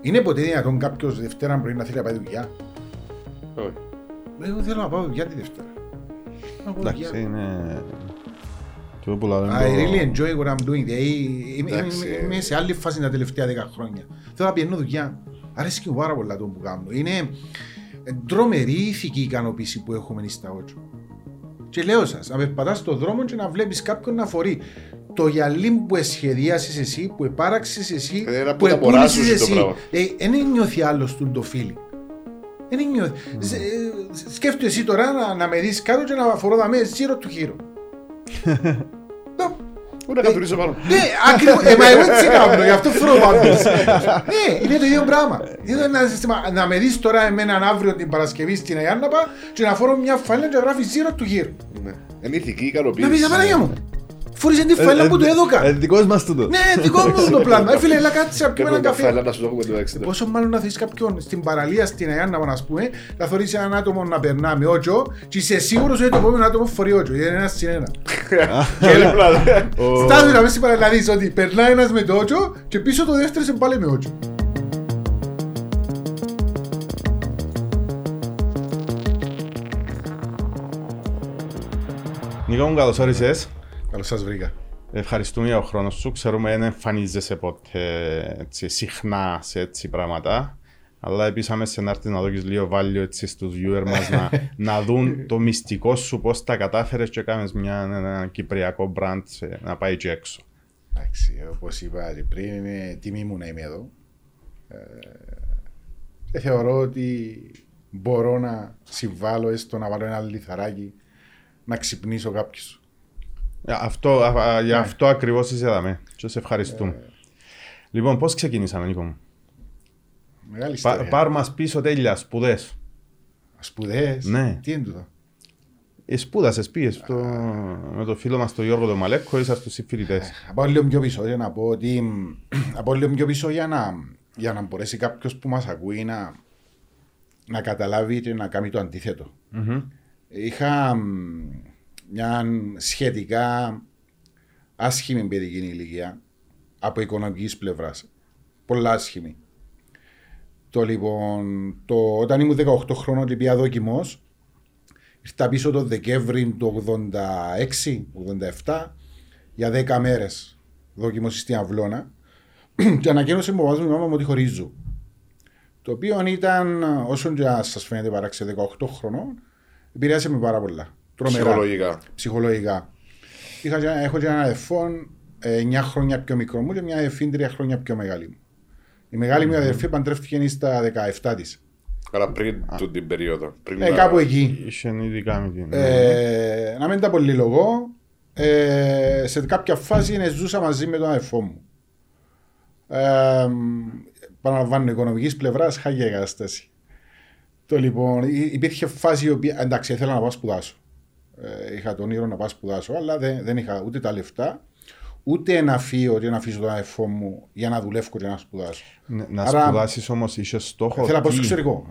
Είναι ποτέ δυνατόν κάποιος Δευτέρα πρωί να θέλει να πάει δουλειά? Όχι. Εγώ θέλω να πάω δουλειά τη Δευτέρα. Εντάξει, είναι... I really enjoy what I'm doing. Είμαι σε άλλη φάση τα τελευταία 10 χρόνια. Θέλω να πιένω δουλειά. Αρέσκει πάρα πολλά το που κάνω. Είναι τρομερή ηθική ικανοποίηση που έχουμε στα Otzo. Και λέω σας, να περπατάς στον δρόμο και να βλέπεις κάποιον να φορεί το γυαλί που σχεδιάσεις εσύ, που επάραξες εσύ, που επούλησες εσύ. Δεν νιώθει άλλος του το φίλι. Σκέφτομαι εσύ τώρα να με δεις κάτω και να φορώ δαμέ γύρω του γύρω. Ούτε να καθορίσω πάνω. Ναι, ακριβώς. Εγώ έτσι κάνω, γι' αυτό φρώ πάντως. Ναι, είναι το ίδιο πράγμα. Να με δεις τώρα εμένα αύριο την Παρασκευή στην Αγιάνναπα και να φορώ μια φάλα και να γράφει zero του γύρω. Είναι ηθική ικανοποίηση. Να πεις τα παράγια μου. Φορείς την φάλα που το έδωκα. Δικός μας τούτο. Ναι, δικό μου το πλάνο. Έφυλε, έλα κάτσε να πιούμε έναν καφέ. Πόσο μάλλον να θες κάποιον στην παραλία στην Αγιάνναπα να πούμε, να θωρείς έναν άτομο να περνά με Otzo και είσαι σίγουρος ότι το επόμενο άτομο φορεί Otzo. Είναι ένας συν ένα. Στάζω να μέσα να δεις ότι περνά ένας με το Otzo και πίσω το δεύτερο σε πάλι με Otzo. Νίκο μου, καλώς όρισες. Καλώς σας βρήκα. Ευχαριστούμε για ο χρόνος σου. Ξέρουμε δεν εμφανίζεσαι ποτέ έτσι, συχνά σε έτσι πράγματα. Αλλά επίσαμε σε να έρθεις να δώσεις λίγο βάλιο έτσι, στους viewers μας να δουν το μυστικό σου, πώς τα κατάφερες και έκανες ένα κυπριακό brand να πάει και έξω. Εντάξει, όπως είπα και πριν, είναι τιμή μου να είμαι εδώ. Θεωρώ ότι μπορώ να συμβάλλω έστω να βάλω ένα λιθαράκι να ξυπνήσω κάποιους. Γι' αυτό ακριβώς είσαι εδώ και σε ευχαριστούμε. Λοιπόν, πώς ξεκινήσαμε, Νίκο μου? Μεγάλη ιστορία. Πάρ' μας πίσω τέλεια, σπουδές. Σπουδές? Ναι. Τι είναι τούτο? Σπούδασες, πήγες με τον φίλο μας τον Γιώργο τον Μαλέκο, ήσασταν στους συμφοιτητές. Από λίγο πιο πίσω για να πω ότι... Από λίγο πιο πίσω για να μπορέσει κάποιος που μας ακούει να καταλάβει και να κάνει το αντίθετο. Είχα... μια σχετικά άσχημη παιδική ηλικία από οικονομικής πλευράς. Πολλά άσχημη. Το λοιπόν, όταν ήμουν 18 χρόνων και πήγα δόκιμος, ήρθα πίσω το Δεκέμβρη του 86-87 για 10 μέρες δόκιμος στην Αυλώνα και ανακοίνωσε με ο παπάς μου η μάμα μου ότι χωρίζω. Το οποίο ήταν, όσον και σας φαίνεται παράξενο 18 χρόνων, επηρέασε με πάρα πολλά. Ψυχολογικά. Έχω και έναν αδερφόν 9 χρόνια πιο μικρό μου και μια αδερφή 3 χρόνια πιο μεγάλη μου. Η μεγάλη μου αδερφή παντρεύτηκε στα 17 της. Καλά, πριν την περίοδο. Κάπου εκεί. Να μην τα πολύ λογώ. Σε κάποια φάση ζούσα μαζί με τον αδερφό μου. Παραλαμβάνω, οικονομικής πλευράς, χάγια η κατάσταση. Το λοιπόν, υπήρχε φάση η οποία, εντάξει, ήθελα να πάω σπουδάσω. Είχα τον όνειρο να πάω σπουδάσω, αλλά δεν είχα ούτε τα λεφτά, ούτε ένα φύο ότι να αφήσω τον αδερφό μου για να δουλεύω και να σπουδάσω. Να σπουδάσεις όμως, είσαι στόχο. Θέλω να πάω στο εξωτερικό.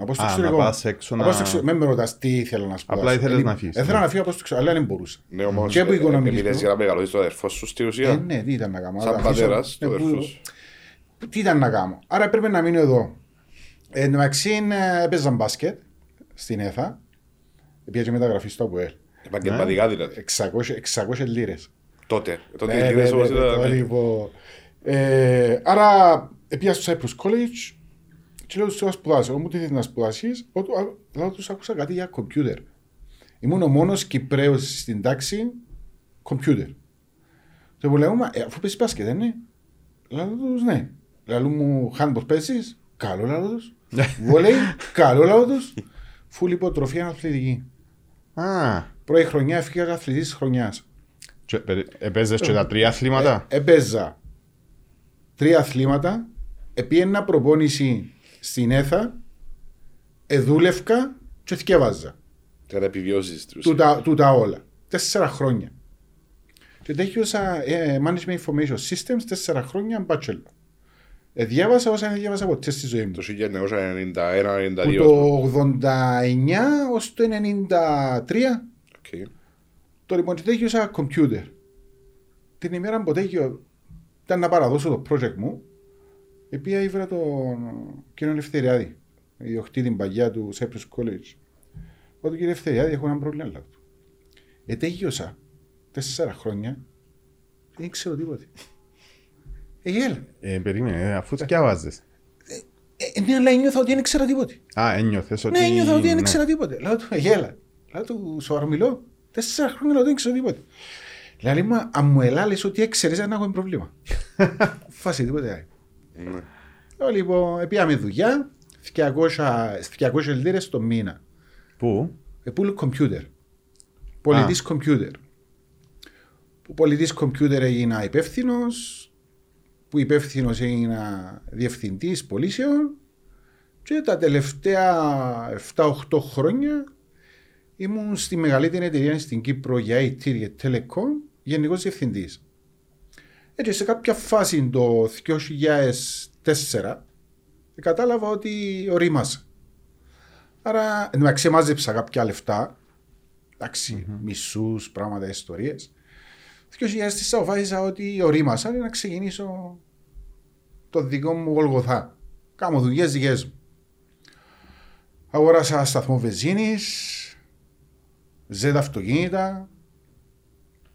Να πας έξω. Μην με ρωτάς τι ήθελα να σπουδάσω. Απλά ήθελες να φύγεις. Θέλω να φύγω από το εξωτερικό, αλλά δεν μπορούσα. Ναι, όμως. Και από οικονομική. Μιλάς για να μεγαλώσεις τον αδερφό σου στην ουσία. Ναι, τι ήταν να κάνω. Σαν πατέρας, το αδερφό σου. Τι ήταν να κάνω. Άρα πρέπει να μείνω εδώ. Εν τω μεταξύ έπαιζα μπάσκετ στην ΕΘΑ, πήγα και μεταγραφή στο ΑΠΟΕΛ. Επαγγελματικά δηλαδή. 600 λίρες. Τότε οι λίρες όμως ήταν. Άρα πήγα στο Cyprus College και λέω τους να σπουδάσω. Μου τι θέλεις να σπουδάσεις, αλλά τους άκουσα κάτι για κομπιούτερ. Ήμουν ο μόνος Κυπραίος στην τάξη κομπιούτερ. Το λέω, αφού πες μπάσκετ, δεν είναι. Λέω τους ναι. Λέω μου handball παίζεις. Καλό λαό του. Βολέι, καλό λαό του. Φουλ υποτροφία αθλητική. Πρώτη χρονιά έφυγα αθλητής χρονιάς. Επέζες και τα τρία αθλήματα. Επέζα. Τρία αθλήματα. Επίεννα προπόνηση στην ΕΘΑ. Εδούλευκα και θκεύαζα. Τώρα επιβιώσεις. Τούτα όλα. 4 χρόνια. Και τέχιωσα management information systems 4 χρόνια μπάτσελο. Διάβασα όσα δεν διάβασα ποτέ στη ζωή μου. Το 1991-92. Το 89 ως το 93. Okay. Το λοιπόν τέτοιο σαν κομπιούτερ. Την ημέρα που τέτοιο ήταν να παραδώσω το project μου, Επία ήβρα τον κύριο Ελευθεριάδη, ιδιοκτήτη παγιά του Cyprus College. Οπότε κύριε Ελευθεριάδη, έχω ένα πρόβλημα. Ετέγιωσα 4 χρόνια και δεν ξέρω τίποτα. Περίμενε, αφού διάβαζες. Ναι, αλλά ένιωθα ότι δεν ήξερα τίποτα. Α, ένιωθες ότι... Ναι, ένιωθα ότι δεν ήξερα τίποτα. Λέω του, γέλα. Λέω του, σοβαρό μιλώ. 4 χρόνια λέω, δεν ήξερα τίποτα. Δηλαδή, αν μου ελάλες ότι έξερες, αν έχω πρόβλημα. Φάση, τίποτα άλλο. Λοιπόν, πήγαμε δουλειά, 200 λίρες το μήνα. Πού? Πούλου κομπιούτερ. Πολιτής κομπιούτερ. Που πολιτής κομπιούτερ έγινα υπεύθυνος. Που υπεύθυνος έγινα διευθυντής πωλήσεων και τα τελευταία 7-8 χρόνια ήμουν στη μεγαλύτερη εταιρεία στην Κύπρο για E-Tyre Telecom, γενικός διευθυντής. Έτσι σε κάποια φάση το 2004 κατάλαβα ότι ορίμασα. Άρα ξεμάζεψα κάποια λεφτά, εντάξει, μισούς, πράγματα, ιστορίες. Και στις αποφάσισα ότι ορίμασα να ξεκινήσω το δικό μου Γολγοθά. Κάμω δουλειές δικές μου. Αγοράσα σταθμό βενζίνης, ζέτα αυτοκίνητα,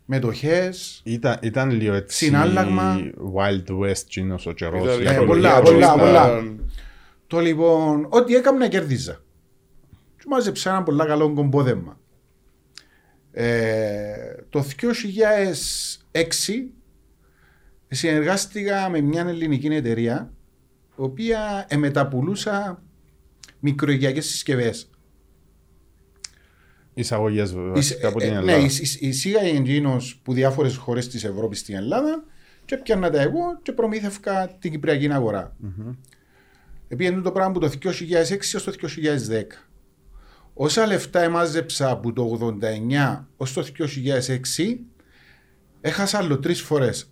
μετοχές, ήταν λίγο έτσι συνάλλαγμα. Wild West γίνος ο καιρός. Πολλά. Το λοιπόν, ό,τι έκανα κέρδιζα. Και μάζεψα ένα πολλά καλό κομπόδεμα. Το 2006 συνεργάστηκα με μια ελληνική εταιρεία η οποία μεταπουλούσα μικροοικιακές συσκευές. Εισαγωγές βασικά από την Ελλάδα. Ναι, εισήγαγε εγγύνος που διάφορες χώρες της Ευρώπης στην Ελλάδα και πιάνα τα εγώ και προμήθευκα την κυπριακή αγορά. Mm-hmm. Επειδή το πράγμα που το 2006 έως το 2010. Όσα λεφτά εμάζεψα από το 1989 ως το 2006, έχασα άλλο 3 φορές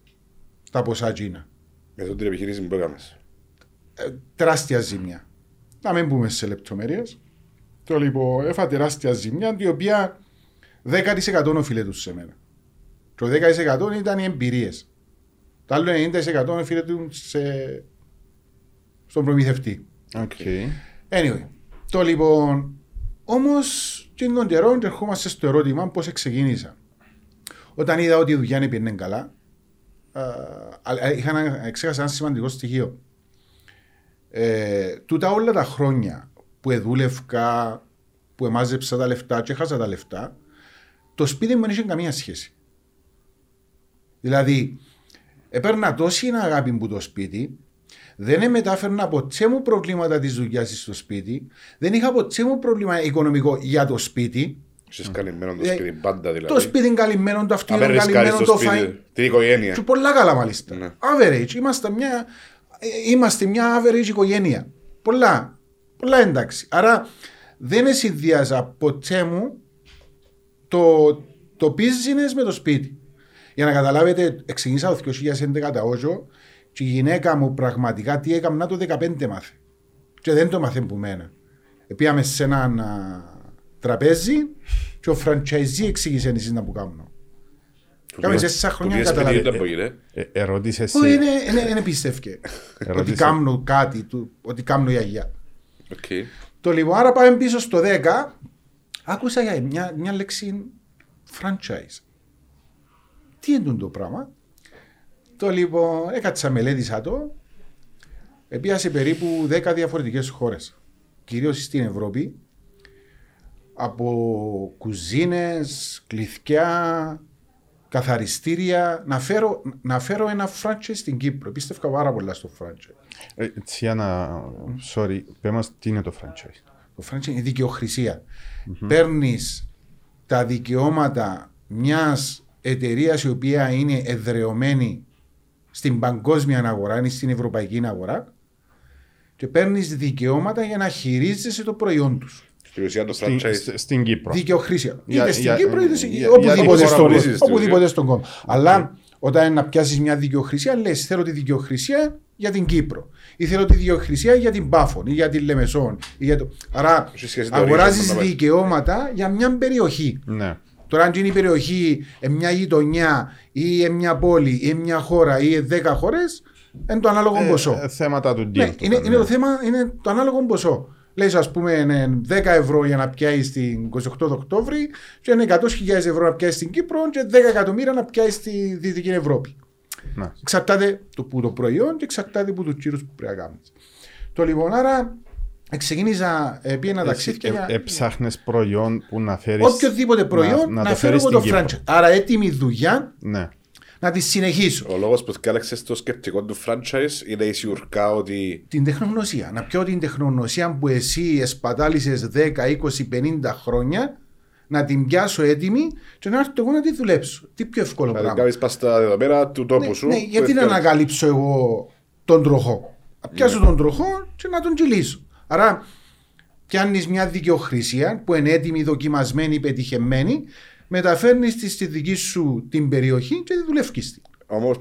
τα ποσά τζίνα. Με τον την επιχειρήση μου που έκαμες. Τεράστια ζημιά. Να μην πούμε σε λεπτομέρειες. Το λοιπόν, έφα τεράστια ζημιά, την οποία 10% οφείλεται σε μένα. Το 10% ήταν οι εμπειρίες. Το άλλο 90% οφείλεται στον προμηθευτή. Okay. Anyway, το λοιπόν... Όμως, και τον καιρό ερχόμαστε στο ερώτημα πώς ξεκίνησα. Όταν είδα ότι η δουλειά δεν πήγαινε καλά, ξέχασα ένα σημαντικό στοιχείο. Τούτα όλα τα χρόνια που εδούλευκα, που εμάζεψα τα λεφτά και έχασα τα λεφτά, το σπίτι μου δεν είχε καμία σχέση. Δηλαδή, έπαιρνα τόση αγάπη μου το σπίτι, δεν μετάφερνα ποτέ μου προβλήματα τη δουλειά στο σπίτι. Δεν είχα ποτέ μου πρόβλημα οικονομικό για το σπίτι. Είσαι καλυμμένο το σπίτι, πάντα δηλαδή. Το σπίτι είναι καλυμμένο, το αυτοκίνητο είναι καλυμμένο, το φάιν. Την οικογένεια. Και πολλά καλά μάλιστα. Ναι. Average. Είμαστε μια average οικογένεια. Πολλά εντάξει. Άρα δεν συνδυάζα ποτέ μου το business με το σπίτι. Για να καταλάβετε, ξεκίνησα το 2011 τα όζο. Και η γυναίκα μου πραγματικά τι έκανα το 2015 μάθε. Και δεν το μάθε που μένα. Πήγαμε σε ένα τραπέζι και ο franchisee εξήγησε εσείς να που κάνω. Κάμε 4 χρόνια καταλάβει. Ερώτησε εσύ. Όχι, δεν πιστεύκε ότι κάνω κάτι, ότι κάνω η αγιά. Το λοιπόν, άρα πάμε πίσω στο 10. Άκουσα μια λέξη franchise. Τι είναι το πράγμα. Το λοιπόν, έκατσα μελέτησα το, επίασε περίπου 10 διαφορετικές χώρες, κυρίως στην Ευρώπη, από κουζίνες, κλειθκιά, καθαριστήρια, να φέρω ένα franchise στην Κύπρο. Πίστευκα πάρα πολλά στο franchise. Τσιάνα, sorry, πες μας τι είναι το franchise. Το franchise είναι δικαιοχρησία. Mm-hmm. Παίρνεις τα δικαιώματα μιας εταιρείας η οποία είναι εδρεωμένη στην παγκόσμια αγορά, είναι στην ευρωπαϊκή αγορά και παίρνεις δικαιώματα για να χειρίζεσαι το προϊόν τους. Στην Κύπρο. Δικαιοχρήσια. Είτε στην Κύπρο είτε οπουδήποτε στον κόσμο. Αλλά όταν να πιάσεις μια δικαιοχρησία, λες θέλω τη δικαιοχρησία για την Κύπρο ή θέλω τη δικαιοχρησία για την Πάφων ή για την Λεμεσόν. Άρα αγοράζεις δικαιώματα για μια περιοχή. Ναι. Τώρα, αν είναι η περιοχή, μια γειτονιά ή μια πόλη ή μια χώρα ή 10 χώρες, είναι το ανάλογο ποσό. Θέματα του deal. Ναι, του είναι το θέμα, είναι το ανάλογο ποσό. Λες ας πούμε 10 ευρώ για να πιάσεις την 28 Οκτώβρη και 100.000 ευρώ να πιάσεις στην Κύπρο και 10 εκατομμύρια να πιάσεις στη Δυτική Ευρώπη. Να. Εξαρτάται από το προϊόν και εξαρτάται από τους κύριους που πρέπει να κάνεις. Το λοιπόν, άρα ξεκίνησα επί ένα ταξίδι και ψάχνες προϊόν που να φέρεις. Οποιοδήποτε προϊόν να φέρω εγώ το franchise. Άρα έτοιμη δουλειά. Ναι. Να τη συνεχίσω. Ο λόγος που κάλεξες το σκεπτικό του franchise είναι η σιουρκά ότι. Την τεχνογνωσία. Να πιω την τεχνογνωσία που εσύ εσπατάλησες 10, 20, 50 χρόνια, να την πιάσω έτοιμη και να έρθω εγώ να τη δουλέψω. Τι πιο εύκολο πράγμα. Να την κάνεις πάστα εδώ πέρα του τόπου σου. Ναι, γιατί να ανακαλύψω εγώ τον τροχό. Να πιάσω τον τροχό και να τον κυλήσω. Άρα, πιάνεις μια δικαιοχρησία που είναι έτοιμη, δοκιμασμένη, πετυχεμένη. Μεταφέρνεις τη στη δική σου την περιοχή και τη δουλεύεις την. Όμως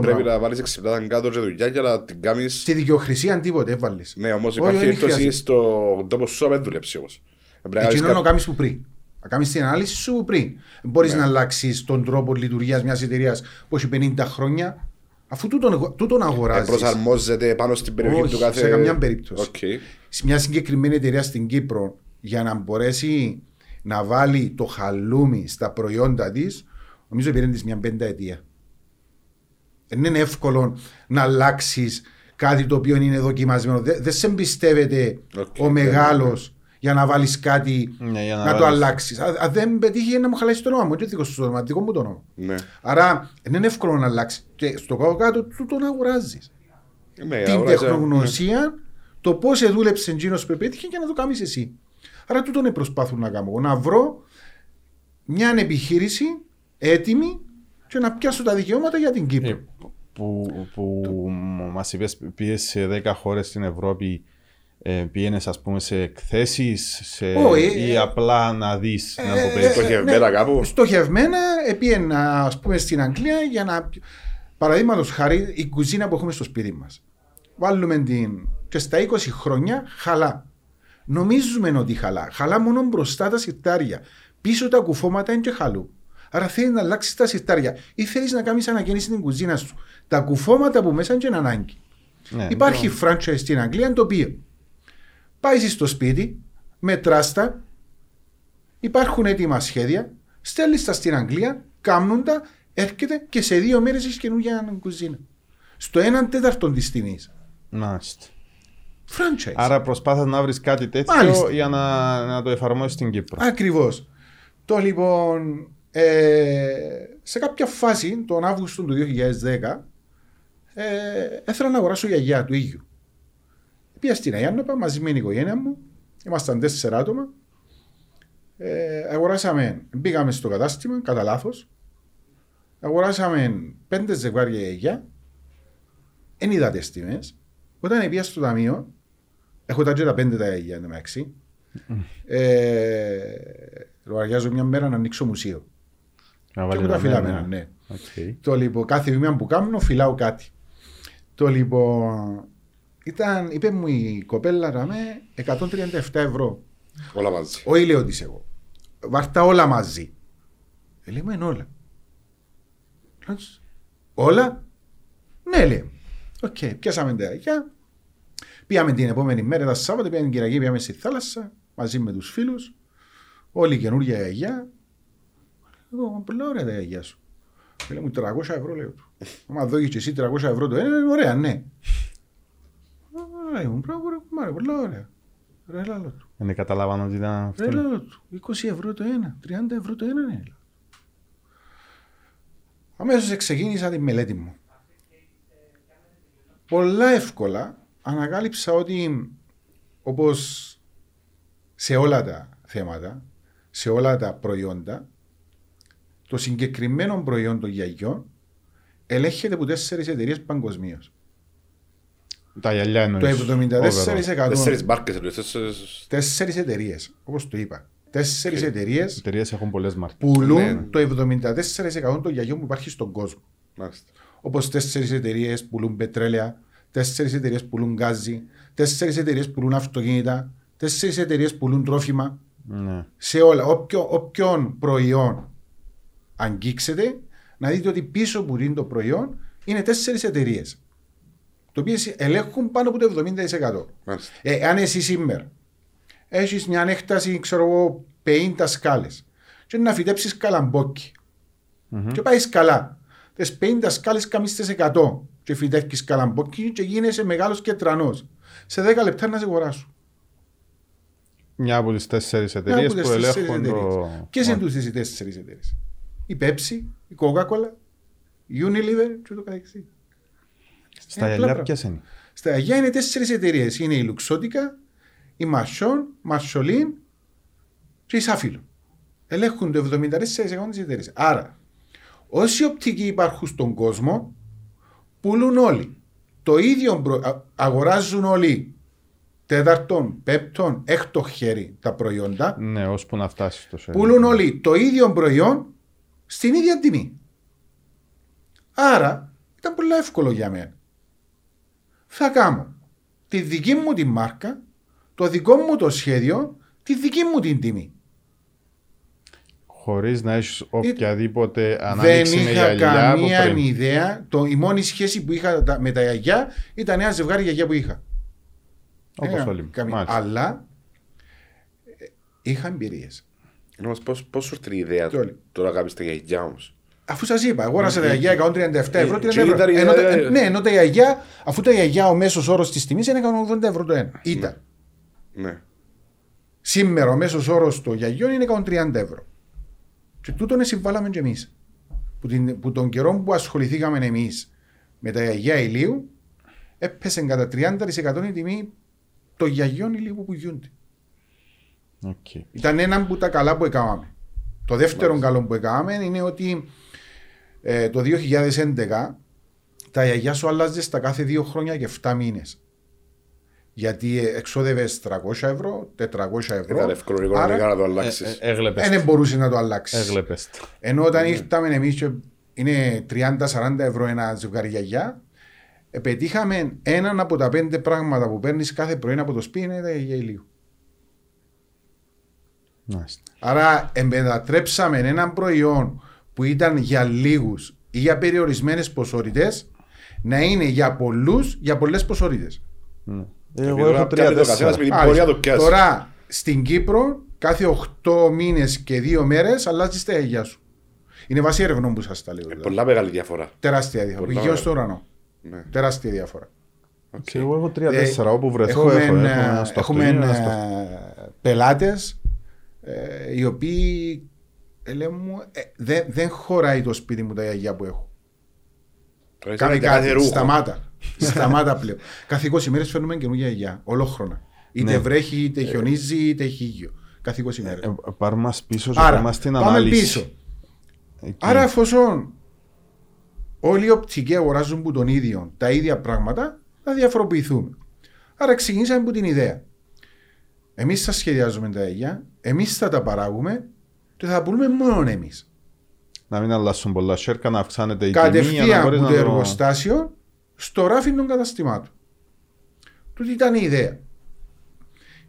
πρέπει να βάλεις εξυπνάτα κάτω και δουλειά για να την κάνεις. Στη δικαιοχρησία τίποτε έβαλες. Ναι, όμως υπάρχει περίπτωση στον τόπο σου να μην δουλέψει όμως. Εκείνο να κάνεις που πριν. Να κάνεις την ανάλυση σου πριν. Μπορείς να αλλάξεις τον τρόπο λειτουργίας μιας εταιρείας που έχει 50 χρόνια. Αφού τούτον αγοράζεις. Προσαρμόζεται πάνω στην περιοχή του κάθε. Σε καμιά περίπτωση. Μια συγκεκριμένη εταιρεία στην Κύπρο για να μπορέσει να βάλει το χαλούμι στα προϊόντα της, νομίζω πήρε της μια πενταετία. Δεν είναι εύκολο να αλλάξεις κάτι το οποίο είναι δοκιμασμένο. Δεν σε εμπιστεύεται ο μεγάλος για να βάλεις κάτι να το αλλάξεις. Αν δεν πετύχει να μου χαλάσει το όνομα μου, δεν είναι δικό μου το όνομα. Ναι. Άρα δεν είναι εύκολο να αλλάξεις. Και στο κάτω-κάτω του τον αγοράζεις. Ναι, την τεχνογνωσία, το πώς δούλεψε εκείνος που πέτυχε και να το κάνεις εσύ. Άρα τούτον προσπαθούν να κάνω. Να βρω μια επιχείρηση έτοιμη και να πιάσω τα δικαιώματα για την Κύπρο. Που μας είπες, πήγες σε 10 χώρες στην Ευρώπη, πήγαινες ας πούμε σε εκθέσεις ή απλά να δεις. Στοχευμένα κάπου. Στοχευμένα, πήγαινα ας πούμε στην Αγγλία για να. Παραδείγματος χάρη, η κουζίνα που έχουμε στο σπίτι μας. Βάλουμε την. Και στα 20 χρόνια χαλά. Νομίζουμε ότι χαλά. Χαλά μόνο μπροστά τα σιρτάρια. Πίσω τα κουφώματα είναι και χαλού. Άρα θέλει να αλλάξει τα σιρτάρια ή θέλει να κάνει ανακαίνιση την κουζίνα σου. Τα κουφώματα που μέσα είναι και ανάγκη. Ναι, υπάρχει franchise στην Αγγλία το οποίο πάει στο σπίτι, μετράς τα, υπάρχουν έτοιμα σχέδια, στέλνεις τα στην Αγγλία, κάνουν τα, έρχεται και σε 2 μέρες έχει καινούργια κουζίνα. Στο 1/4 τη τιμή. Μάλιστα. Franchise. Άρα προσπάθεις να βρεις κάτι τέτοιο. Μάλιστα. Για να το εφαρμόσεις στην Κύπρο. Ακριβώς. Το λοιπόν, σε κάποια φάση, τον Αύγουστο του 2010, έθελα να αγοράσω γιαγιά του ίδιου. Πήγα στην Αγιάννοπα μαζί με την οικογένεια μου, ήμασταν 4 άτομα. Αγοράσαμε, μπήκαμε στο κατάστημα, κατά λάθος. Αγοράσαμε 5 ζευγάρια γιαγιά, εν είδα τις τιμές. Όταν πήγα στο ταμείο, έχω τα τζέτα 5 τα γιαγιά, εντάξει. Λογαριάζω μια μέρα να ανοίξω μουσείο. Και τα φυλάμενα, ναι. Okay. Το λοιπόν, κάθε βήμα που κάνω, φυλάω κάτι. Το λοιπόν, ήταν, είπε μου η κοπέλα να με 137 ευρώ. Όλα μαζί. Όχι, λέω τη εγώ. Βάρτα όλα μαζί. Λέει μου, είναι όλα. Όλα. Ναι, λέει. Οκ, πιάσαμε τα γιαγιά. Πήγαμε την επόμενη μέρα, τα Σάββατα, πήγαμε την Κυριακή, πήγαμε στη θάλασσα μαζί με τους φίλους. Όλοι καινούργια γιαγιά. Εγώ, πολλά ωραία τα γιαγιά σου. Λέει μου 300 ευρώ, λέω του. Άμα δώγεις και εσύ 300 ευρώ το ένα, ωραία, ναι. Λέει μου, πράγμα, πολλά ωραία. Ρε, λάλο του. Δεν καταλάβανε ότι ήταν αυτό. Ρε, λάλο του. 20 ευρώ το ένα, 30 ευρώ το ένα, ναι. Αμέσως ξεκίνησα τη μελέτη μου. Πολλά εύκολα ανακάλυψα ότι, όπως σε όλα τα θέματα, σε όλα τα προϊόντα, το συγκεκριμένο προϊόν των γιαγιών ελέγχεται από 4 εταιρείες παγκοσμίως. Τα γυαλιά εννοείς. Το 74%. 4 μάρκες. 4 εταιρείες, όπως το είπα. 4 εταιρείες. Οι εταιρείες έχουν πολλές μάρκες. Πουλούν το 74% των γιαγιών που υπάρχει στον κόσμο. Μάλιστα. Όπως 4 εταιρείες πουλούν πετρέλαια, 4 εταιρείες πουλούν γκάζι, 4 εταιρείες πουλούν αυτοκίνητα, 4 εταιρείες πουλούν τρόφιμα. Ναι. Σε όλα. Όποιον προϊόν αγγίξετε, να δείτε ότι πίσω που είναι το προϊόν είναι 4 εταιρείες. το οποίο ελέγχουν πάνω από το 70%. Αν εσύ σήμερα έχεις μια έκταση, ξέρω εγώ, 50 σκάλες και να φυτέψεις καλαμπόκι και πάει καλά. Τις 50 σκάλες κάνεις τις 100 και φυτεύεις καλαμπόκι και γίνεσαι μεγάλος και τρανός. Σε 10 λεπτά να σε αγοράσουν. Μια από τις 4 εταιρείες που ελέγχουν το... Ποιες είναι τους οι 4 εταιρείες? Η Pepsi, η Coca-Cola, η Unilever και το καθεξής. Στα γυαλιά ποιες είναι? Στα γυαλιά είναι 4 εταιρείες. Είναι η Luxottica, η Marchon, Marcholin και η Safilo. Ελέγχουν το 74% της εταιρείας. Άρα, όσοι οπτικοί υπάρχουν στον κόσμο, πουλούν όλοι. Το ίδιο αγοράζουν όλοι. Τέταρτον, πέπτον, έκτο χέρι τα προϊόντα. Ναι, ώσπου να φτάσει στο σελίδι. Πουλούν όλοι το ίδιο προϊόν στην ίδια τιμή. Άρα, ήταν πολύ εύκολο για μένα. Θα κάνω τη δική μου τη μάρκα, το δικό μου το σχέδιο, τη δική μου την τιμή. Χωρίς να έχεις οποιαδήποτε ανάμειξη με γυαλιά. Δεν είχα καμία ιδέα. Η μόνη σχέση που είχα με τα γιαγιά ήταν ένα ζευγάρι γιαγιά που είχα. Όπως όλοι. Αλλά είχα εμπειρίες. Πώς σου έρθει η ιδέα τώρα κάποιες τα γιαγιά όμως? Αφού σας είπα, αγόρασα τα γιαγιά 137 ευρώ. Ναι, ενώ τα γιαγιά, αφού τα γιαγιά ο μέσος όρος της τιμής είναι 180 ευρώ το ένα. Ήταν. Σήμερα ο μέσος όρος των γιαγιών είναι 130 ευρώ. Και τούτον συμβάλαμε και εμείς. Που τον καιρό που ασχοληθήκαμε εμείς με τα γιαγιά ηλίου, έπεσε κατά 30% η τιμή των γιαγιών ηλίου που γιούνται. Okay. Ήταν ένα από τα καλά που έκαναμε. Το δεύτερο καλό που έκαναμε είναι ότι το 2011 τα γιαγιά σου άλλαζε στα κάθε 2 χρόνια και 7 μήνες. Γιατί εξόδευες 300 ευρώ, 400 ευρώ. Ήταν εύκολο να το αλλάξεις. Δεν μπορούσε να το αλλάξεις. Ενώ όταν ήρθαμε εμείς και είναι 30-40 ευρώ ένα ζευγάρι γιαγιά, πετύχαμε έναν από τα 5 πράγματα που παίρνεις κάθε πρωί από το σπίτι είναι τα γιαγιά ηλίου. Άρα εμπετατρέψαμε έναν προϊόν που ήταν για λίγους ή για περιορισμένες ποσότητες να είναι για πολλούς, για πολλές ποσότητες. Εγώ έχω 3-4. Τώρα στην Κύπρο κάθε 8 μήνες και 2 μέρες αλλάζεις τα γιαγιά σου. Είναι βάση ερευνών που σας τα λέω. Πολλά μεγάλη διαφορά. Τεράστια διαφορά. Υγιώ στο ουρανό. Ναι. Τεράστια διαφορά. Okay. Εγώ έχω 3-4. Όπου βρεθώ έχουμε πελάτες οι οποίοι μου, δεν χωράει το σπίτι μου τα γιαγιά που έχω. Κάνει κάτι, σταμάτα πλέον. Κάθε 20 ημέρες φέρνουμε καινούργια γιαγιά, ολόχρονα. Είτε βρέχει, είτε χιονίζει, είτε έχει ήγιο. Κάθε 20 ημέρες. Πάρουμε μας πίσω, άρα, πάμε πίσω. Άρα εφόσον όλοι οι οπτικοί αγοράζουν που τον ίδιο τα ίδια πράγματα, θα διαφοροποιηθούμε. Άρα ξεκινήσαμε από την ιδέα. Εμείς θα σχεδιάζουμε τα γιαγιά, εμείς θα τα παράγουμε και θα πουλούμε μόνο εμείς. Να μην αλλάσουν πολλά σέρκα, να αυξάνεται η τιμή. Κατευθείαν από το εργοστάσιο στο ράφι των καταστημάτων. Τούτη ήταν η ιδέα.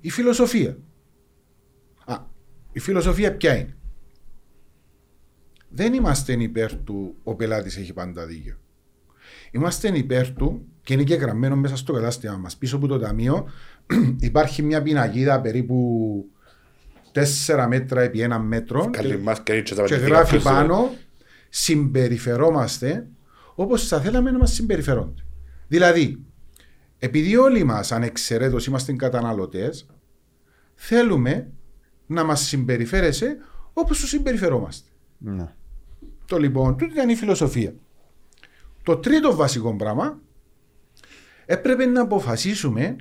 Η φιλοσοφία. Η φιλοσοφία ποια είναι? Δεν είμαστε υπέρ του ο πελάτης έχει πάντα δίκιο. Είμαστε υπέρ του και είναι και γραμμένο μέσα στο κατάστημα μας. Πίσω από το ταμείο υπάρχει μια πινακίδα περίπου 4 μέτρα επί 1 μέτρο και γράφει πάνω συμπεριφερόμαστε όπως θα θέλαμε να μας συμπεριφερόνται. Δηλαδή, επειδή όλοι μας ανεξαιρέτως είμαστε καταναλωτές, θέλουμε να μας συμπεριφέρεσαι όπως το συμπεριφερόμαστε. Ναι. Το λοιπόν, τούτη ήταν η φιλοσοφία. Το τρίτο βασικό πράγμα έπρεπε να αποφασίσουμε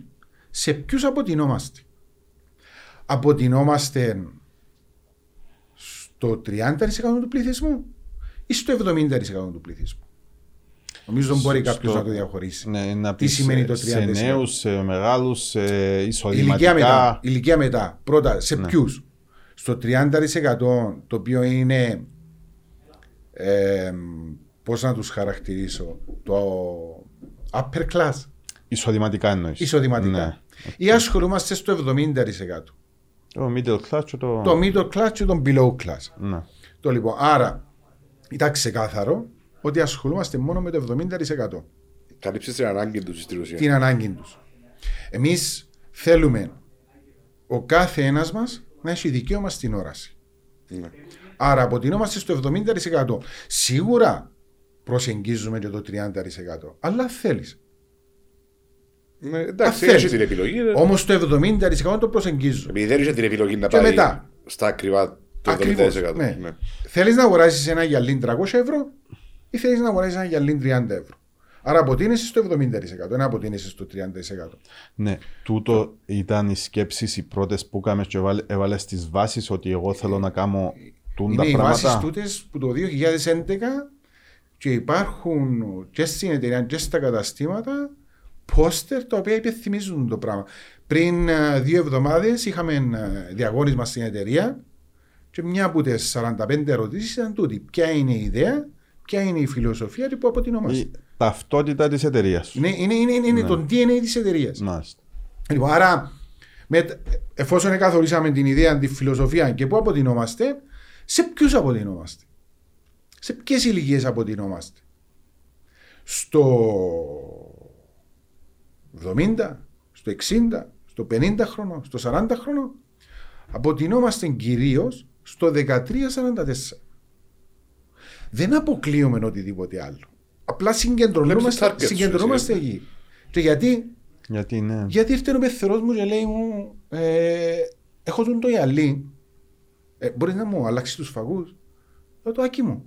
σε ποιους αποτεινόμαστε. Αποτεινόμαστε στο 30% του πληθυσμού ή στο 70% του πληθυσμού? Νομίζω δεν μπορεί κάποιος να το διαχωρίσει. Ναι, να τι σημαίνει το 30%? Σε νέους, σε μεγάλους, σε εισοδηματικά. Ηλικία μετά. Πρώτα, σε ποιους? Στο 30% το οποίο είναι, πώς να τους χαρακτηρίσω, το upper class. Εισοδηματικά εννοείς. Εισοδηματικά. Ναι. Ή ασχολούμαστε στο 70%. Το middle class και το middle class και το below class. Ναι. Το λοιπόν, άρα ήταν ξεκάθαρο ότι ασχολούμαστε μόνο με το 70%. καλύψεις την ανάγκη τους στην ουσία. Την ανάγκη τους. Εμείς θέλουμε ο κάθε ένας μας να έχει δικαίωμα στην όραση. Ναι. Άρα αποτεινόμαστε στο 70%. Σίγουρα προσεγγίζουμε και το 30%. Αλλά θέλεις. Ναι, εντάξει, έχεις την επιλογή. Όμως το 70% το προσεγγίζουμε. Επειδή δεν είχε την επιλογή να πάει μετά, στα ακριβά το 70%. Ναι. Ναι. Θέλεις να αγοράσεις ένα γυαλί 300 ευρώ ή θέλεις να αγοράσεις ένα γυαλί 30 ευρώ. Άρα αποτείνεσαι στο 70%, ένα αποτείνεσαι στο 30%. Ναι, τούτο ήταν οι σκέψεις οι πρώτες που έκαμε και έβαλες τις βάσεις ότι εγώ θέλω να κάνω τούντα πράγματα. Είναι οι βάσεις τούτες που το 2011 και υπάρχουν και στην εταιρεία και στα καταστήματα πόστερ τα οποία υπενθυμίζουν το πράγμα. Πριν 2 εβδομάδες είχαμε διαγώνισμα στην εταιρεία και μια από τις 45 ερωτήσεις ήταν τούτη. Ποια είναι η ιδέα, ποια είναι η φιλοσοφία που αποτείνομαστε. Ταυτότητα της εταιρείας. Είναι ναι. Το DNA της εταιρείας. Λοιπόν, άρα, εφόσον καθορίσαμε την ιδέα, τη φιλοσοφία και πού αποτεινόμαστε, σε ποιους αποτεινόμαστε, σε ποιες ηλικίες αποτεινόμαστε. Στο 70, στο 60, στο 50 χρόνο, στο 40 χρόνο, αποτεινόμαστε κυρίως στο 13-44. Δεν αποκλείουμε οτιδήποτε άλλο. Απλά συγκεντρωνόμαστε εκεί. Και γιατί, ναι. Γιατί έφτανε ο πεθερός μου και λέει μου έχω τον το γυαλί, μπορείς να μου αλλάξεις τους φαγούς. Λέω το άκι μου,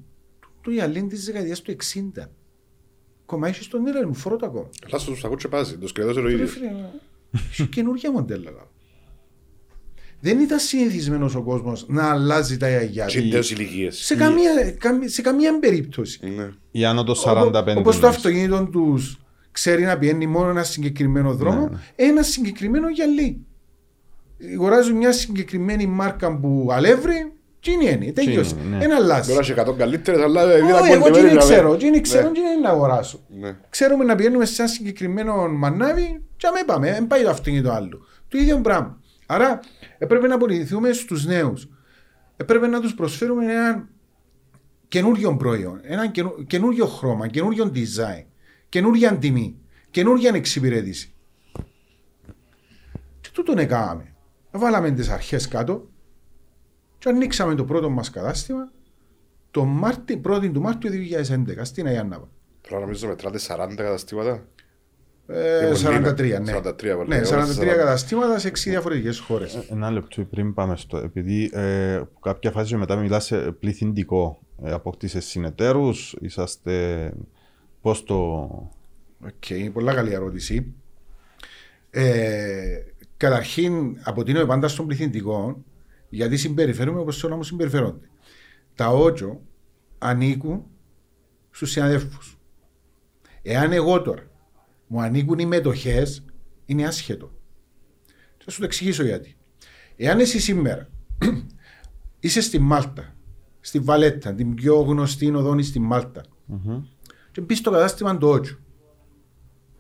το γυαλί της δεκαετίας του 60. Ακόμα έχεις τον ήλιο μου, φορώ το ακόμα. Αλλάξεις τους φαγούς και πάζει, το σκεδάζε το ίδιο. Έχει καινούργια μοντέλα. Δεν ήταν συνηθισμένος ο κόσμος να αλλάζει τα γυαλιά. Σε καμία περίπτωση. Ή άνω το 45. Όπως το αυτοκίνητο τους ξέρει να πηγαίνει μόνο ένα συγκεκριμένο δρόμο, ναι. Ένα συγκεκριμένο γυαλί. Αγοράζουν μια συγκεκριμένη μάρκα που αλεύρει, και είναι, τελειώσει. Ένα αλλάζει. Τώρα σε 100 καλύτερες, αλλά δεν ξέρω. Τι είναι, ξέρω, τι είναι να αγοράσω. Ξέρουμε να πηγαίνουμε σε ένα συγκεκριμένο μανάβι, και αμέ πάμε, δεν πάει το αυτοκίνητο άλλο. Το ίδιο πράγμα. Άρα έπρεπε να απολυθούμε στους νέους. Έπρεπε να τους προσφέρουμε ένα καινούριο προϊόν, ένα καινούριο χρώμα, καινούριο design, καινούρια τιμή, καινούρια εξυπηρέτηση. Και τούτον έκαναμε. Βάλαμε τις αρχές κάτω και ανοίξαμε το πρώτο μας κατάστημα το 1η του Μάρτιου 2011 στην Αιάνναβα. Τώρα νομίζω μετράτε 40 καταστήματα. 43, ναι. 43 καταστήματα σε 6 διαφορετικές χώρες. Ένα λεπτό πριν πάμε στο. Επειδή κάποια φάση μετά μιλάς σε πληθυντικό, αποκτήσες συνεταίρους, είσαστε. Πώς το. Οκ, πολλά καλή ερώτηση. Καταρχήν, αποτείνουμε πάντα στον πληθυντικό, γιατί συμπεριφέρουμε όπως το νόμο συμπεριφέρονται. Τα ότσο ανήκουν στους συναδέλφους. Εάν εγώ τώρα μου ανήκουν οι μετοχές, είναι άσχετο. Θα σου το εξηγήσω γιατί. Εάν εσύ σήμερα είσαι στη Μάλτα, στη Βαλέτα, την πιο γνωστή οδόνη στη Μάλτα, και μπεις στο κατάστημα του Ότσου,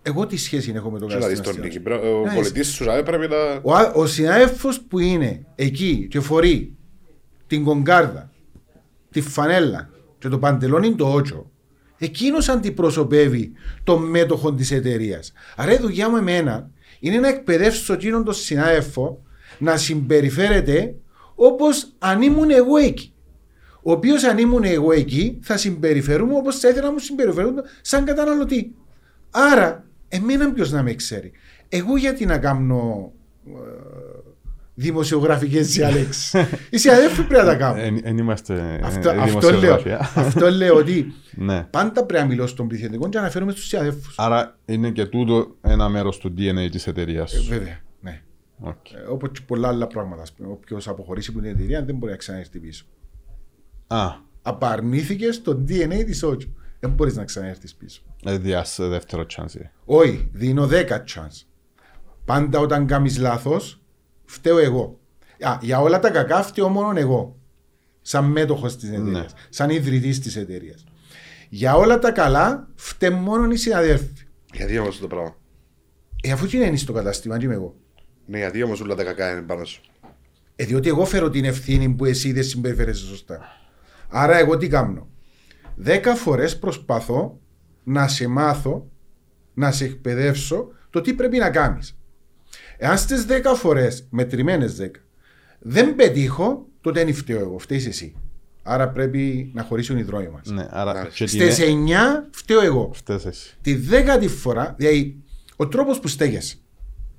εγώ τι σχέση έχω με το κατάστημα. Δηλαδή, ο πολιτής σου έπρεπε να. Ο συνάδελφος που είναι εκεί και φορεί την κονκάρδα, τη φανέλα και το παντελόνι του Ότσου, εκείνος αντιπροσωπεύει τον μέτοχο της εταιρείας. Άρα η δουλειά μου εμένα είναι να εκπαιδεύσω εκείνον τον συνάδελφο να συμπεριφέρεται όπως αν ήμουν εγώ εκεί. Ο οποίος αν ήμουν εγώ εκεί θα συμπεριφερούμε όπως θα ήθελα να μου συμπεριφερούν σαν καταναλωτή. Άρα εμένα ποιος να με ξέρει. Εγώ γιατί να κάνω δημοσιογραφικές διαλέξεις. Οι συναδέλφοι πρέπει να τα κάνουν. Εν είμαστε δημοσιογράφοι. Αυτό λέω ότι πάντα πρέπει να μιλώ στον πληθυντικό και αναφέρομαι στους συναδέλφους. Άρα είναι και τούτο ένα μέρος του DNA της εταιρείας. Βέβαια, ναι. Όπως και πολλά άλλα πράγματα. Όποιος αποχωρήσει από την εταιρεία δεν μπορεί να ξαναέρθει πίσω. Απαρνήθηκε στο DNA της Ότσου. Δεν μπορεί να ξαναέρθει πίσω. Διάσε δεύτερο chance. Όχι, δίνω 10 chance. Πάντα όταν κάνει λάθος. Φταίω εγώ. Για όλα τα κακά φταίω μόνο εγώ. Σαν μέτοχος της εταιρείας. Ναι. Σαν ιδρυτής της εταιρείας. Για όλα τα καλά φταίω μόνο οι συναδέλφοι. Γιατί όμως το πράγμα. Αφού και είναι στο κατάστημα, και είμαι εγώ. Ναι, γιατί όμως όλα τα κακά είναι πάνω σου. Διότι εγώ φέρω την ευθύνη που εσύ δεν συμπεριφέρεσαι σωστά. Άρα εγώ τι κάνω. 10 φορές προσπαθώ να σε μάθω να σε εκπαιδεύσω το τι πρέπει να κάνεις. Εάν στις 10 φορές, μετρημένες 10, δεν πετύχω, τότε δεν φταίω εγώ, φταίεις εσύ. Άρα πρέπει να χωρίσουν οι δρόμοι μας. Ναι, στις 9 φταίω εγώ. Φταίσεις. Τη δέκατη φορά, δηλαδή ο τρόπος που στέκεσαι,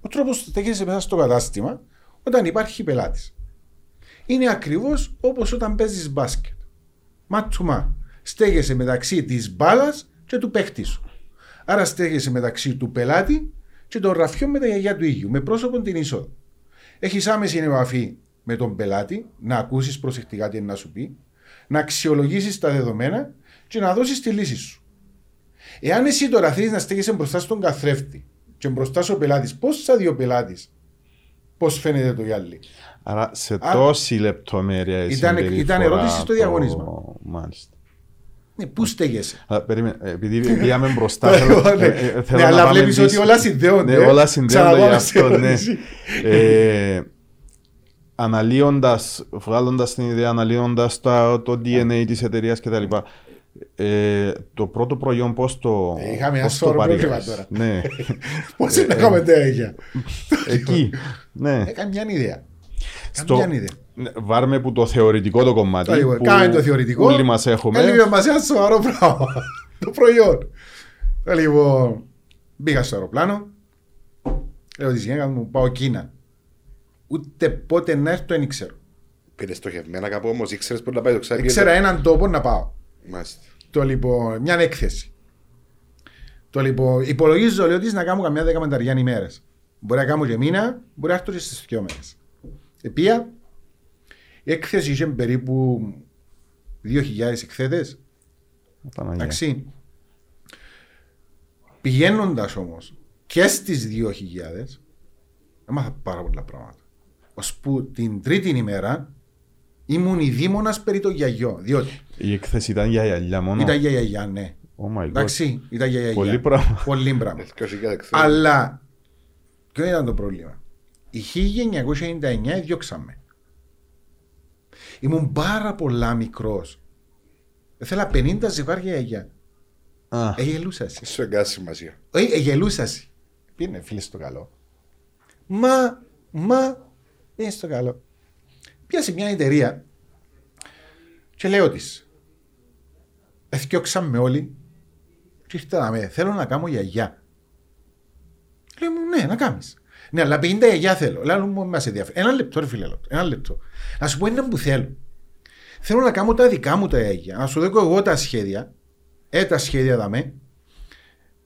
ο τρόπος που στέκεσαι μέσα στο κατάστημα όταν υπάρχει πελάτης, είναι ακριβώς όπως όταν παίζεις μπάσκετ. Ματσουμά. Στέγεσαι μεταξύ της μπάλας και του παίχτη σου. Άρα στέγεσαι μεταξύ του πελάτη και των ραφιών με τα γιαγιά του ίδιου, με πρόσωπον την είσοδο. Έχεις άμεση επαφή με τον πελάτη, να ακούσεις προσεκτικά τι είναι να σου πει, να αξιολογήσεις τα δεδομένα και να δώσεις τη λύση σου. Εάν εσύ τώρα θέλεις να στέγεσαι μπροστά στον καθρέφτη και μπροστά στον πελάτη, πώς θα δει ο πελάτη πώς φαίνεται το γυάλι. Άρα σε τόση λεπτομέρεια η συμπεριφορά. Ήταν ερώτηση στο διαγωνίσμα. Μάλιστα. Πού στέγεσαι. Επειδή πήγαμε μπροστά. Ναι, αλλά βλέπεις ότι όλα συνδέονται. Όλα συνδέονται γι' αυτό, ναι. Αναλύοντας, βγάλλοντας την ιδέα, αναλύοντας το DNA της εταιρείας κτλ. Το πρώτο προϊόν πώς το παρήγγες. Πώς είναι να κάνουμε τέτοια. Εκεί. Έκανε μια ιδέα. Βάρμε που το θεωρητικό το κομμάτι. Κάνε το θεωρητικό. Όλοι μας έχουμε. Έλεγε μαζί ένα σοβαρό πράγμα. Το προϊόν. Λοιπόν, μπήκα στο αεροπλάνο. Λέω τη γυναίκα μου, πάω Κίνα. Ούτε πότε να έρθω δεν ήξερα. Πήρε στοχευμένα κάπου όμως, ήξερες πού να πάει το ξάπι. Ήξερα έναν τόπο να πάω. Μάλιστα. Το λοιπόν, μια έκθεση. Το λοιπόν, υπολογίζω λέω της να κάνω καμιά 10 ημέρες. Μπορεί να κάνω και μήνα, μπορεί να έρθω και στις 2 μέρες. Επία, η έκθεση είχε περίπου 2.000 εκθέτες. Εντάξει. Πηγαίνοντας όμως και στις 2.000, έμαθα πάρα πολλά πράγματα. Ώσπου την τρίτη ημέρα ήμουν η δήμονας περί το γιαγιό. Διότι η έκθεση ήταν για γιαγιά μόνο. Ήταν για γιαγιά, ναι. Oh my God. Εντάξει, ήταν για γιαγιά. Πολύ πράγμα. Πολύ πράγμα. Αλλά ποιο ήταν το πρόβλημα. Η 1999 διώξαμε. Ήμουν πάρα πολλά μικρός. Θέλω 50 ζευγάρια γιαγιά. Εγελούσα εσύ. Σου εγκάσει σημασία. Εγελούσα εσύ. Είναι φίλε στο καλό. Μα, είναι στο καλό. Πιάσε μια εταιρεία και λέω της εθιώξαμε όλοι και ήρθαμε, θέλω να κάνω γιαγιά. Λέω μου ναι, να κάνεις. Ναι, αλλά 50 γιαγιά θέλω. Λέω μου μας ενδιαφέρει. Ένα λεπτό ρε φίλε, ένα λεπτό. Να σου πω έναν που θέλω. Θέλω να κάνω τα δικά μου τα γιαγιά. Να σου δω εγώ τα σχέδια. Τα σχέδια δαμέ.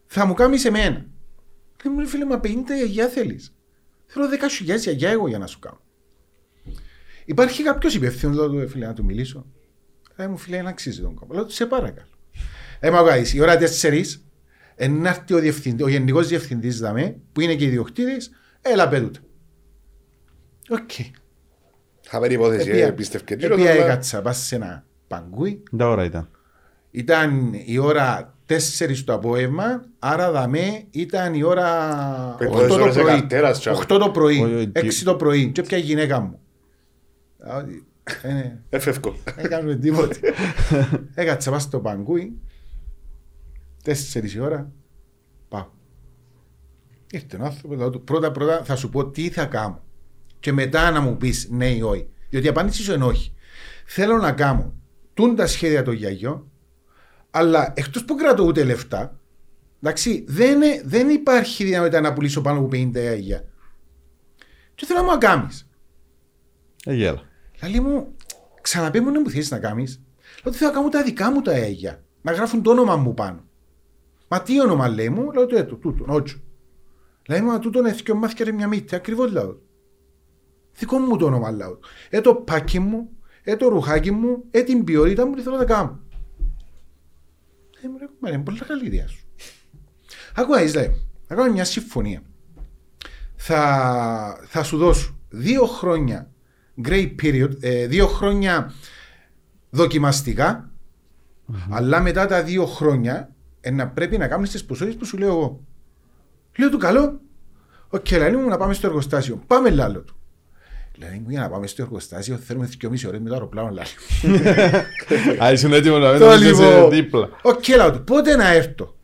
Θα μου κάνεις εμένα. Λέω μου ρε φίλε, μα 50 γιαγιά θέλεις. Θέλω 10.000 γιαγιά εγώ για να σου κάνω. Υπάρχει κάποιο υπευθύνο, φίλε, να του μιλήσω. Θα μου φίλε, να αξίζει τον κόμμα. Λέω, σε παρακαλώ. Εμαγγάεις, η ώρα 4, ενάρτη ο γενικός διευθυντής δαμέ, που είναι και ιδιοκτήτης, έλα πέτουτα. Οκ. Χαμένη υπόθεση, εμπίστευκε. Επία έκατσα, πας σε ένα παγκούι. Τα ώρα ήταν. Ήταν η ώρα 4 το απόγευμα, άρα δαμέ ήταν η ώρα 8 το πρωί, 6 το πρωί. Και πια η γυναίκα μου. Εφεύκω. Έκαναμε τίποτα. Έκατσα πας στο παγκούι. 4 ώρα. Πάω. Ήρθε ένα άνθρωπο. Πρώτα θα σου πω τι θα κάνω. Και μετά να μου πεις ναι ή όχι. Διότι η απάντηση σου είναι όχι. Θέλω να κάνω τούν τα σχέδια το γιαγιό. Αλλά εκτός που κρατώ ούτε λεφτά. Εντάξει, δεν υπάρχει δυνατότητα να πουλήσω πάνω από 50 γιαγιά. Και θέλω να μου κάνεις. Γέλα. Λαλή μου, ξαναπέ μου που θέλεις να κάνεις. Λέω ότι θέλω να κάνω τα δικά μου τα έγια. Να γράφουν το όνομα μου πάνω. Μα τι όνομα λέει μου, λέω ότι τούτον, ότσο. Λέει μου, τούτον έφυγε ο μάθηκερε μια μύτη, ακριβώς λέω. Δικό μου το όνομα λέω. Το πάκι μου, το ρουχάκι μου, την ποιότητα μου, τι θέλω να κάνω. Λέει μου, μα είναι πολύ καλή ιδέα σου. Ακούγες, λέει, θα κάνω μια συμφωνία. Θα σου δώσω 2 χρόνια Grey period, 2 χρόνια δοκιμαστικά, αλλά μετά τα 2 χρόνια να πρέπει να κάνεις τις ποσότητες που σου λέω εγώ. Λέω του καλό, οκ, λαλή μου να πάμε στο εργοστάσιο. Πάμε λάλο του. Λαλή μου για να πάμε στο εργοστάσιο θέλουμε 2,5 ώρες με το αεροπλάνο λάλο. Ά, ήσουν έτοιμο να μένω δίπλα. Οκ, λαλό του, πότε να έρθω.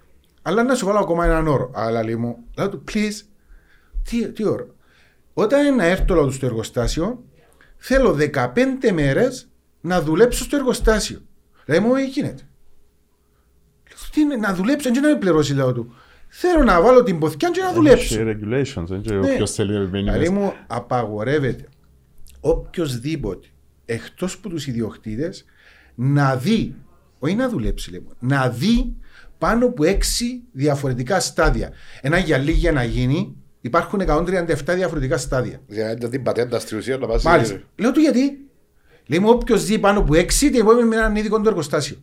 Αλλά να σου βάλω ακόμα έναν όρο. Αλλά λέει μου, please, τι όρο. Όταν έρθω λάδω στο εργοστάσιο, θέλω 15 μέρες να δουλέψω στο εργοστάσιο. Λέει μου, γίνεται. Να δουλέψω, και να με πληρώσει λάδω του. Θέλω να βάλω την ποθηκιά και να δουλέψω. Είναι regulations. Λέει μου, απαγορεύεται οποιοσδήποτε εκτός από τους ιδιοκτήτες να δει, όχι να δουλέψει, λέει μου, να δει πάνω από 6 διαφορετικά στάδια. Ένα γυαλί για να γίνει, υπάρχουν 137 διαφορετικά στάδια. Για να την πατέντα στην ουσία να πας. Μάλιστα. Λέω του γιατί. Λέει μου, όποιος δει πάνω από 6, την επόμενη με έναν ειδικό του εργοστάσιο.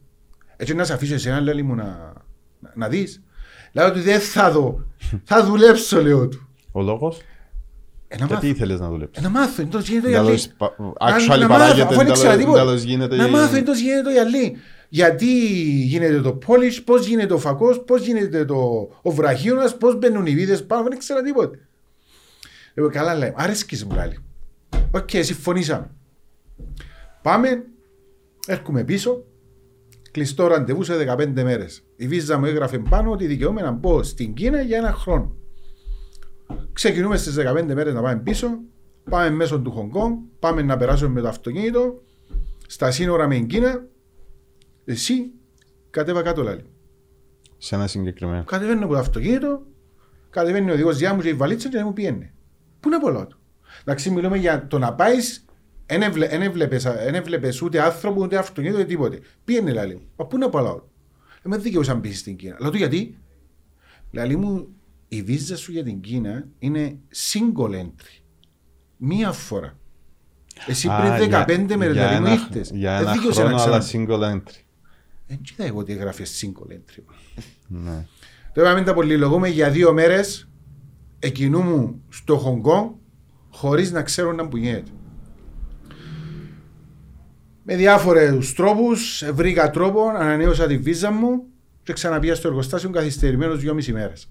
Έτσι να σε αφήσω εσένα, λέει μου, να δεις. Λέω του δεν θα δω. Θα δουλέψω, λέω του. Ο λόγος. Γιατί ήθελες να δουλέψεις. Να μάθω, εντός γίνεται το γυαλί. Να μάθω, εντός γίνεται το γυαλί. Γιατί γίνεται το πόλις, πώς γίνεται ο φακός, πώς γίνεται ο βραχίωνας, πώς μπαίνουν οι βίδες πάνω, δεν ξέρω τίποτα. Λέω, καλά λέμε, αρέσκεις μου λέει. Οκ, συμφωνήσαμε. Πάμε, έρχομαι πίσω, κλειστό ραντεβού σε 15 μέρες. Η βίζα μου έγραφε πάνω ότι δικαιούμαι να μπω στην Κίνα για ένα χρόνο. Ξεκινούμε στις 15 μέρες να πάμε πίσω, πάμε μέσω του Χονγκ Κονγκ, πάμε να περάσουμε με το αυτοκίνητο, στα σύνορα με την Κίνα. Εσύ κατέβα κάτω λάλη. Σε ένα συγκεκριμένο. Κατεβαίνω από το αυτοκίνητο, κατεβαίνει ο οδηγός διά μου και η βαλίτσα και να μου πιένει. Πού να πω λάδω. Εντάξει, μιλούμε για το να πάει, δεν έβλεπες ούτε άνθρωπο, ούτε αυτοκίνητο, ούτε τίποτε. Πιένει λάλη. Μα πού να πω λάδω. Είμαι δίκαιος αν πεις στην Κίνα. Λάδω γιατί. Λάλη μου, η βίζα σου για την Κίνα είναι single entry. Μία φορά. Εσύ πριν 15 μέρες δηλαδή μου ήρθες. Για ένα χρόνο αλλά single entry. Δεν κοιτάει εγώ τι έγραφε single entry. Τώρα μην τα πολυλογούμε για 2 μέρες εκείνου μου στο Χονγκ Κονγκ χωρίς να ξέρω να μπουνιέται. Με διάφορους τρόπους, βρήκα τρόπο, ανανέωσα τη βίζα μου και ξαναπήγα στο εργοστάσιο καθυστερημένος 2,5 μέρες.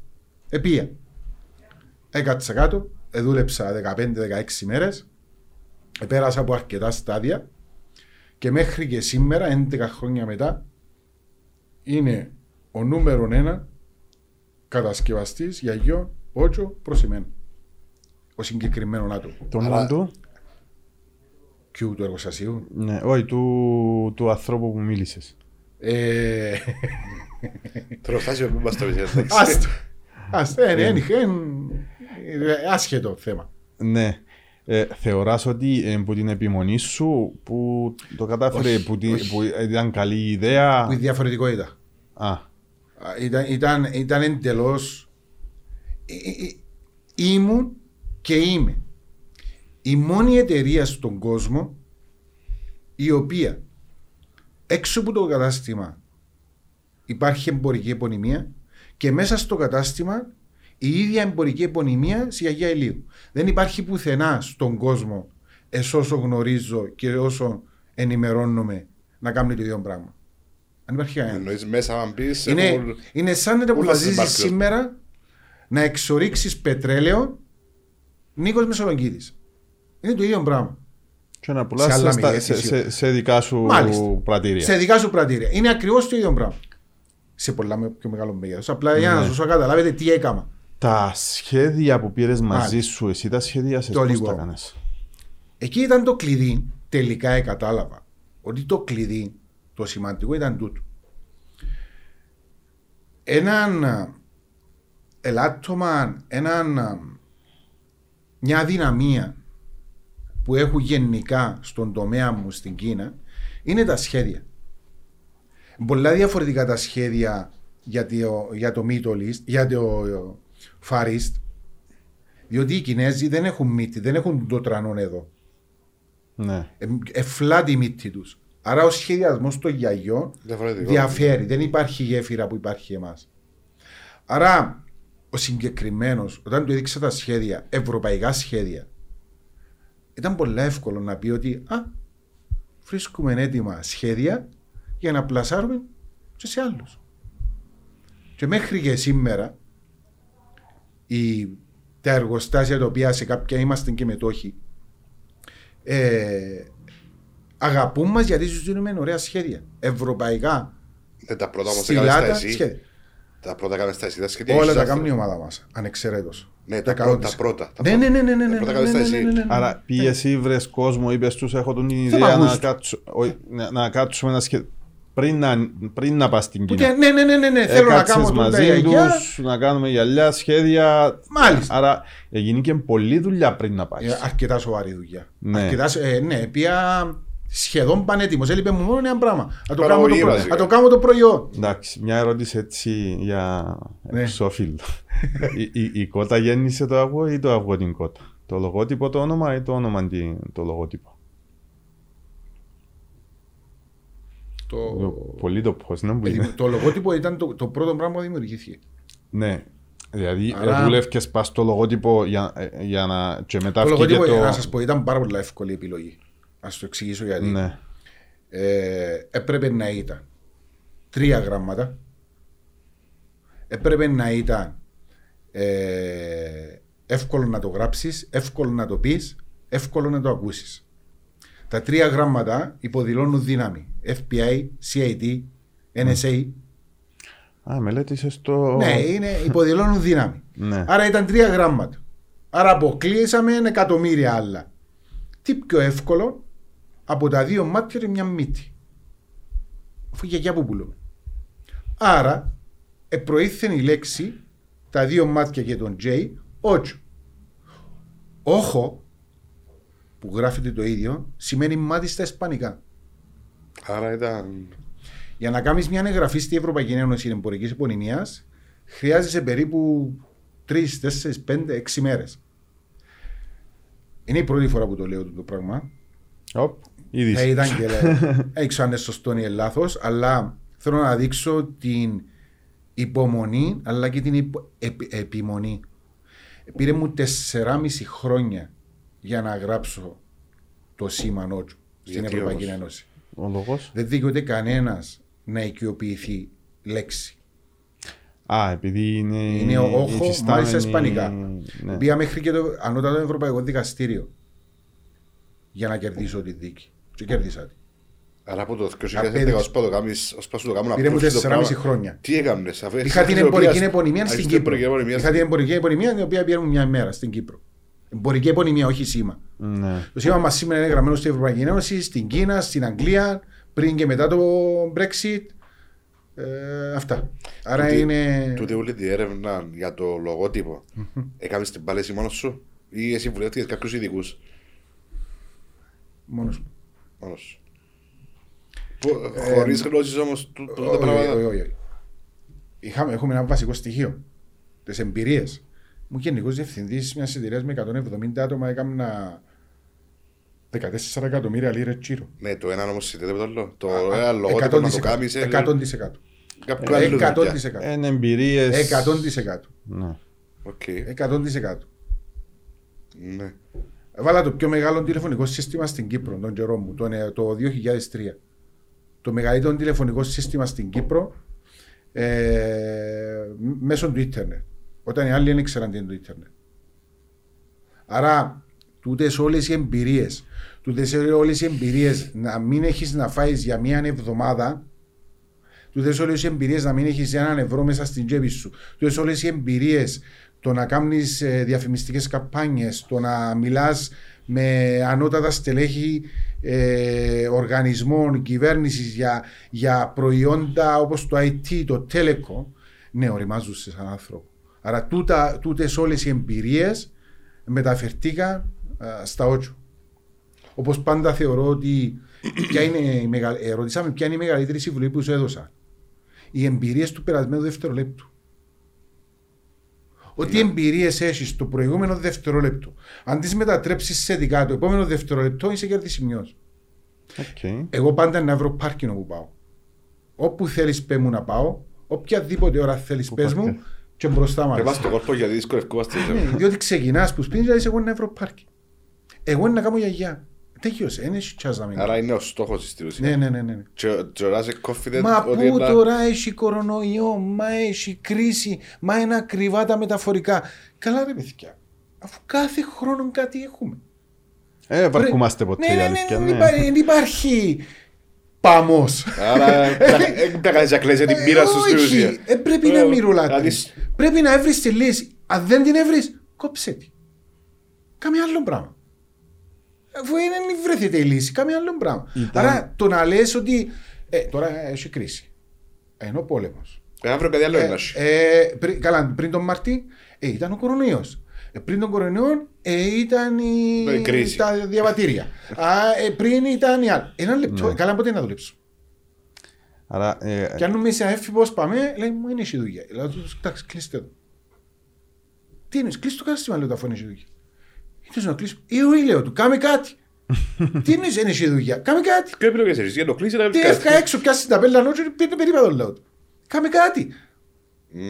Επία. Έκατσα κάτω, δούλεψα 15-16 μέρες. Πέρασα από αρκετά στάδια και μέχρι και σήμερα, 11 χρόνια μετά, είναι ο νούμερο 1 κατασκευαστής για γιο Ότσο προσημένα. Ο συγκεκριμένο άτομο. Το όνομα του? Κιού του εργοστασίου. Ναι, όχι, του ανθρώπου που μίλησες. Το εργοστάσιο που μας το βρίσκεται. Άστο, άσχετο θέμα. Ναι. Θεωράς ότι που την επιμονή σου που το κατάφερε, όχι, που ήταν καλή ιδέα. Που η διαφορετικότητα. Ήταν εντελώς. Ήμουν και είμαι η μόνη εταιρεία στον κόσμο η οποία έξω από το κατάστημα υπάρχει εμπορική επωνυμία και μέσα στο κατάστημα η ίδια εμπορική επωνυμία στη Αγία Ηλίου. Δεν υπάρχει πουθενά στον κόσμο, όσο γνωρίζω και όσο ενημερώνομαι, να κάνει το ίδιο πράγμα. Αν υπάρχει κανένα. Είναι σαν να το αποφασίζεις σήμερα να εξορίξεις πετρέλαιο Νίκος Μεσολογγίδης. Είναι το ίδιο πράγμα. Και να πουλάς σε δικά σου πρατήρια. Σε δικά σου πρατήρια. Είναι ακριβώς το ίδιο πράγμα. Σε πολλά πιο μεγάλο μέγεθος. Απλά για να σας καταλάβετε τι έκανα. Τα σχέδια που πήρες μαζί σου, εσύ τα σχεδίασες, πώς τα έκανες. Εκεί ήταν το κλειδί. Τελικά κατάλαβα ότι το κλειδί, το σημαντικό ήταν τούτο. Έναν ελάττωμα, μια δυναμία που έχω γενικά στον τομέα μου στην Κίνα είναι τα σχέδια. Πολλά διαφορετικά τα σχέδια για το Middle East, για το Far East, διότι οι Κινέζοι δεν έχουν μύτη, δεν έχουν το τρανόν εδώ. Ναι. Εφλάται η μύτη τους. Άρα ο σχεδιασμός των γιαγιών διαφέρει. Δεν υπάρχει γέφυρα που υπάρχει εμάς. Άρα ο συγκεκριμένος, όταν του έδειξα τα σχέδια, ευρωπαϊκά σχέδια, ήταν πολύ εύκολο να πει ότι βρίσκουμε έτοιμα σχέδια για να πλασάρουμε και σε άλλους. Και μέχρι και σήμερα τα εργοστάσια τα οποία σε κάποια είμαστε και μετόχοι αγαπούν μας γιατί τους δίνουμε ωραία σχέδια. Ευρωπαϊκά. Δεν τα πρώτα όμως έκανες τα εσύ. Τα πρώτα κάναμε στα εσύ. Όλα τα κάνουμε η ομάδα μας, ανεξαιρέτως. Ναι, τα πρώτα. Ναι. Άρα πήγε εσύ, βρες κόσμο, είπες τους, έχω την ιδέα να κάτσουμε ένα σχέδιο. Πριν να πας στην Κίνα. Ναι. Θέλω να κάνω μαζί τους, να κάνουμε γυαλιά, σχέδια. Μάλιστα. Άρα έγινε και πολλή δουλειά πριν να πάει. Αρκετά σοβαρή δουλειά. Ναι, πια σχεδόν πανέτοιμος. Έλειπε μου μόνο ένα πράγμα. Να το κάνω το προϊόν. Εντάξει, μια ερώτηση έτσι για εξώφυλλο. Η κότα γέννησε το αυγό ή το αυγό την κότα? Το λογότυπο το όνομα ή το όνομα το λογότυπο? Πολύ το πώς να μπει. Το λογότυπο ήταν το πρώτο πράγμα που δημιουργήθηκε. Ναι, δηλαδή δούλευκες πας στο λογότυπο για να και μετά το λογότυπο, να σας πω, ήταν πάρα πολύ εύκολη επιλογή. Ας το εξηγήσω γιατί. Ναι. Έπρεπε να ήταν 3 γράμματα. Έπρεπε να ήταν εύκολο να το γράψεις, εύκολο να το πεις, εύκολο να το ακούσεις. Τα 3 γράμματα υποδηλώνουν δύναμη. FBI, CID, NSA. Μελέτησες το... Ναι, υποδηλώνουν δύναμη. Ναι. Άρα ήταν 3 γράμματα. Άρα αποκλείσαμε 1.000.000 άλλα. Τι πιο εύκολο από τα 2 μάτια και μια μύτη? Αφού για εκεί που. Άρα προήλθε η λέξη τα 2 μάτια και τον J, ότσο. Όχο, που γράφεται το ίδιο, σημαίνει μάτι στα ισπανικά. Άρα ήταν... Για να κάνεις μια εγγραφή στη Ευρωπαϊκή Ένωση Εμπορικής Επωνυμίας, χρειάζεσαι περίπου 3, 4, 5, 6 μέρες. Είναι η πρώτη φορά που το λέω το πράγμα. Θα ήταν και λέω, έξω αν είναι σωστό ή λάθος, αλλά θέλω να δείξω την υπομονή, αλλά και την επιμονή. Πήρε μου 4,5 χρόνια για να γράψω το σήμα Νότζου στην Ευρωπαϊκή Ένωση. Δεν δικαιούται κανένας να οικειοποιηθεί λέξη. Επειδή είναι όχο, μάλιστα ισπανικά. Ναι. Πήγα μέχρι και το ανώτατο Ευρωπαϊκό Δικαστήριο για να κερδίσω τη δίκη. Και κέρδισα τη. Άρα από το 2010 ώσπα σου το κάνουν. Πήρε μου 4,5 χρόνια. Τι έκανες? Είχα την εμπορική επωνυμία στην Κύπρο. Είχα την εμπορική επωνυμία την οποία πήραμε μια μέρα στην Κύπρο. Εμπορική επωνυμία, όχι σήμα. Ναι. Το σήμα μας σήμερα είναι γραμμένο στην Ευρωπαϊκή Ένωση, στην Κίνα, στην Αγγλία, πριν και μετά το Brexit. Αυτά. Άρα είναι. Τούτη όλη τη έρευνα για το λογότυπο, έκανες την παλέση μόνος σου ή εσύ βουλεύτηκες κάποιους ειδικούς? Μόνος μου. Χωρίς γνώσεις όμως τα πράγματα. Όχι. Έχουμε ένα βασικό στοιχείο. Τις εμπειρίες. Μου γενικός διευθυντής μιας εταιρείας με 170 άτομα έκανα 14 εκατομμύρια λίρες τσίρο. Ναι, το ένα όμως συνδέεται με το άλλο. Το ένα λογότυπο να το κάνεις 100%. 100%. Εν εμπειρίες... 100%. Ναι. Οκ. 100%. Ναι. Βάλα το πιο μεγάλο τηλεφωνικό σύστημα στην Κύπρο, τον καιρό μου, το 2003. Το μεγαλύτερο τηλεφωνικό σύστημα στην Κύπρο μέσω του ίντερνετ. Όταν οι άλλοι δεν ήξεραν τι είναι το ίντερνετ. Άρα, τούτες όλες οι εμπειρίες, να μην έχεις να φάεις για μία εβδομάδα, τούτες όλες οι εμπειρίες να μην έχεις έναν ευρώ μέσα στην τσέπη σου, τούτες όλες οι εμπειρίες, το να κάνεις διαφημιστικές καμπάνιες, το να μιλάς με ανώτατα στελέχη οργανισμών, κυβέρνησης για προϊόντα όπως το IT, το Telecom, ναι, οριμάζουσες σαν άνθρωπο. Άρα τούτες όλες οι εμπειρίες μεταφερθήκαν στα ότσο. Όπως πάντα θεωρώ ότι ρωτήσαμε ποια είναι η μεγαλύτερη συμβουλή που σου έδωσα. Οι εμπειρίες του περασμένου δευτερολέπτου. Ό,τι εμπειρίες έχεις το προηγούμενο δευτερόλεπτο, αν τις μετατρέψεις σε δικά το επόμενο δευτερόλεπτο, είσαι κερδισιμιός. Εγώ πάντα να βρω πάρκινο που πάω. Όπου θέλεις πες μου να πάω, οποιαδήποτε ώρα θέλεις πες μου, και μπροστά μας. Πεβάς το κορπό γιατί δυσκολευκόμαστε. Διότι ξεκινάς που σπίνεις, δηλαδή εγώ είναι Ευρωπάρκη. Εγώ είναι να κάνω γιαγιά. Τέχιος, είναι σιτσάς να μην. Άρα είναι ο στόχος της τυρούς. Ναι. Μα πού τώρα έχει κορονοϊό, μα έχει κρίση, μα είναι ακριβά τα μεταφορικά. Καλά ρε παιδιά, αφού κάθε χρόνο κάτι έχουμε. Βαρκούμαστε ποτέ η αλήθεια. Δεν υπάρχει Vamos. Άρα, δεν τα κάνεις ακλές για την πείρα σου στην ουσία. Πρέπει να μυρουλάτε. Πρέπει να έβρεις τη λύση. Αν δεν την έβρεις, κόψε τη. Κάμε άλλο πράγμα. Αφού δεν βρέθεται η λύση, κάμε άλλο πράγμα. Άρα το να λες ότι τώρα έχει κρίση. Ενώ πόλεμος. Αύριο κάτι άλλο ένας. Καλά, πριν τον Μαρτίν ήταν ο κορονοϊός. Πριν τον κορονοϊό ήταν τα διαβατήρια. Πριν ήταν η άλλη. Ένα λεπτό, καλά ποτέ να δουλέψω. Κι αν νομίζει αέφυπος πάμε, λέει μου είναι η δουλειά. Λέω τους τάξε κλείστε το. Τι είναι, κλείσει το κάστημα λέω τα αφού είναι η δουλειά. Ήθελες να κλείσω, ή λέω του κάμε κάτι. Τι είναι, είναι η δουλειά, κάμε κάτι. Και πρέπει να κλείσεις, για να κλείσεις να κάνεις κάτι. Τι έφυγα έξω, πιάσεις τα πέλα νότσο και πήρνε περίπατο λέω του. Κάμε κάτι.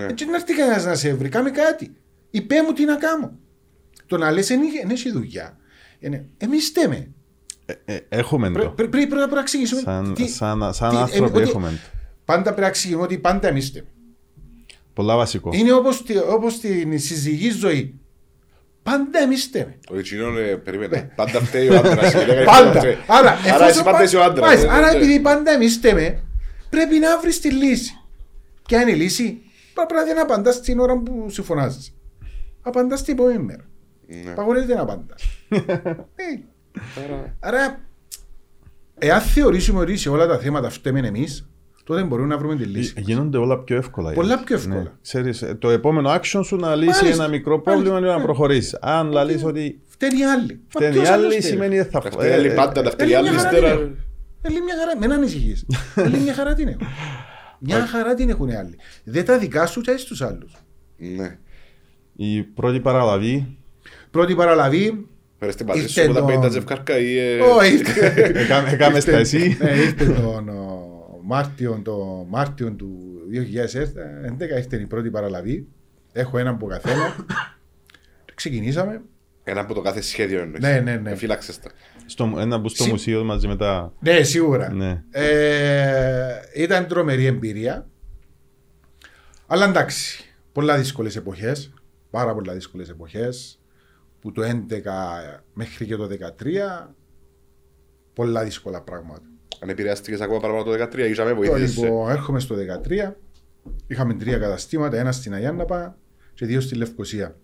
Έτσι να έρθει κανένας να σε βρει, κάμε κάτι. Υπέ μου τι να κάνω. Το να λες είναι η δουλειά. Εμείς στέμε. Έχουμε το. Πρέπει να παραξηγήσουμε. Σαν άνθρωποι έχουμε το. Πάντα παραξηγούμε ότι πάντα εμείς στέμε. Πολλά βασικό. Είναι όπως στην συζυγή ζωή. Πάντα εμείς στέμε. Ο Ιτσινόν περιμένει. Πάντα φταίει ο άντρας. Πάντα. Άρα επειδή πάντα εμείς στέμε, πρέπει να βρεις τη λύση. Ποια είναι η λύση? Πρέπει να απαντάς την ώρα που σου φωνάζεις. Απαντάς την επόμενη μέρα. Παγορεύεται να απαντάς. Άρα, εάν θεωρήσουμε ότι σε όλα τα θέματα φταίμε εμείς, τότε μπορούμε να βρούμε τη λύση. Γίνονται όλα πιο εύκολα. Πολλά πιο εύκολα. Ναι. Ξέρεις, το επόμενο action σου να λύσει μάλιστα, ένα μικρό πρόβλημα είναι να προχωρήσει. Αν λαλείς ότι φταίνει άλλη. Φταίνει άλλη σημαίνει ότι θα φταίνει. Άλλη πάντα να φταίνει άλλη ύστερα. Μια χαρά. Μην ανησυχείς. Μια χαρά την έχουν. Μια χαρά την έχουν άλλοι. Δεν τα δικά σου, τα είσαι στους άλλους. Ναι. Η πρώτη παραλαβή. Πρώτη παραλαβή. Φέρε στην πατή σου τα 50 ζευκάρκα ή... Όχι. Έκαμε στα εσύ. Ναι, ήρθε τον Μάρτιο του 2011, ήρθε η πρώτη παραλαβή. Έχω έναν από καθένα. Ξεκινήσαμε. Ένα από το κάθε σχέδιο εννοείς. Ναι. Φύλαξες τα. Ένα που στο μουσείο μαζί μετά. Ναι, σίγουρα. Ήταν τρομερή εμπειρία. Αλλά εντάξει, πολλά δύσκολες εποχές. Πάρα πολλά δύσκολες εποχές, που το 2011 μέχρι και το 2013, πολλά δύσκολα πράγματα. Αν επηρεάστηκες ακόμα παραπάνω το 2013, είχαμε βοηθήσει. Λοιπόν, έρχομαι στο 2013, είχαμε 3 καταστήματα, ένα στην Αγιάνναπα και 2 στη Λευκοσία.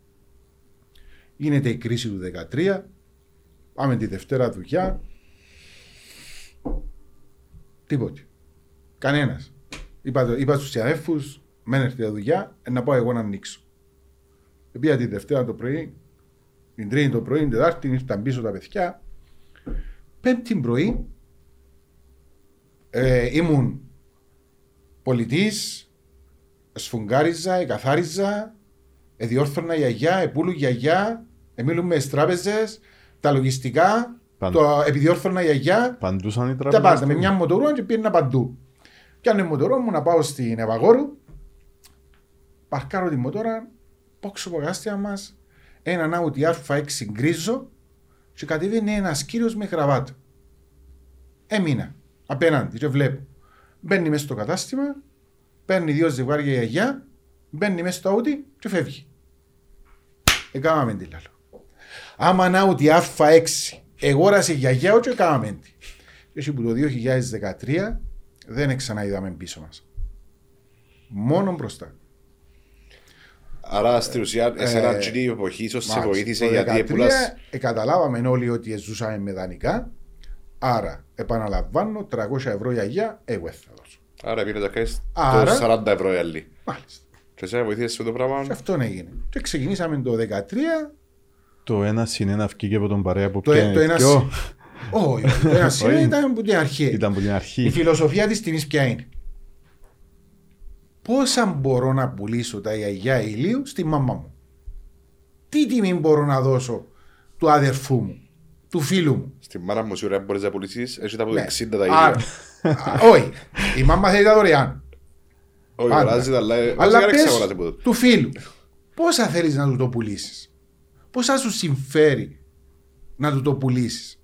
Γίνεται η κρίση του 2013, πάμε τη Δευτέρα δουλειά, τίποτε, κανένας. Είπα στους συναδέλφους, μεν έρθει η δουλειά, να πάω εγώ να ανοίξω. Πήγα τη Δευτέρα το πρωί, την Τρίτη το πρωί, την Τετάρτη, ήρθαν πίσω τα παιδιά. Πέμπτη πρωί ήμουν πολιτής, σφουγγάριζα, εκαθάριζα, διόρθωνα γιαγιά, επούλου γιαγιά, εμίλουμε στις τράπεζες, τα λογιστικά, επιδιόρθωνα γιαγιά. Παντούσαν οι τράπεζες. Τα πάντα, με μια μοτορούα και πήγαινα παντού. Κι αν είναι μοτορό μου να πάω στην Ευαγόρου, παρκάρω τη μοτόρα, πάω από κάστια μας, έναν Audi α6 γκρίζο και κατεβαίνει ένας κύριος με γραβάτα. Έμεινα απέναντι και βλέπω. Μπαίνει μέσα στο κατάστημα, παίρνει 2 ζευγάρια γιαγιά, μπαίνει μέσα στο Audi και φεύγει. Εκάμαμε τη λαλό. Άμα ένα Audi α6 εγόρασε γιαγιά και εκάμαμε τη. Έτσι που το 2013 δεν ξαναείδαμε πίσω μας. Μόνο μπροστά. Άρα στην ουσία σε έναν κοινή εποχή ίσως σε βοήθησε γιατί επούλας... Καταλάβαμε όλοι ότι ζούσαμε με δανεικά. Άρα επαναλαμβάνω 300 ευρώ γιαγιά εγώ θα δώσω. Άρα επειδή θα κάνεις το 40 ευρώ γιαλί. Μάλιστα. Και σε βοήθησε αυτό το πράγμα. Σε αυτόν έγινε. Και ξεκινήσαμε το 2013. Το 1+1 βγήκε από τον παρέα που πιένε. Όχι, το 1+1 ήταν από την αρχή. Η φιλοσοφία της τιμής ποια είναι? Πόσα μπορώ να πουλήσω τα γιαγιά ηλίου στη μαμά μου? Τι τιμή μπορώ να δώσω του αδερφού μου, του φίλου μου? Στη μάνα μου σίγουρα μπορείς να πουλήσεις, έτσι από 60 τα ηλίου. Όχι, η μάμα θέλει τα δωρεάν. Όχι, αλλά πες του φίλου, πόσα θέλεις να του το πουλήσεις? Πόσα σου συμφέρει να του το πουλήσεις?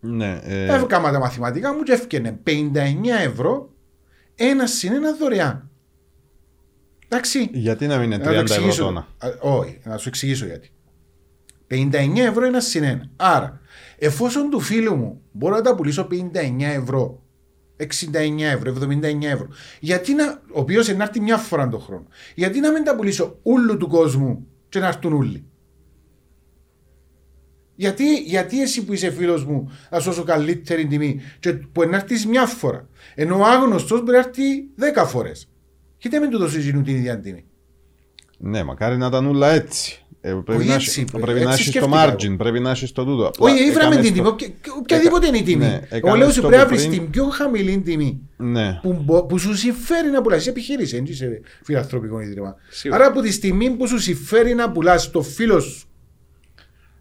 Ναι. Έφκαμα τα μαθηματικά μου και έφκαινε 59 ευρώ 1+1 δωρεάν. Εντάξει. Γιατί να μην είναι 30 ευρώ τόνα? Όχι, να σου εξηγήσω γιατί. €59 ένα συνένα. Άρα, εφόσον του φίλου μου μπορώ να τα πουλήσω €59, €69, €79, γιατί να, ο οποίος να έρθει μια φορά τον χρόνο, γιατί να μην τα πουλήσω όλου του κόσμου και να έρθουν όλοι. Γιατί εσύ που είσαι φίλος μου να σώσω καλύτερη τιμή και που να έρθεις μια φορά, ενώ ο άγνωστος μπορεί να έρθει 10 φορές. Γιατί μην του δώσεις την ίδια τιμή. Ναι, μακάρι να ήταν όλα έτσι. Πρέπει να έχεις το margin, πρέπει να έχεις το τούτο. Όχι, ήβραμε την τιμή, οποιαδήποτε είναι η τιμή. Ο λέω σου πρέπει να βρεις την πιο χαμηλή τιμή που σου συμφέρει να πουλάς. Είσαι επιχείρηση, δεν είσαι φιλανθρωπικό ίδρυμα. Άρα από τη στιγμή που σου συμφέρει να πουλάς το φίλο σου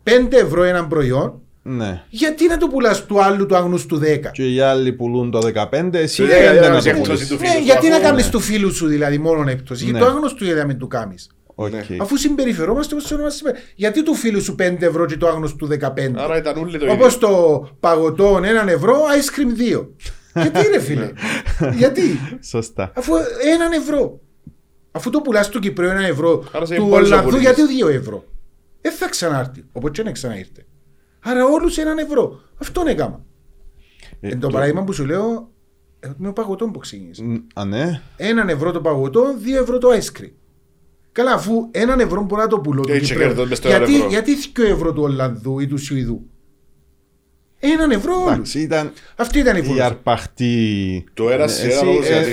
€5 έναν προϊόν, ναι. Γιατί να το πουλάς του άλλου του αγνώστου 10. Και οι άλλοι πουλούν το 15, εσύ δεν να το πουλήσεις. Γιατί να κάνεις του φίλου σου δηλαδή μόνο έκπτωση, γιατί το άγνωστο γιατί να μην του κάνεις. Okay. Αφού συμπεριφερόμαστε όπως ονομάζουμε. Γιατί του φίλου σου €5 και το άγνωστο του 15. Άρα ήταν όλοι το ίδιο. Όπως το παγωτόν €1, ice cream 2. Γιατί ρε φίλε, γιατί. Σωστά. Αφού €1. Αφού το πουλάς του Κυπρέου €1, του Ολλανδού γιατί €2. Δεν θα ξανάρθει. Οπότε δεν ξαναήρθε. Άρα όλους €1. Αυτό είναι κάμα. Το παράδειγμα που σου λέω με ο παγωτόν που ξεκίνησε. Α, ναι. €1 το παγωτόν, €2 το ice cream. Καλά, αφού €1 μπορεί να το πουλώ. Γιατί €2 του Ολλανδού ή του Σουηδού. €1 όλους. Αυτή ήταν η βούληση. Η αρπαχτή. Το έρας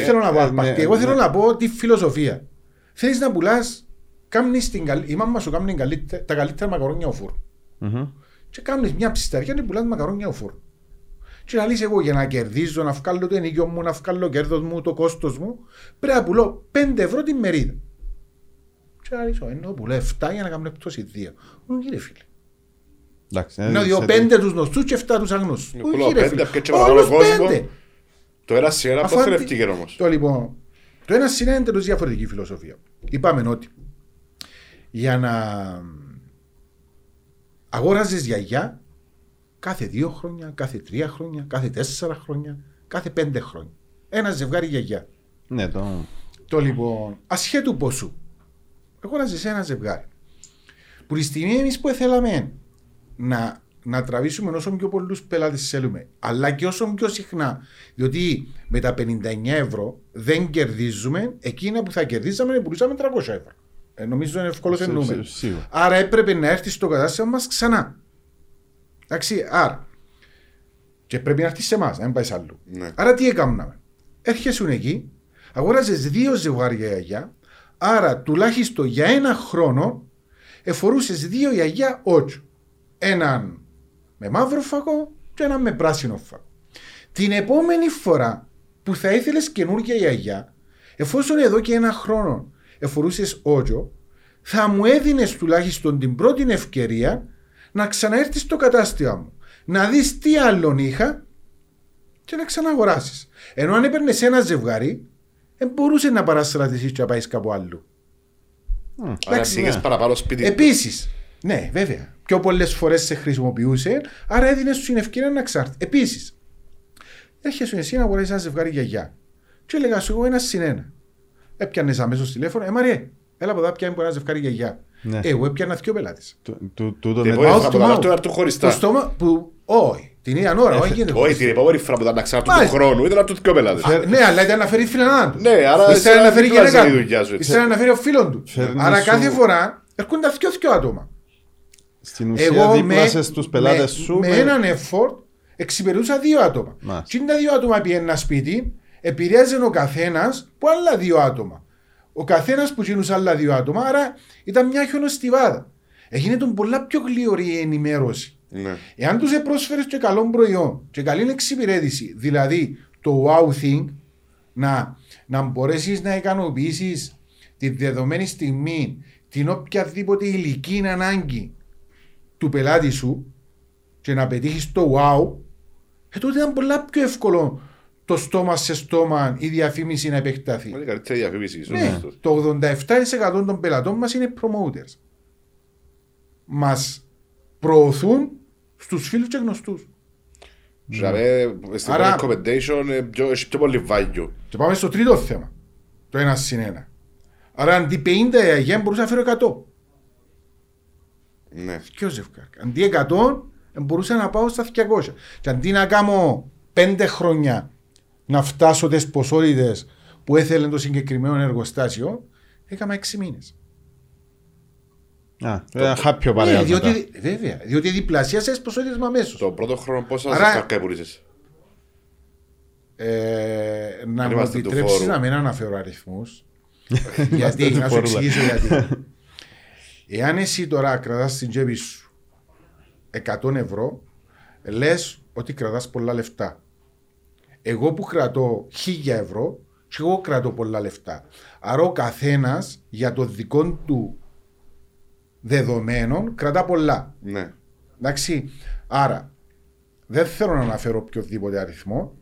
θέλω να πω αρπαχτή. Εγώ θέλω να πω τη φιλοσοφία. Θέλεις να πουλάς, η μάμα σου κάνει τα καλύτερα μακαρόνια ο φόρου. Και κάνεις μια ψησταριά και πουλάς μακαρόνια ο φόρου. Και να λες εγώ για να κερδίζω, να βγάλω το ενοίκιο μου, να βγάλω το κέρδος μου, το κόστος μου, πρέπει να πουλώ €5 την μερίδα. Και να λες εγώ πουλώ 7 για να κάνω πτώση 2. Ού κύριε φίλε. Να διώ 5 τους νοστούς και 7 τους αγνούς. Ού κύριε φίλε. Όλους 5. Το ένα σειρά πώς θρεφτήκε όμως. Το ένα σειρά είναι τελώς διαφορετική φιλοσοφία. Είπαμε ότι για να αγόραζες γιαγιά κάθε 2 χρόνια, κάθε 3 χρόνια, κάθε 4 χρόνια, κάθε 5 χρόνια. Ένα ζευγάρι γιαγιά. Ναι, το λοιπόν, ασχέτου ποσού, αγόραζες ένα ζευγάρι. Που τη στιγμή εμείς που θέλαμε να τραβήσουμε όσο πιο πολλούς πελάτες θέλουμε, αλλά και όσο πιο συχνά, διότι με τα €59 δεν κερδίζουμε εκείνα που θα κερδίζαμε, πουλούσαμε €300. Νομίζω είναι εύκολο το νούμερο. Άρα έπρεπε να έρθει στο κατάστημα μας ξανά. Εντάξει, άρα. Και πρέπει να έρθει σε εμάς, να μην πάει αλλού. Ναι. Άρα τι έκαναμε. Έρχεσαι εκεί, αγόραζες 2 ζευγάρια γιαγιά, άρα τουλάχιστον για 1 χρόνο εφορούσες 2 γιαγιά ότσο. Έναν με μαύρο φακό και έναν με πράσινο φακό. Την επόμενη φορά που θα ήθελες καινούργια γιαγιά, εφόσον εδώ και 1 χρόνο εφορούσες ότσο, θα μου έδινες τουλάχιστον την πρώτη ευκαιρία να ξαναέρθεις στο κατάστημα μου, να δεις τι άλλον είχα και να ξαναγοράσεις. Ενώ αν έπαιρνες ένα ζευγάρι, μπορούσε να παραστρατηθείς και να πάει κάπου αλλού. Πήγες παραπάνω σπίτι. Επίσης, ναι, βέβαια, πιο πολλές φορές σε χρησιμοποιούσε, άρα έδινες σου την ευκαιρία να ξανάρθεις. Επίσης, έρχεσαι εσύ να αγοράσεις ένα ζευγάρι γιαγιά και έλεγα σου εγώ 1-1. Έπιανες αμέσως τηλέφωνο, Μαριέ, έλα από εδώ πιάνει που ένα ζευγάρι γιαγιά. Ναι. Εγώ έπιανα 2 πελάτες. Αυτό είναι χωριστά. Το στόμα που. Όχι, την ίδια ώρα. Όχι, την επόμενη φορά που ήταν να ξαρτούν του χρόνου ήταν από τους 2 πελάτες. Ναι, αλλά ήταν να φέρει φιλανά του. Ναι, άρα ήθελε να φέρει γυναίκα του. Ήθελε να φέρει ο φίλο του. Άρα κάθε φορά έρχονται 2 άτομα. Στην ουσία δίπλασες τους πελάτες σου. Με έναν effort εξυπηρετούσα 2 άτομα. Και είναι τα 2 άτομα επί ένα σπίτι, επηρέαζε ο καθένας που άλλα 2 άτομα. Ο καθένας που γίνουν άλλα 2 άτομα, άρα ήταν μια χιονοστιβάδα. Έγινε τον πολλά πιο γλυωρή η ενημέρωση. Ναι. Εάν τους επρόσφερες και καλό προϊόν και καλή εξυπηρέτηση, δηλαδή το wow thing, να μπορέσεις να ικανοποιήσεις τη δεδομένη στιγμή, την οποιαδήποτε ηλική ανάγκη του πελάτη σου και να πετύχεις το wow, τότε ήταν πολλά πιο εύκολο το στόμα σε στόμα η διαφήμιση να επεκταθεί. Είναι καλύτερη διαφήμιση. Ναι, το 87% των πελατών μας είναι promoters. Μας προωθούν στους φίλους και γνωστούς. Στην recommendation έχει πιο πολύ value. Και πάμε στο τρίτο θέμα. Το 1-1. Άρα αντί 50 γιαγιά μπορούσα να φέρω 100. Ναι. Ποιο ζευκάρκα. Αντί 100, μπορούσα να πάω στα 200. Και αντί να κάνω 5 χρόνια να φτάσω τις ποσότητες που έθελε το συγκεκριμένο εργοστάσιο, έκανα 6 μήνες. Α, δεν είχα πιο παρελθόν. Βέβαια, διότι διπλασίασε τις ποσότητες μου αμέσως. Το πρώτο χρόνο πόσα ζευκάρκα μπορούσες. Να μου επιτρέψεις να μην αναφέρω αριθμούς. Γιατί, να σου εξηγήσω γιατί. Εάν εσύ τώρα κρατάς στην τσέπη σου 100 ευρώ, λες ότι κρατάς πολλά λεφτά. Εγώ που κρατώ 1000 ευρώ, και εγώ κρατώ πολλά λεφτά. Άρα ο καθένας για το δικό του δεδομένο κρατά πολλά. Ναι. Εντάξει. Άρα δεν θέλω να αναφέρω οποιοδήποτε αριθμό,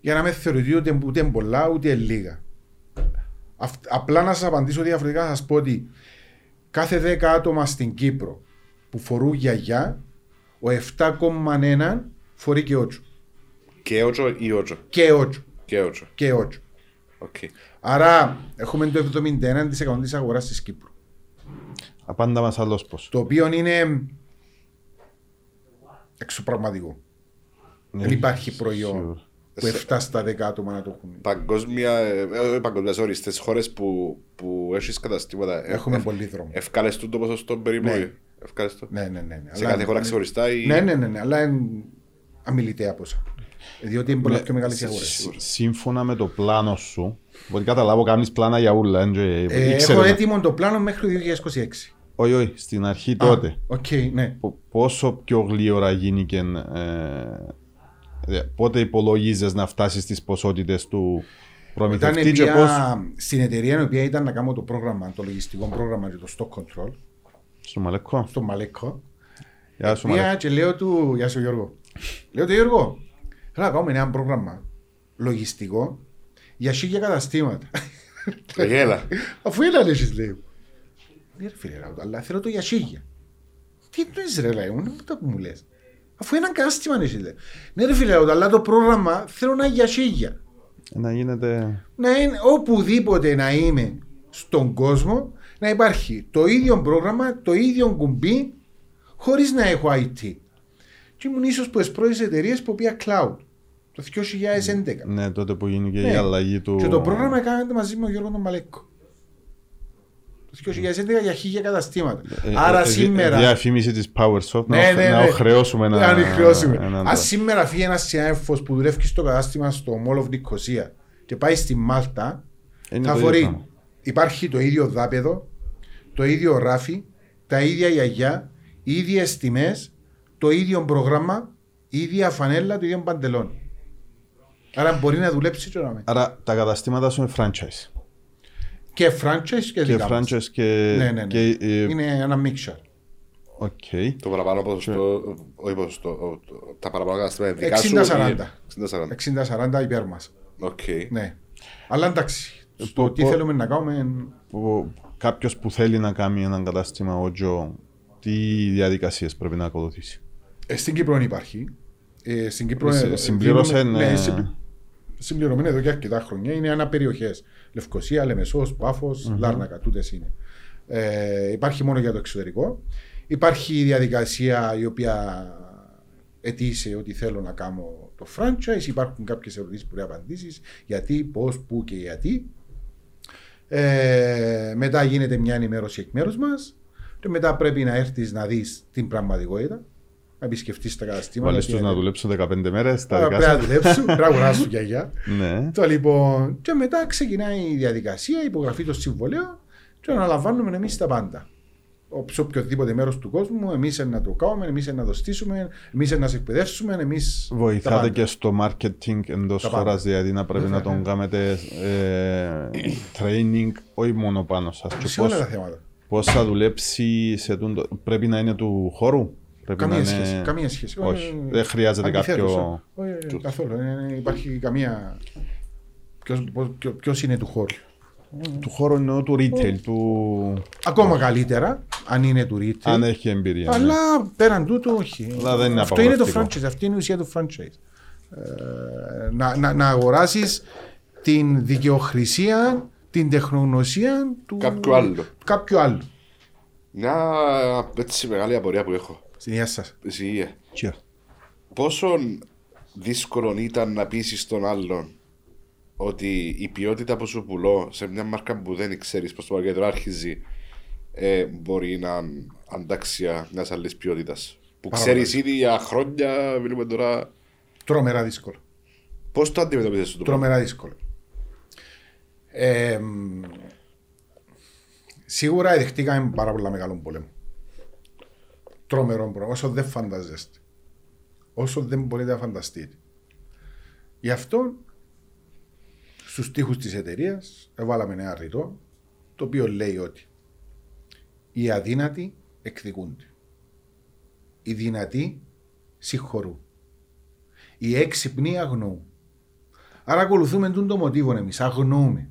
για να με θεωρηθεί ούτε πολλά ούτε λίγα. Απλά να σας απαντήσω διαφορετικά, θα σας πω ότι κάθε 10 άτομα στην Κύπρο που φορούν γιαγιά, ο 7,1 φορεί και ότσο. Και ότσο ή ότσο. Και ότσο. Και ότσο. Και ότσο. Okay. Άρα έχουμε το 71% της αγοράς της Κύπρου. Απάντα μας άλλος πώς. Το οποίο είναι εξωπραγματικό. Ναι. Δεν υπάρχει προϊόν που 7 στα 10 άτομα να το έχουν. Παγκόσμια όρια στις χώρες που έχεις καταστήματα. Έχουμε πολύ δρόμο. Ευκαλεστούν το ποσοστό περίπου. Ναι. Ναι. Σε κάθε χώρα ξεχωριστά ή... Ναι, αλλά είναι αμιλητέα ποσά. Διότι είναι πολύ πιο μεγάλες οι αγορές. Σύμφωνα με το πλάνο σου, μπορεί καταλάβω κάνεις πλάνα για ούλα. Έχω έτοιμο το πλάνο μέχρι το 2026. Όχι, στην αρχή τότε. Πόσο πιο γλύωρα γίνει και... Πότε υπολογίζεις να φτάσεις στις ποσότητες του προμηθευτή και πώς... Στην εταιρεία η οποία ήταν να κάνω το πρόγραμμα, το λογιστικό πρόγραμμα για το stock control. Στον Μαλεκκό. Στον Μαλεκκό. Γεια σου Μαλεκκό. Και λέω του... Γεια σου Γιώργο. Λέω του Γιώργο, θέλω να κάνουμε ένα πρόγραμμα λογιστικό για 1000 καταστήματα. Γέλα. Αφού έλα λες, λέει. Δεν φίλε ράβο, αλλά θέλω το για 1000. Τι νες ρε λέει, μου λες. Αφού είναι ένα κατάστημα εσύ λέει. Ναι ρε φίλε, αλλά το πρόγραμμα θέλω να είναι για 1000. Να γίνεται... Να είναι οπουδήποτε να είμαι στον κόσμο, να υπάρχει το ίδιο πρόγραμμα, το ίδιο κουμπί, χωρίς να έχω IT. Και ήμουν ίσως από τις πρώτες εταιρείες που πήγα cloud, το 2011. Ναι, τότε που γίνει και η αλλαγή του... Και το πρόγραμμα κάνατε μαζί με ο Γιώργο τον Μαλέκο. Το 2011 για 1000 καταστήματα. Άρα σήμερα... Διαφήμιση της PowerSoft, να χρεώσουμε ένα... Να χρεώσουμε. Αν σήμερα φύγει ένας συνάδελφος που δουλεύει στο κατάστημα στο Mall of Νικοσία και πάει στη Μάλτα, θα φορεί. Υπάρχει το ίδιο δάπεδο, το ίδιο ράφι, τα ίδια γιαγιά, οι ίδιες τιμές, το ίδιο πρόγραμμα, η ίδια φανέλα, το ίδιο παντελόνι. Άρα μπορεί να δουλέψει και να μην. Άρα τα καταστήματα σου είναι franchise. Και franchise και δικά μας. Ναι. Είναι ένα mixture. Okay. Το παραπάνω ποσοστό, όχι ποσοστό, τα παραπάνω καταστήματα δικά σου. 60-40 υπέρ μας. Okay. Ναι. Αλλά εντάξει. Στο τι θέλουμε να κάνουμε. Κάποιος που θέλει να κάνει ένα κατάστημα Otzo, τι διαδικασίες πρέπει να ακολουθήσει. Στην Κύπρο υπάρχει. Στην Κύπρο συμπληρωμένη εδώ και αρκετά χρόνια. Είναι αναπεριοχές. Λευκοσία, Λεμεσός, Πάφος, Λάρνακα. Τούτες είναι. Υπάρχει μόνο για το εξωτερικό. Υπάρχει η διαδικασία η οποία αιτήσε ότι θέλω να κάνω το franchise. Υπάρχουν κάποιες ερωτήσεις που πρέπει να απαντήσεις. Γιατί, πώς, πού και γιατί. Μετά γίνεται μια ενημέρωση εκ μέρους μας και μετά πρέπει να έρθεις να δεις την πραγματικότητα, να επισκεφτείς τα καταστήματα. Βάλες τους να δουλέψουν 15 μέρες. Πρέπει να δουλέψουν, πρέπει να αγοράσουν γιαγιά. Και μετά ξεκινάει η διαδικασία, η υπογραφή των συμβολέων και αναλαμβάνουμε εμείς τα πάντα. Σε οποιοδήποτε μέρος του κόσμου, εμείς να το κάνουμε, εμείς να το στήσουμε, εμείς να σε εκπαιδεύσουμε, εμείς. Βοηθάτε και στο marketing εντός χώρας, δηλαδή να πρέπει να τον κάνετε training, όχι μόνο πάνω σας. Σε όλα τα θέματα. Πώς θα δουλέψει, πρέπει να είναι του χώρου. Καμία σχέση. Όχι, δεν χρειάζεται κάποιο. Όχι, καθόλου. Υπάρχει καμία. Ποιος είναι του χώρου. Του χώρου εννοώ του retail. Ακόμα καλύτερα, αν είναι του retail. Αν έχει εμπειρία. Αλλά πέραν τούτου, όχι. Αυτό είναι το franchise. Αυτή είναι η ουσία του franchise. Να αγοράσεις την δικαιοχρησία, την τεχνογνωσία του κάποιου άλλου. Μια έτσι μεγάλη απορία που έχω. Στην υγεία σας. Στην υγεία. Yeah. Πόσο δύσκολο ήταν να πείσεις τον άλλον ότι η ποιότητα που σου πουλώ σε μια μάρκα που δεν ξέρεις πως το παγκέτρο άρχιζει μπορεί να είναι αντάξια μιας άλλης ποιότητας που ξέρεις ήδη για χρόνια, μιλούμε τώρα. Τρομερά δύσκολο. Πώς το αντιμετωπίζεις αυτό το πράγμα? Τρομερά δύσκολο. Σίγουρα εδεχτήκαμε πάρα πολλά μεγάλων πολέμων. Τρομερών πολέμων, όσο δεν φανταζέστε. Όσο δεν μπορείτε να φανταστείτε. Γι' αυτό στους τοίχους της εταιρείας βάλαμε ένα ρητό το οποίο λέει ότι οι αδύνατοι εκδικούνται. Οι δυνατοί συγχωρούν. Οι έξυπνοι αγνοούν. Άρα ακολουθούμε το μοτίβο εμείς. Αγνοούμε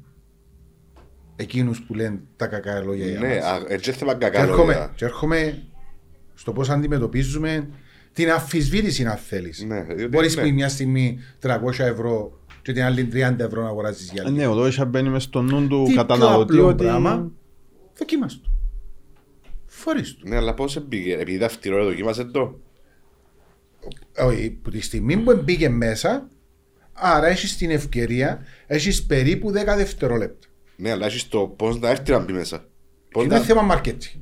εκείνους που λένε τα κακά λόγια για μας. Ναι, έρχομαι κακά λόγια. Και έρχομαι στο πώς αντιμετωπίζουμε την αφισβήτηση, αν θέλεις. Ναι, μπορείς μια στιγμή 300 ευρώ και την άλλη 30 ευρώ να αγοράσεις για λίγο. Ναι, εδώ είσαι μπαίνει στο νου του καταναλωτή ότι... Δοκίμασε το. Φορείς το. Ναι, αλλά πώς εμπήκε, επειδή τα φτηρό δοκίμασε το. Όχι, που τη στιγμή που μπήκε μέσα, άρα έχεις την ευκαιρία, έχεις περίπου 10 δευτερόλεπτα. Ναι, αλλά έχεις το πώς να έρθει να μπει μέσα. Είναι θέμα μάρκετινγκ.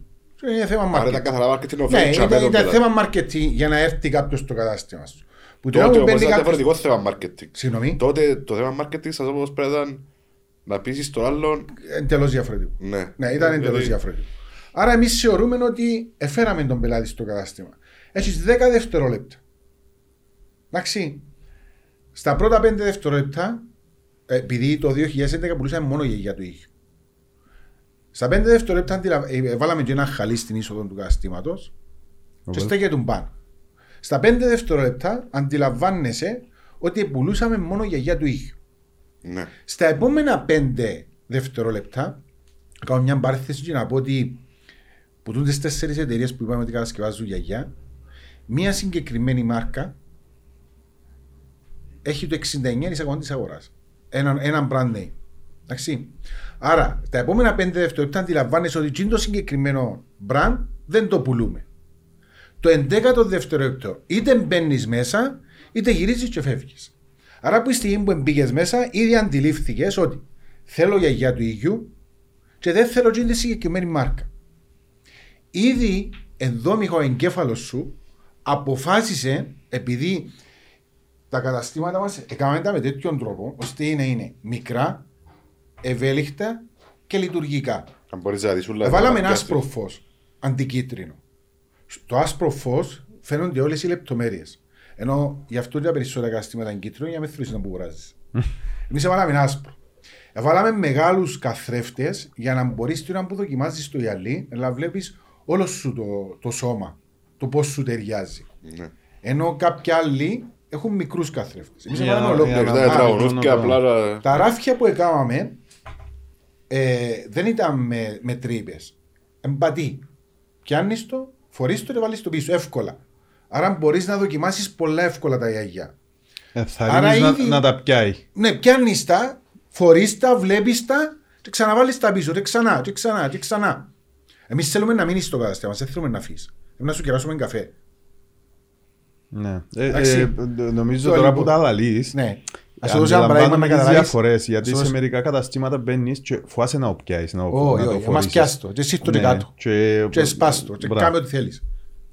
Άρα ήταν καθαρά μάρκετινγκ. Ναι, ήταν θέμα μάρκετινγκ για να έρθει κάποιος στο κατάστημα σου. Τότε όμως ήταν διαφορετικό θέμα μάρκετινγκ. Συγγνώμη. Τότε το θέμα μάρκετινγκ σας όπως πρέπει να πείσεις τον άλλον. Εντελώς διαφορετικό. Ναι, ήταν εντελώς διαφορετικό. Άρα εμείς θεωρούμε ότι έφεραμε τον πελάτη στο κατάστημα. Έχεις 10 δευτερόλεπτα. Εντάξει. Στα πρώτα 5 δευτερόλεπτα, επειδή το 2011 πουλούσαμε μόνο για το ίδιο. Στα 5 δευτερόλεπτα βάλαμε και ένα χαλί στην είσοδο του καταστήματος και στέκεται πάνω. Στα 5 δευτερόλεπτα αντιλαμβάνεσαι ότι πουλούσαμε μόνο για το ίδιο. Ναι. Στα επόμενα 5 δευτερόλεπτα, κάνω μια παρένθεση και να πω ότι που τούντες 4 εταιρείες που είπαμε ότι κατασκευάζουν γιαγιά, μια συγκεκριμένη μάρκα έχει το 69% της αγοράς. Έναν brand name. Εντάξει. Άρα, τα επόμενα 5 δευτερόλεπτα αντιλαμβάνεσαι ότι το συγκεκριμένο brand δεν το πουλούμε. Το 11ο δευτερόλεπτο είτε μπαίνεις μέσα, είτε γυρίζεις και φεύγεις. Άρα, από τη στιγμή που μπήκες μέσα, ήδη αντιλήφθηκες ότι θέλω γιαγιά του ίδιου και δεν θέλω τη συγκεκριμένη μάρκα. Ήδη ενδόμηχα ο εγκέφαλος σου αποφάσισε, επειδή τα καταστήματα μας έκαναν τα με τέτοιον τρόπο, ώστε είναι μικρά, ευέλικτα και λειτουργικά. Βάλαμε ένα άσπρο φως, αντικίτρινο. Στο άσπρο φως φαίνονται όλες οι λεπτομέρειες. Ενώ γι' αυτό τα περισσότερα καταστήματα είναι κίτρινο για να μην θέλεις να μπουράζεις. Εμείς βάλαμε ένα άσπρο. Βάλαμε μεγάλους καθρέφτες για να μπορείς τώρα που δοκιμάζεις το γυαλί να βλέπεις όλο σου το σώμα, το πώς σου ταιριάζει. Ενώ κάποιοι άλλοι έχουν μικρούς καθρέφτες. Εμείς βάλαμε ολόκληρο. Τα ράφια που έκαναμε δεν ήταν με τρύπες. Εμπατή. Πιάνεις το, φορείς το και βάλεις το πίσω. Εύκολα. Άρα μπορείς να δοκιμάσεις πολλά εύκολα τα γιαγιά. Άρα ήδη να τα πιάει. Ναι, πιάνεις τα, φορείς τα, βλέπεις τα και ξαναβάλεις τα πίσω. Και ξανά, και ξανά, και ξανά. Εμείς θέλουμε να μείνεις στο κατάστημα. Δεν θέλουμε να αφήσεις. Να σου κεράσουμε καφέ. Ναι. Νομίζω τώρα λοιπόν, που τα λαλείς, ναι. Αντιλαμβάνομαι διαφορές, γιατί σε μερικά καταστήματα μπαίνεις και φοάσαι να οπιάσεις, να το φορήσεις. Μας πιάσεις το, και εσύ το και κάτω, και σπάσεις το, και κάμε ό,τι θέλεις.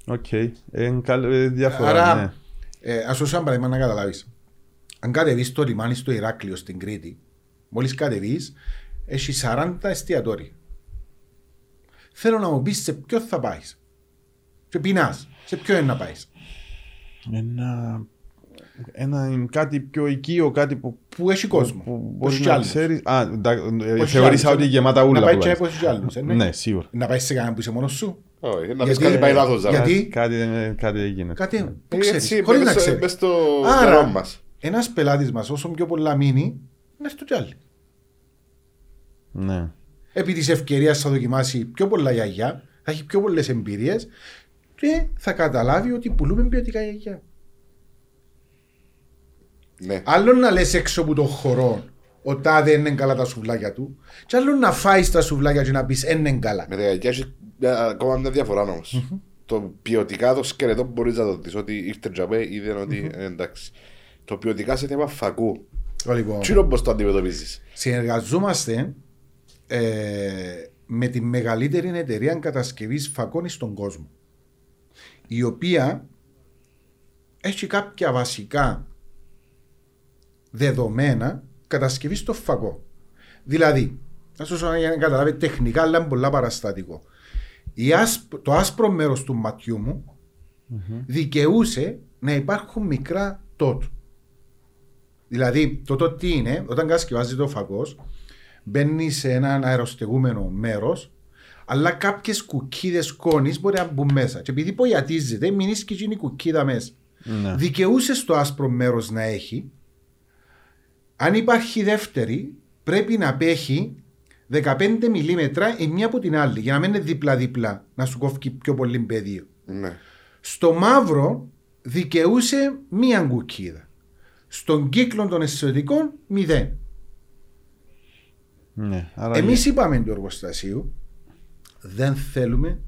Οκ, διαφορά. Άρα, ας όσο παράδειγμα να καταλάβεις, αν κατεβείς το λιμάνι στο Ηράκλειο στην Κρήτη, μόλις κατεβείς, έχει 40 εστιατόρια. Θέλω να μου πεις σε ποιο θα πάεις. Και πεινάς, σε ποιο είναι να πάεις. Ένα κάτι πιο οικείο, κάτι που έχει κόσμο. Μπορεί να ξέρει. Θεωρήσα ότι γεμάτα ούλα. Να πάει και όπως άλλους. Ναι, σίγουρα. Να πάει σε κανένα που είσαι μόνος σου. Όχι, να πεις κάτι πάει λάθος. Γιατί κάτι έγινε. Κάτι που ξέρεις, χωρίς να ξέρεις. Άρα, ένας πελάτης μας όσο πιο πολλά μείνει, να έρθει κι άλλοι. Ναι. Επί της ευκαιρίας θα δοκιμάσει πιο πολλά γιαγιά, θα έχει πιο πολλές εμπειρίες και θα καταλάβει ότι πουλούμε ποιοτικά γιαγιά. Ναι. Άλλον να λες έξω από τον χορό ο τάδε είναι καλά τα σουβλάκια του. Και άλλο να φάει τα σουβλάκια και να πει είναι καλά. Με δεκαετία έχει ακόμα μια διαφορά όμως. Mm-hmm. Το ποιοτικά, το σκελετό που μπορεί να το δει, ότι ήρθε τζαμπέ, είδε ότι mm-hmm. εντάξει. Το ποιοτικά σε θέμα φακού. Λοιπόν, τι είναι όπως το αντιμετωπίζεις. Συνεργαζόμαστε με τη μεγαλύτερη εταιρεία κατασκευής φακών στον κόσμο. Η οποία έχει κάποια βασικά δεδομένα κατασκευής στο φακό. Δηλαδή, να σας καταλάβει τεχνικά, αλλά είναι πολλά παραστατικό. Το άσπρο μέρος του ματιού μου mm-hmm. δικαιούσε να υπάρχουν μικρά τότ. Δηλαδή, το τότ τι είναι, όταν κατασκευάζει το φακός, μπαίνει σε έναν αεροστεγούμενο μέρος, αλλά κάποιες κουκκίδες κόνης μπορεί να μπουν μέσα. Και επειδή πογιατίζεται, μην είσαι και γίνει κουκκίδα μέσα. Ναι. Δικαιούσε στο άσπρο μέρος να έχει. Αν υπάρχει δεύτερη, πρέπει να απέχει 15 μιλίμετρα η μία από την άλλη, για να μην είναι δίπλα-δίπλα, να σου κόφει πιο πολύ πεδίο. Ναι. Στο μαύρο δικαιούσε μία κουκκίδα. Στον κύκλο των εσωτερικών, 0. Ναι, εμείς είπαμε του εργοστασίου, δεν θέλουμε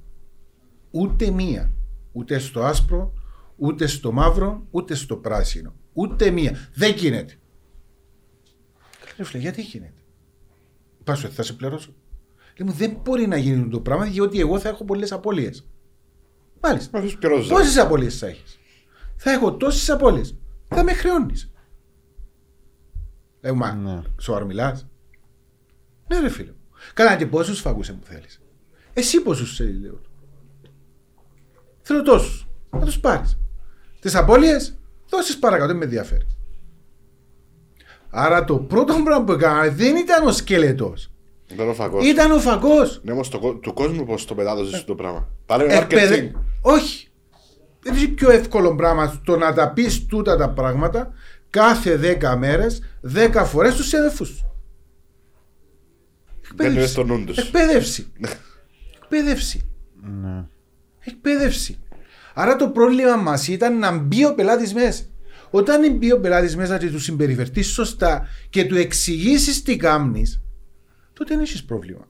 ούτε μία, ούτε στο άσπρο, ούτε στο μαύρο, ούτε στο πράσινο. Ούτε μία. Δεν γίνεται. Ρε φίλε, γιατί γίνεται. Πάσου, θα σε πληρώσω. Λέει μου, δεν μπορεί να γίνει το πράγμα, διότι εγώ θα έχω πολλές απώλειες. Μάλιστα. Πόσες απώλειες θα έχεις. Θα έχω τόσες απώλειες. Θα με χρεώνεις. Λέει μου, μα, ναι. Σοβαρά μιλάς. Ναι ρε φίλε μου. Καλά και πόσους φαγούσε που θέλεις. Εσύ πόσους θέλεις, λέω. Θέλω τόσους. Να τους πάρεις. Τις απώλειες, δώσεις παρακάτω, δεν με ενδιαφέρει. Άρα το πρώτο πράγμα που έκανα δεν ήταν ο σκελετός. Ήταν ο φακός. Ήταν ο φακός. Ναι, όμως του κόσμου πώς το πετάδωσες το πράγμα. Όχι. Δεν είναι πιο εύκολο πράγμα το να τα πεις τούτα τα πράγματα κάθε 10 μέρες, 10 φορές στους συναδελφούς. Εκπαίδευση. Εκπαίδευση. Άρα το πρόβλημα μας ήταν να μπει ο πελάτης μέσα. Όταν μπει ο πελάτης μέσα και του συμπεριφερθείς σωστά και του εξηγήσεις τι κάνεις, τότε δεν έχεις πρόβλημα.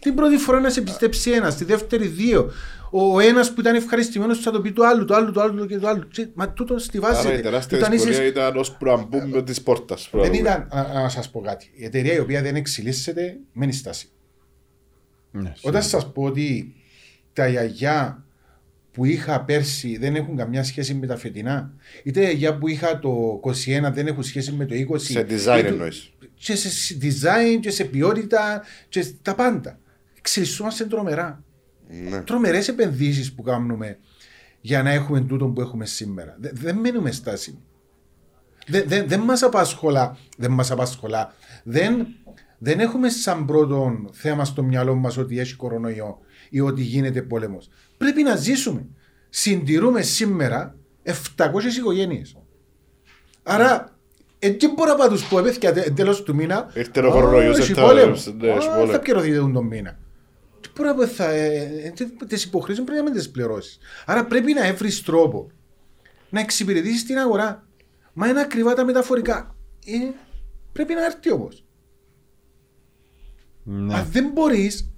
Την πρώτη φορά να σε πιστέψει ένας, τη δεύτερη δύο. Ο ένας που ήταν ευχαριστημένος θα το πει το άλλο και το άλλο. Μα τούτο στη βάση. Άρα η τεράστια δυσκολία ήταν ως προαμπούμπιο της πόρτας. Δεν ήταν, να σας πω κάτι. Η εταιρεία η οποία δεν εξελίσσεται μένει στάση. Ναι, όταν σας πω ότι τα γιαγιά που είχα πέρσι δεν έχουν καμιά σχέση με τα φετινά, είτε γιαγιά που είχα το 21 δεν έχουν σχέση με το 20. Σε design εννοείς. Και σε design και σε ποιότητα και τα πάντα. Εξελισσόμαστε τρομερά. Ναι. Τρομερές επενδύσεις που κάνουμε για να έχουμε τούτο που έχουμε σήμερα. Δεν μένουμε στάσιμοι. Δεν μας απασχολά. Δεν έχουμε σαν πρώτο θέμα στο μυαλό μας ότι έχει κορονοϊό ή ότι γίνεται πόλεμος. Πρέπει να ζήσουμε. Συντηρούμε σήμερα 700 οικογένειες. Άρα εκεί μπορώ να πάω τους πω τέλος του μήνα ήρθε ο κορονοϊός, θα πιερωθείτε τον μήνα. Τις υποχρεώσεις πρέπει να μην τις πληρώσεις. Άρα πρέπει να έβρεις τρόπο να εξυπηρετήσεις την αγορά. Μα είναι ακριβά τα μεταφορικά. Πρέπει να έρθει όμως. Ναι. Αν δεν μπορείς,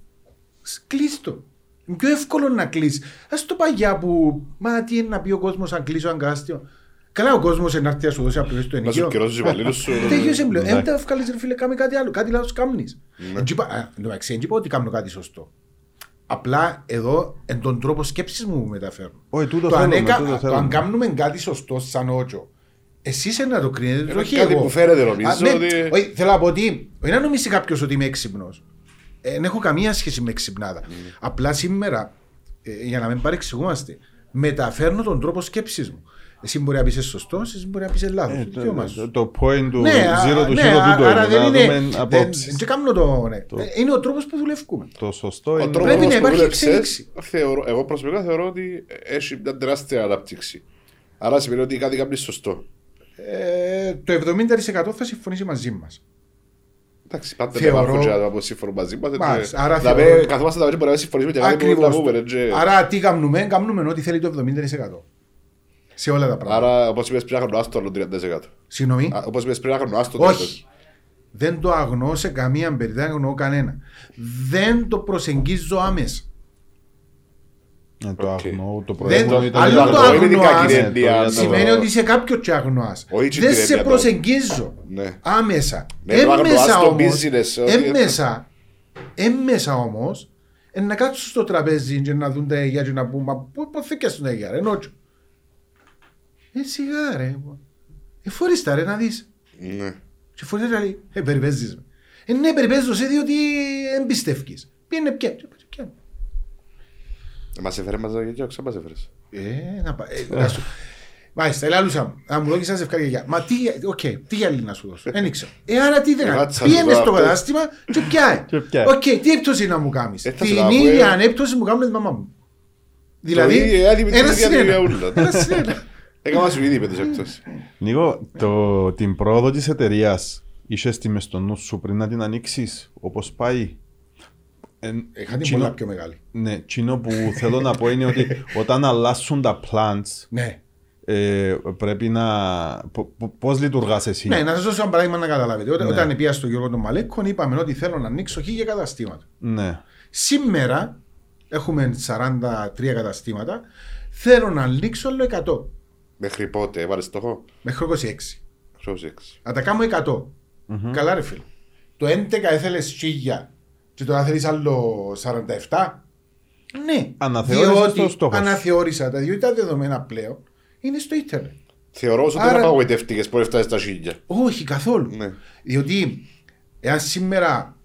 κλείσει το. Είναι πιο εύκολο να κλείσει. Ας το παγιά που, μα τι είναι να πει ο κόσμος αν κλείσει ο αγκάστιο. Καλά ο κόσμος είναι να έρθει να σου δώσει απλώς το ενοικείο. Να σου κυρώσεις υπαλλήλους σου. Τελείωσε πλέον. Εν τα βγάλεις ρε φίλε, κάμε κάτι άλλο. Κάτι λάθος κάνεις. Δεν είπα ότι κάνω κάτι σωστό. Απλά εδώ εν τον τρόπο σκέψης μου μεταφέρω. Το αν κάνουμε κάτι σωστό σαν Otzo, εσείς να το κρίνετε, όχι εγώ. Κάτι που φέρετε νομίζω ότι... Θέλω να πω ότι, όχι να νομίζει κάποιος ότι είμαι έξυπνος. Δεν έχω καμία σχέση με εξυπνάδα. Απλά σήμερα, για να μην παρεξηγούμαστε, μεταφέρνω τον τρόπο σκέψης μου. Εσύ μπορεί να πεις σωστό, εσύ μπορεί να πεις λάθος. Το point του 0 του 0 τούτο είναι απόψεις. Είναι ο τρόπος που δουλεύουμε. Το σωστό είναι. Πρέπει να υπάρχει εξέλιξη. Εγώ προσωπικά θεωρώ ότι έχει μια τεράστια ανάπτυξη. Άρα σημαίνει ότι κάτι κάνει σωστό. Το 70% θα συμφωνήσει μαζί μας. Εντάξει, πάντα δεν υπάρχουν σύμφωνα μαζί μας. Καθόμαστε να πρέπει να συμφωνήσουμε και κάτι που να πούμε. Άρα τι κάνουμε, κάνουμε ό,τι θέλει το 70%. Σε όλα τα πράγματα. Άρα, όπως είπες πριν, να χρειάζεται το άλλο 30%. Συγγνώμη. Όπως είπες πριν, να χρειάζεται το 30%. Όχι. Δεν το αγνώ σε καμία περίπτωση, δεν αγνώ κανένα. Δεν το προσεγγίζω άμεσα. Okay. Το αγνώ, το προέγνω ήταν... Αλλού το αγνώας σημαίνει ότι είσαι κάποιος και αγνώας. Δεν σε προσεγγίζω άμεσα. Έμμεσα όμως, να κάτσω στο τραπέζι και να δουν τα αγιά και να πούν «Μα πώς θεκιάσουν τα αγιά ρε, νότσο». Σιγά ρε, φορείς τα ρε να δεις. Και φορείς τα λέει «Περιπέζεις με». Ναι, περιπέζω σε διότι εμπιστεύκεις. Πήγαινε πια. Μας έφερε μας τα γεγιά, ξαπάς έφερες. Να σου... Μάλιστα, ελάλουσα μου, να μου δω και σας ευκάρια γεγιά. Μα τι, οκ, τι γυαλί να σου δώσω, δεν ήξερα. Άρα τι δεν άκου, πήγαινε στο κατάστημα και πιάει. Οκ, τι έπτωση να μου κάνεις. Την ίδια ανέπτωση μου κάνουν τη μαμά μου. Δηλαδή, ένα συνένα. Έκανα σου ήδη πέντες έκπτωση. Νίκο, την πρόοδο της εταιρείας είχες τη μες στο νου σου πριν να την ανοίξεις, όπως πάει. Είχα την πολλά πιο μεγάλη. Ναι, εκείνο που θέλω να πω είναι ότι όταν αλλάσουν τα plants, πρέπει να... Πώς λειτουργάς εσύ. Ναι, να σας δώσω ένα παράδειγμα να καταλάβετε. Όταν πήγα στο Γιώργο τον Μαλέκο, είπαμε ότι θέλω να ανοίξω 1000 καταστήματα. Ναι. Σήμερα έχουμε 43 καταστήματα, θέλω να ανοίξω άλλο 100. Μέχρι πότε, έβαλες στόχο? Μέχρι 26. Να τα κάνω 100. Καλά ρε φίλε. Το 11 έθελες 1000. Και τώρα θέλεις άλλο 47. Ναι. Αναθεώρησες το στόχο. Αναθεώρησα τα διότι τα δεδομένα πλέον είναι στο ίντερνετ. Θεωρώ ότι δεν απαγοητεύτηκες που έφτασες τα 1000. Όχι καθόλου. Ναι. Διότι εάν σήμερα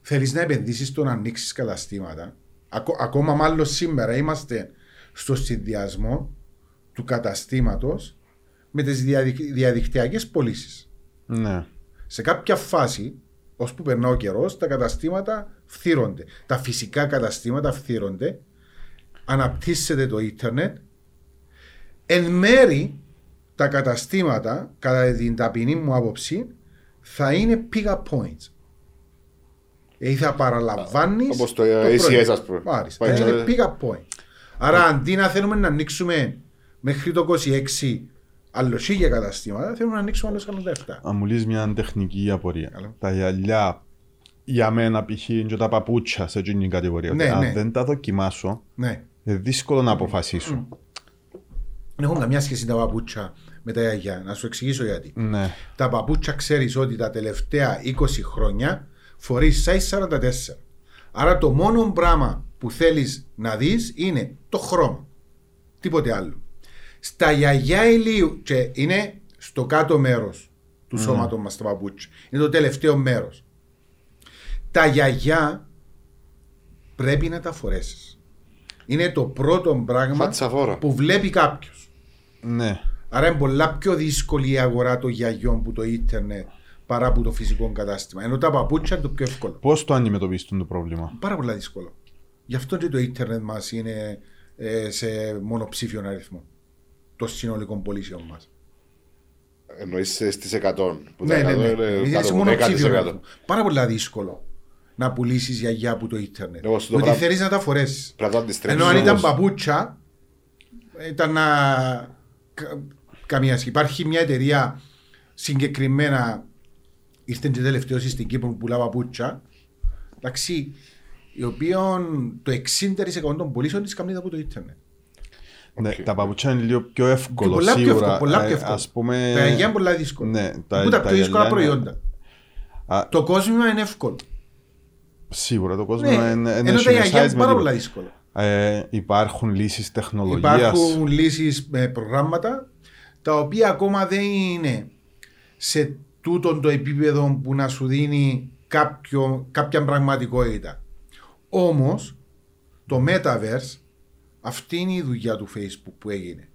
θέλεις να επενδύσεις στο να ανοίξεις καταστήματα, ακόμα μάλλον σήμερα είμαστε στο συνδυασμό του καταστήματος με τις διαδικτυακές πωλήσεις. Ναι. Σε κάποια φάση, ώσπου περνά ο καιρός, τα καταστήματα φθύρονται. Τα φυσικά καταστήματα φθύρονται, αναπτύσσεται το ίντερνετ. Εν μέρη, τα καταστήματα, κατά την ταπεινή μου άποψη, θα είναι pick-up points. Θα παραλαμβάνεις... Όπως το ACS, ας πούμε. Μάλιστα, θα είναι pick-up points. Άρα, αντί να θέλουμε να ανοίξουμε μέχρι το 26 αλλοσίγια καταστήματα, θέλουμε να ανοίξουμε άλλες 47. Αν μου λες μια τεχνική απορία. Hello. Τα γυαλιά για μένα π.χ. είναι και τα παπούτσια σε εκείνη την κατηγορία. Ναι, αν δεν τα δοκιμάσω, είναι δύσκολο να αποφασίσω. Δεν έχουν καμιά σχέση τα παπούτσια με τα γυαλιά. Να σου εξηγήσω γιατί. Ναι. Τα παπούτσια ξέρεις ότι τα τελευταία 20 χρόνια φορείς size 44. Άρα το μόνο πράγμα που θέλεις να δεις είναι το χρώμα. Τίποτε άλλο. Στα γιαγιά ηλίου, και είναι στο κάτω μέρος του σώματος μας τα παπούτσια. Είναι το τελευταίο μέρος. Τα γιαγιά πρέπει να τα φορέσεις. Είναι το πρώτο πράγμα που βλέπει κάποιος. Ναι. Άρα είναι πολλά πιο δύσκολη η αγορά των γιαγιών που το ίντερνετ παρά που το φυσικό κατάστημα. Ενώ τα παπούτσια είναι το πιο εύκολο. Πώς το αντιμετωπίσουν το πρόβλημα? Πάρα πολύ δύσκολο. Γι' αυτό και το ίντερνετ μας είναι σε μονοψήφιον αριθμό των συνολικών πωλήσεων μας. Εννοείς στις 100. Ναι. Πάρα πολύ δύσκολο να πουλήσεις γιαγιά από το ίντερνετ. Ότι θέλεις να τα φορέσεις. Ενώ αν ήταν παπούτσα, ήταν καμία σχέση. Υπάρχει μια εταιρεία συγκεκριμένα, ήρθε και τελευταίος στην Κύπρο που πουλά παπούτσα, εντάξει, η οποία το 60% των πωλήσεων της καμνείται από το ίντερνετ. Ναι, okay. Τα παπούτσια είναι λίγο πιο εύκολο, πολλά σίγουρα. Πολλά πιο εύκολο. Ας πούμε... Τα αγιά είναι πολλά δύσκολα. Ναι, που τα πιο δύσκολα είναι... προϊόντα. Το κόσμημα είναι εύκολο. Σίγουρα το κόσμημα είναι εύκολο. Ενώ τα αγιά είναι πάρα πολλά δύσκολα. Υπάρχουν λύσεις τεχνολογίας. Υπάρχουν λύσεις με προγράμματα τα οποία ακόμα δεν είναι σε τούτο το επίπεδο που να σου δίνει κάποια πραγματικότητα. Όμως το Metaverse, αυτή είναι η δουλειά του Facebook που έγινε.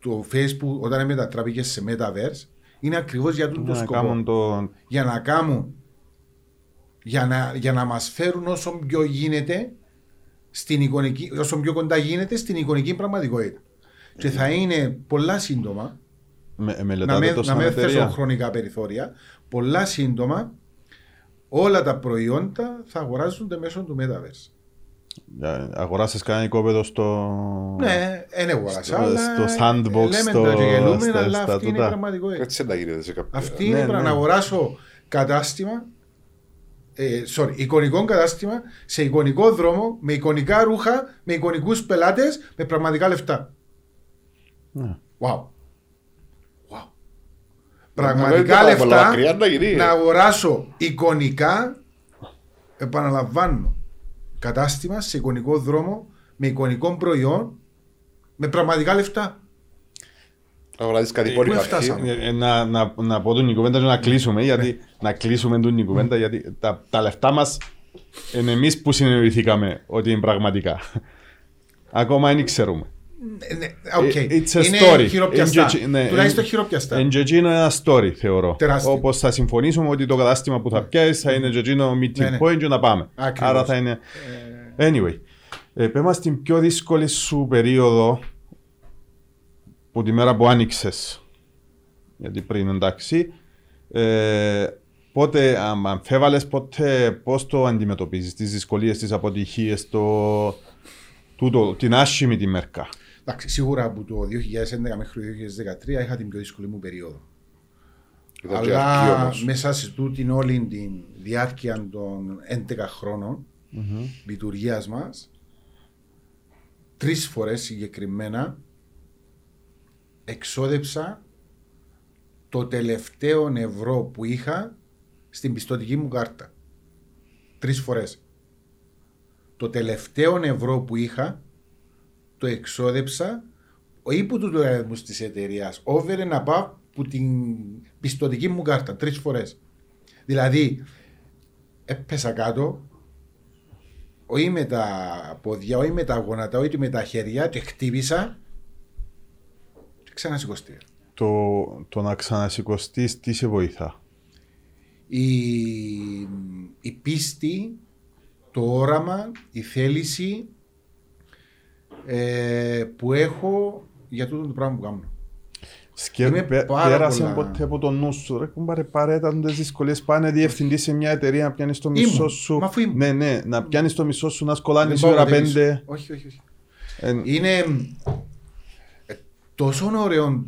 Το Facebook όταν μετατράπηκε σε Metaverse είναι ακριβώς για τον σκοπό. Για να μας φέρουν όσο πιο κοντά γίνεται στην εικονική πραγματικότητα. Και θα είναι πολλά σύντομα, να με θέσω χρονικά περιθώρια, πολλά σύντομα όλα τα προϊόντα θα αγοράζονται μέσω του Metaverse. Αγοράσεις κανένα οικόπεδο στο... Ναι, δεν αγοράσα, αλλά... στο Sandbox, λέμε στο... τα γελούμε, αλλά αυτή είναι η πραγματικότητα. Έτσι δεν τα γίνεται σε κάποια. Αυτή είναι να αγοράσω κατάστημα, εικονικό κατάστημα, σε εικονικό δρόμο, με εικονικά ρούχα, με εικονικούς πελάτες, με πραγματικά λεφτά. Ναι. Wow. Wow. Πραγματικά λεφτά να αγοράσω εικονικά, επαναλαμβάνω, κατάστημα σε εικονικό δρόμο, με εικονικό προϊόν, με πραγματικά λεφτά. Αγοράζεις κάτι πολύ καυτή. Να πω τον Νικουβέντα και να κλείσουμε, γιατί, να κλείσουμε τον Νικουβέντα, γιατί τα λεφτά μας είναι εμείς που συνεννοηθήκαμε ότι είναι πραγματικά. Ακόμα δεν ξέρουμε. Okay. Είναι χειροπιαστά. Τουλάχιστον χειροπιαστά. Είναι ένα story, θεωρώ. Όπως θα συμφωνήσουμε ότι το κατάστημα που θα πιάσεις θα είναι meeting point και να πάμε. Ακριβώς. Άρα θα είναι. Anyway, πέμα στην πιο δύσκολη σου περίοδο που τη μέρα που άνοιξες. Γιατί πριν, εντάξει. Πότε αμφέβαλες, πότε πώς το αντιμετωπίζεις, τις δυσκολίες, τις αποτυχίες, την άσχημη τη μερκά. Εντάξει, σίγουρα από το 2011 μέχρι το 2013 είχα την πιο δύσκολη μου περίοδο. Αλλά μέσα σε τούτην όλη τη διάρκεια των 11 χρόνων λειτουργίας μας, 3 φορές συγκεκριμένα εξόδεψα το τελευταίο ευρώ που είχα στην πιστωτική μου κάρτα. 3 φορές. Το τελευταίο ευρώ που είχα το εξόδεψα ή που του δουλεύουν στις εταιρείες over and above που την πιστωτική μου κάρτα 3 φορές. Δηλαδή έπεσα κάτω όχι με τα πόδια, όχι με τα γόνατα, όχι με τα χέρια, το χτύπησα και ξανασηκωστεί. Το να ξανασηκωστείς τι σε βοηθά? Η πίστη, το όραμα, η θέληση που έχω για τούτο το πράγμα που κάνω. Πέρασε ποτέ από το νου σου, ρε κουμπάρε, παρέτα τις δυσκολίες, πάνε διευθυντή σε μια εταιρεία να πιάνεις το μισό σου. Ναι, ναι, να πιάνεις το μισό σου, να σκολάνεις η ώρα 5. Όχι, όχι, όχι. Είναι τόσο ωραίο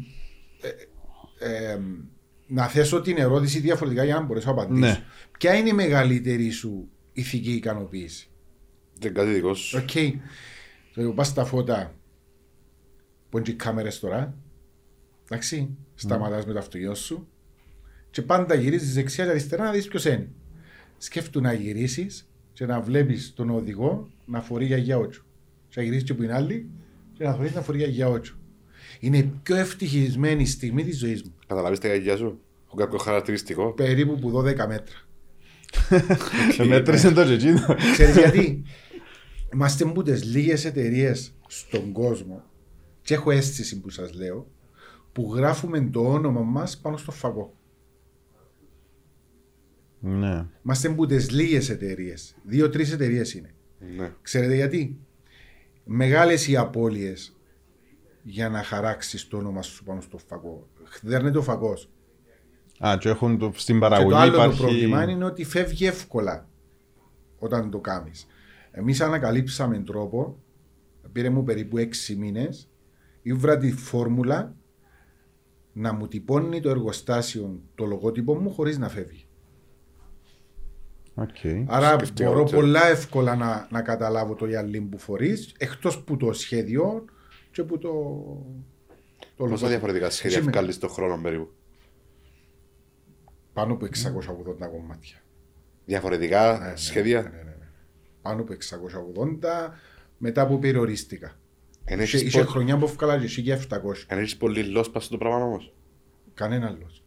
να θέσω την ερώτηση διαφορετικά για να μπορέσω να απαντήσω. Ναι. Ποια είναι η μεγαλύτερη σου ηθική ικανοποίηση? Δεν κάτι δικό σου. Οκ. Πας στα φώτα που είναι και οι κάμερες τώρα, εντάξει, σταματάς με το αυτοκίνητο σου και πάντα γυρίζεις δεξιά και αριστερά να δεις ποιος είναι. Σκέφτου να γυρίσεις και να βλέπεις τον οδηγό να φορεί για Otzo. Και να γυρίσεις και που είναι άλλη και να φορείς να φορεί για Otzo. Είναι η πιο ευτυχισμένη στιγμή της ζωής μου. Καταλαβείς τα γαγιά σου, έχω κάποιο χαρακτηριστικό? Περίπου που 12 μέτρα. Μέτρησε το Τζετζίνο. Ξέρεις γιατί? Είμαστε μπούτες λίγες εταιρείες στον κόσμο και έχω αίσθηση που σας λέω που γράφουμε το όνομα μας πάνω στο φακό. Ναι. Είμαστε μπούτες λίγες εταιρείες. 2-3 εταιρείες είναι. Ναι. Ξέρετε γιατί? Μεγάλες οι απώλειες για να χαράξεις το όνομα σου πάνω στο φακό. Χδέρνεται ο φακός. Α, και έχουν στην παραγωγή. Και το άλλο το πρόβλημα είναι ότι φεύγει εύκολα όταν το κάνεις. Εμείς ανακαλύψαμε τρόπο, πήρε μου περίπου 6 μήνες, ή βρω τη φόρμουλα να μου τυπώνει το εργοστάσιο το λογότυπο μου χωρίς να φεύγει. Okay. Άρα μπορώ πολλά εύκολα να καταλάβω το γυαλί που φορείς, εκτός που το σχέδιο και που το λογότυπο. Πόσα διαφορετικά σχέδια ευκάλεις το χρόνο περίπου? Πάνω από 680 κομμάτια. Διαφορετικά σχέδια. Ναι. Πάνω από 680, μετά που περιορίστηκα. Είχε χρονιά που έφυγα και 700. Αν έχεις πολύ λόσπα στο πράγμα όμως? Κανένα λόσπα.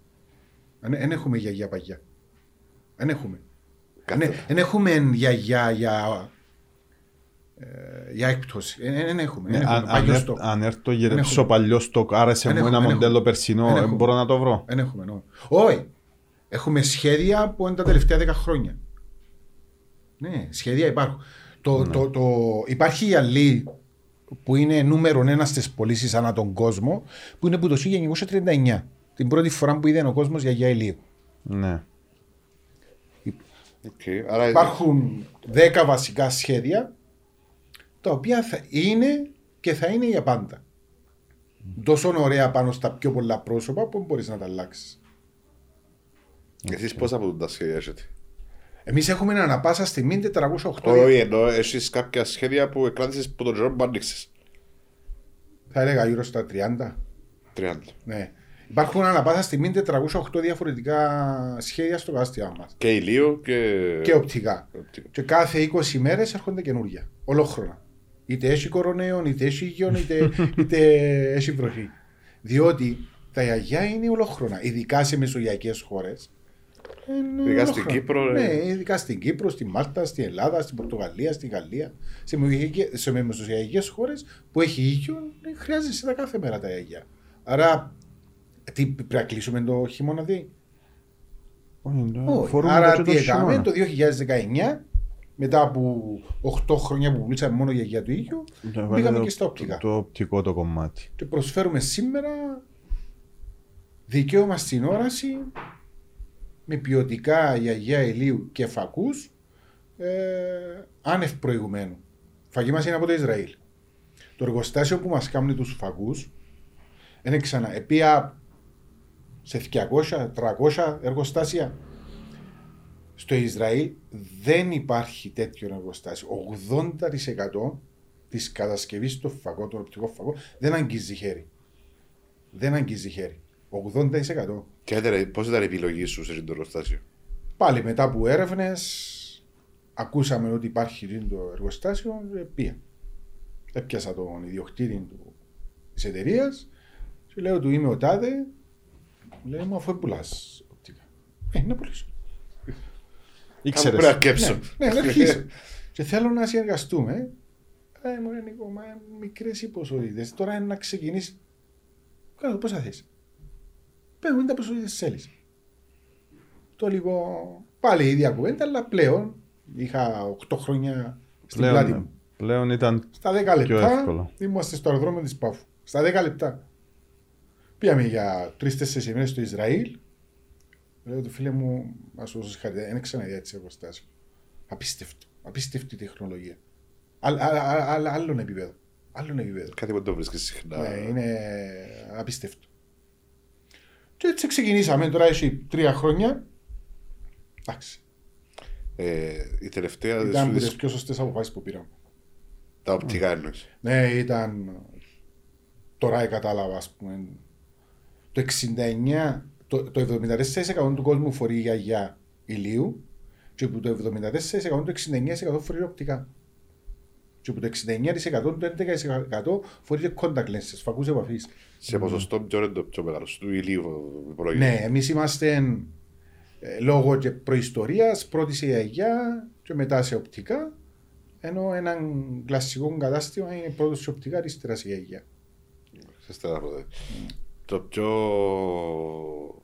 Δεν έχουμε γιαγιά παγιά. Δεν έχουμε. Δεν έχουμε γιαγιά για έκπτωση. Δεν έχουμε. Αν έρθω γερέψω παλιό στοκ, άρα σε μου ένα μοντέλο περσινό, μπορώ να το βρω? Δεν έχουμε. Όχι. Έχουμε σχέδια που είναι τα τελευταία 10 χρόνια. Ναι, σχέδια υπάρχουν. Υπάρχει η Αλή που είναι νούμερο 1 στις πωλήσεις ανά τον κόσμο, που είναι από το 1939. Την πρώτη φορά που είδε ο κόσμος για Αλή. Ναι. Okay, υπάρχουν 10 βασικά σχέδια τα οποία θα είναι και θα είναι για πάντα. Τόσο ωραία πάνω στα πιο πολλά πρόσωπα που μπορείς να τα αλλάξεις. Εσείς πώς από τα σχεδιάζετε? Εμείς έχουμε έναν αναπάσα στη μην 408. Όχι, ενώ εσείς κάποια σχέδια που εκκράτησες που τον Τζορ που άνοιξες. Θα έλεγα γύρω στα 30. Ναι. Υπάρχουν αναπάσα στη μην 408 διαφορετικά σχέδια στο κατάστημά μας. Και ηλίου και οπτικά. Και κάθε 20 μέρες έρχονται καινούργια. Ολόχρονα. Είτε έχει κοροναίων, είτε έχει υγιών, είτε έχει βροχή. Διότι τα γιαγιά είναι ολόχρονα, ειδικά σε μεσογειακές χώρες. Ειδικά στην Κύπρο. Ναι, ειδικά στην Κύπρο, στη Μάλτα, στην Ελλάδα, στην Πορτογαλία, στη Γαλλία. Σε μεσογειακές χώρες που έχει ήγιο, χρειάζεσαι τα κάθε μέρα τα γιαγιά. Άρα, τι πρέπει να κλείσουμε το χειμώνα, δει. Άρα, τι έκαμε το 2019. Μετά από 8 χρόνια που πουλήσαμε μόνο για το ίδιο, πήγαμε και στα οπτικά. Το οπτικό το κομμάτι. Και προσφέρουμε σήμερα δικαίωμα στην όραση με ποιοτικά γιαγιά ηλίου και φακούς άνευ προηγουμένου. Φακή μας είναι από το Ισραήλ. Το εργοστάσιο που μας κάνει τους φακούς είναι ξανά. Επία σε 200-300 εργοστάσια. Στο Ισραήλ δεν υπάρχει τέτοιο εργοστάσιο. 80% της κατασκευής των φακών, των οπτικών φακών, δεν αγγίζει χέρι. 80%. Και πώς ήταν η επιλογή σου σε το εργοστάσιο? Πάλι μετά από έρευνες, ακούσαμε ότι υπάρχει το εργοστάσιο, πήγα. Έπιασα τον ιδιοκτήτη της εταιρείας, και λέω του είμαι ο τάδε, λέει μου αφού πουλάς οπτικά. Να πουλήσω. Ήξερες. Ναι, αρχίζω. Και θέλω να συνεργαστούμε. Μου Νίκο, μα μικρές οι ποσότητες. Τώρα είναι να ξεκινήσει. Κάτω, πώς θα θες. 50 ποσότητες θέλεις. Το λίγο, πάλι η ίδια κουβέντα, αλλά πλέον είχα 8 χρόνια στην πλάτη μου. Πλέον ήταν στα 10 λεπτά, είμαστε στο αεροδρόμιο της Πάφου. Στα 10 λεπτά. Πήγαμε για 3-4 ημέρες στο Ισραήλ. Λέω του φίλε μου, ας δώσω συγχαρητήρια, δεν ξαναδεί έτσι εργοστάσιο. Απίστευτη τεχνολογία. Άλλον επίπεδο. Κάτι που το βρίσκεις συχνά. Ναι, είναι απίστευτο. Και έτσι ξεκινήσαμε, τώρα έχει 3 χρόνια. Εντάξει. Η τελευταία... Ήταν τις πιο σωστές αποφάσεις που πήραμε. Τα οπτικά εννοείς. Ναι, ήταν... Τώρα κατάλαβα, ας πούμε. Το 69... Το 74% του κόσμου φορεί γιαγιά ηλίου και που το 74% το 69% φορεί οπτικά. Και που το 69% το 11% φορεί contact lenses, φακούς επαφής. Σε ποσοστό ποιο είναι το πιο μεγάλο, του ηλίου προϊόν? Ναι, εμείς είμαστε λόγω και προϊστορίας, πρώτη σε γιαγιά και μετά σε οπτικά, ενώ έναν κλασικό κατάστημα είναι πρώτο σε οπτικά, αριστερά σε γιαγιά. Σωστά, πρώτα. Το πιο...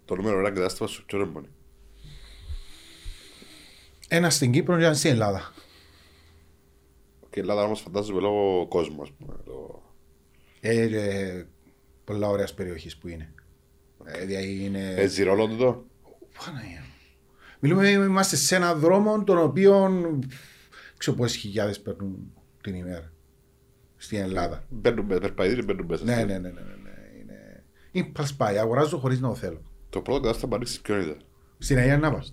το νούμερο ένα κατάστημα σου πιο ρεμπονή. Ένα στην Κύπρο και ένα στην Ελλάδα. Και η Ελλάδα όμως φαντάζομαι λόγω κόσμου, ας πούμε. Πολλά ωραίες περιοχές που είναι. Έτσι ρόλον το. Μιλούμε, είμαστε σε έναν δρόμο τον οποίο ξέρω πόσες χιλιάδες παίρνουν την ημέρα. Στην Ελλάδα. Παίρνουν μέσα. Ναι. Impulse Buy, αγοράζω χωρίς να το θέλω. Το πρώτο κατάστημα που ανοίξεις ποιον είδα? Στην Αγία Νάβα.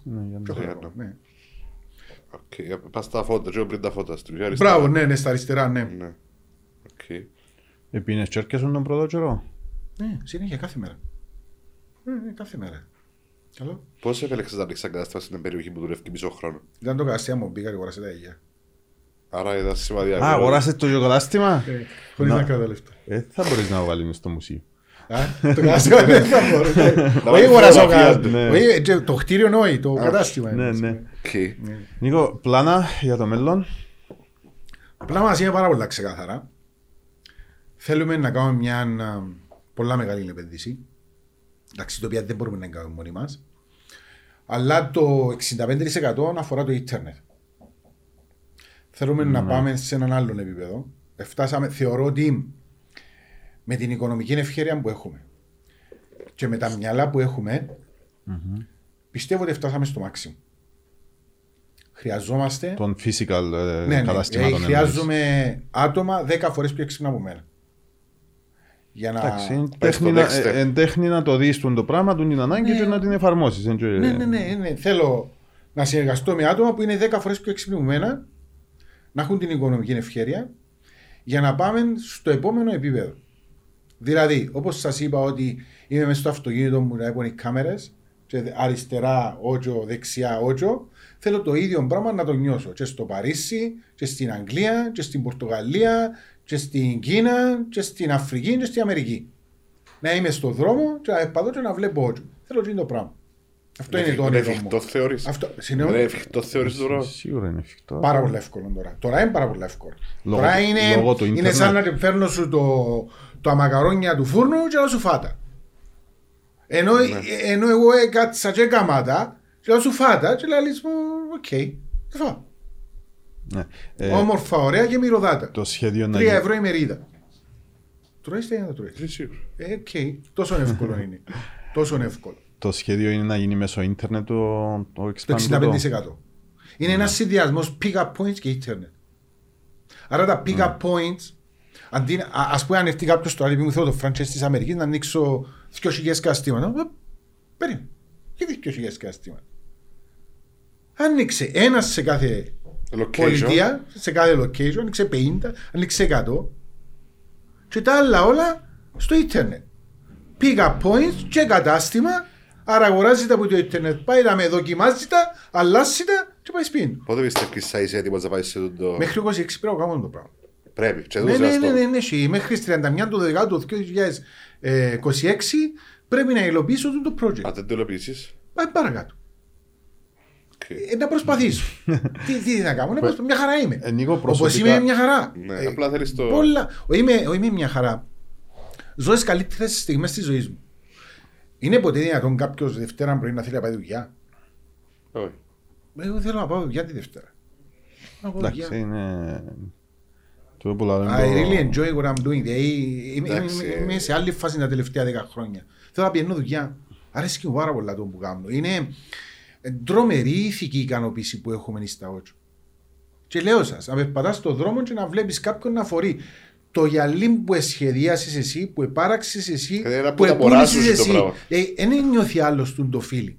Πας στα φώτα, και πριν τα φώτα. Μπράβο, ναι, στα αριστερά, ναι. Επίνες τσέρκες τον πρώτο καιρό? Ναι, συνέχεια, κάθε μέρα. Καλό. Πώς έφελεξες να ανοίξεις ένα κατάστημα στην περιοχή που δουλεύει μισό χρόνο? Ήταν το κατάστημα μου, πήγα και αγοράσαι τα υγεία. Άρα είδα σημαντικά. Α, αγοράσαι το κατάστημα. Χωρίς να κρατά λεφτά. Θα μπορείς να βγάλεις στο μουσείο. Το κατάστημα δεν θα μπορούσε. Το κτίριο όχι, το κατάστημα. Νίκο, πλάνα για το μέλλον? Πλάνα μας είναι πάρα πολλά ξεκάθαρα. Θέλουμε να κάνουμε μια πολλά μεγάλη επένδυση, την οποία δεν μπορούμε να κάνουμε μόνοι μας. Αλλά το 65% αφορά το ίντερνετ. Θέλουμε να πάμε σε έναν άλλον επίπεδο. Θεωρώ ότι με την οικονομική ευκαιρία που έχουμε και με τα μυαλά που έχουμε, πιστεύω ότι φτάσαμε στο μάξιμο. χρειαζόμαστε. Των physical καταστημάτων. Ναι. Χρειάζομαι άτομα 10 φορές πιο έξυπνα από μένα. Για να... εν τέχνη να το δεις το πράγμα, του είναι ανάγκη και να την εφαρμόσεις. Ναι. Θέλω να συνεργαστώ με άτομα που είναι 10 φορές πιο έξυπνα από μένα, να έχουν την οικονομική ευκαιρία, για να πάμε στο επόμενο επίπεδο. Δηλαδή, όπως σας είπα ότι είμαι μέσα στο αυτοκίνητο μου να έχουν οι κάμερες, αριστερά, ότσο, δεξιά, ότσο, θέλω το ίδιο πράγμα να το νιώσω και στο Παρίσι, και στην Αγγλία, και στην Πορτογαλία, και στην Κίνα, και στην Αφρική, και στην Αμερική. Να είμαι στον δρόμο και να επαδώ και να βλέπω ότσο. Θέλω και είναι το πράγμα. Αυτό είναι το όνειρο μου. Είναι εφικτό θεωρείς τώρα? Σίγουρα είναι εφικτό. Πάρα πολύ εύκολο τώρα. Τώρα είναι πάρα πολύ εύκολο. Τώρα είναι σαν να φέρνω σου το αμακαρόνια του φούρνου και να σου φάτα. Ενώ εγώ έκατσα και καμάτα και να σου φάτα και λες μου οκ, θα φάω. Όμορφα, ωραία και μυρωδάτα. 3 ευρώ η μερίδα. Τρώεις ή δεν θα τρώεις? Τόσο εύκολο είναι. Τόσο εύκολο. Το σχέδιο είναι να γίνει μέσω ίντερνετ το 65%. Είναι ένας συνδυασμός pick-up points και ίντερνετ. Άρα τα pick-up points, ας πούμε αν έρθει κάποιος τώρα, επειδή μου θέλω το franchise της Αμερικής, να ανοίξω 2.000 καταστήματα. Περίμενε, γιατί 2.000 καταστήματα? Ανοίξε ένας σε κάθε πολιτεία, σε κάθε location, ανοίξε 50, ανοίξε 100 και τα άλλα όλα στο ίντερνετ. Pick-up points και κατάστημα. Άρα αγοράζεται από το ίντερνετ, πάει να με δοκιμάζει τα, αλλάζει τα και πάει σπίτι. Πότε πιστεύεις θα είσαι έτοιμος να πάει σε το... Μέχρι 26 πρέπει να κάνουμε το πράγμα. Πρέπει. Ναι. Μέχρι 31 του 12 του 2026 πρέπει να υλοποιήσω το project. Αν δεν το υλοποιήσεις? Πάει παρακάτω. Να προσπαθήσω. Τι να κάνω, μια χαρά είμαι. Όπως είμαι μια χαρά. Είμαι μια χαρά. Ζω τις καλύτερες στιγμές της ζωής μου. Είναι ποτέ δυνατόν κάποιος Δευτέρα πρωί να θέλει να πάει δουλειά? Όχι. Εγώ θέλω να πάω δουλειά τη Δευτέρα. Εντάξει, είναι... I really enjoy what I'm doing. Είμαι σε άλλη φάση τα τελευταία 10 χρόνια. Θέλω να πιένω δουλειά. Αρέσκει πάρα πολλά το που κάνω. Είναι ντρομερή ηθική ικανοποίηση που έχουμε στα ότσο. Και λέω σας, να περπατάς στον δρόμο και να βλέπεις κάποιον να φορεί το γυαλί που σχεδιάσεις εσύ, που επάραξες εσύ, που επούλησες εσύ. Δεν νιώθει άλλος τον το φίλι.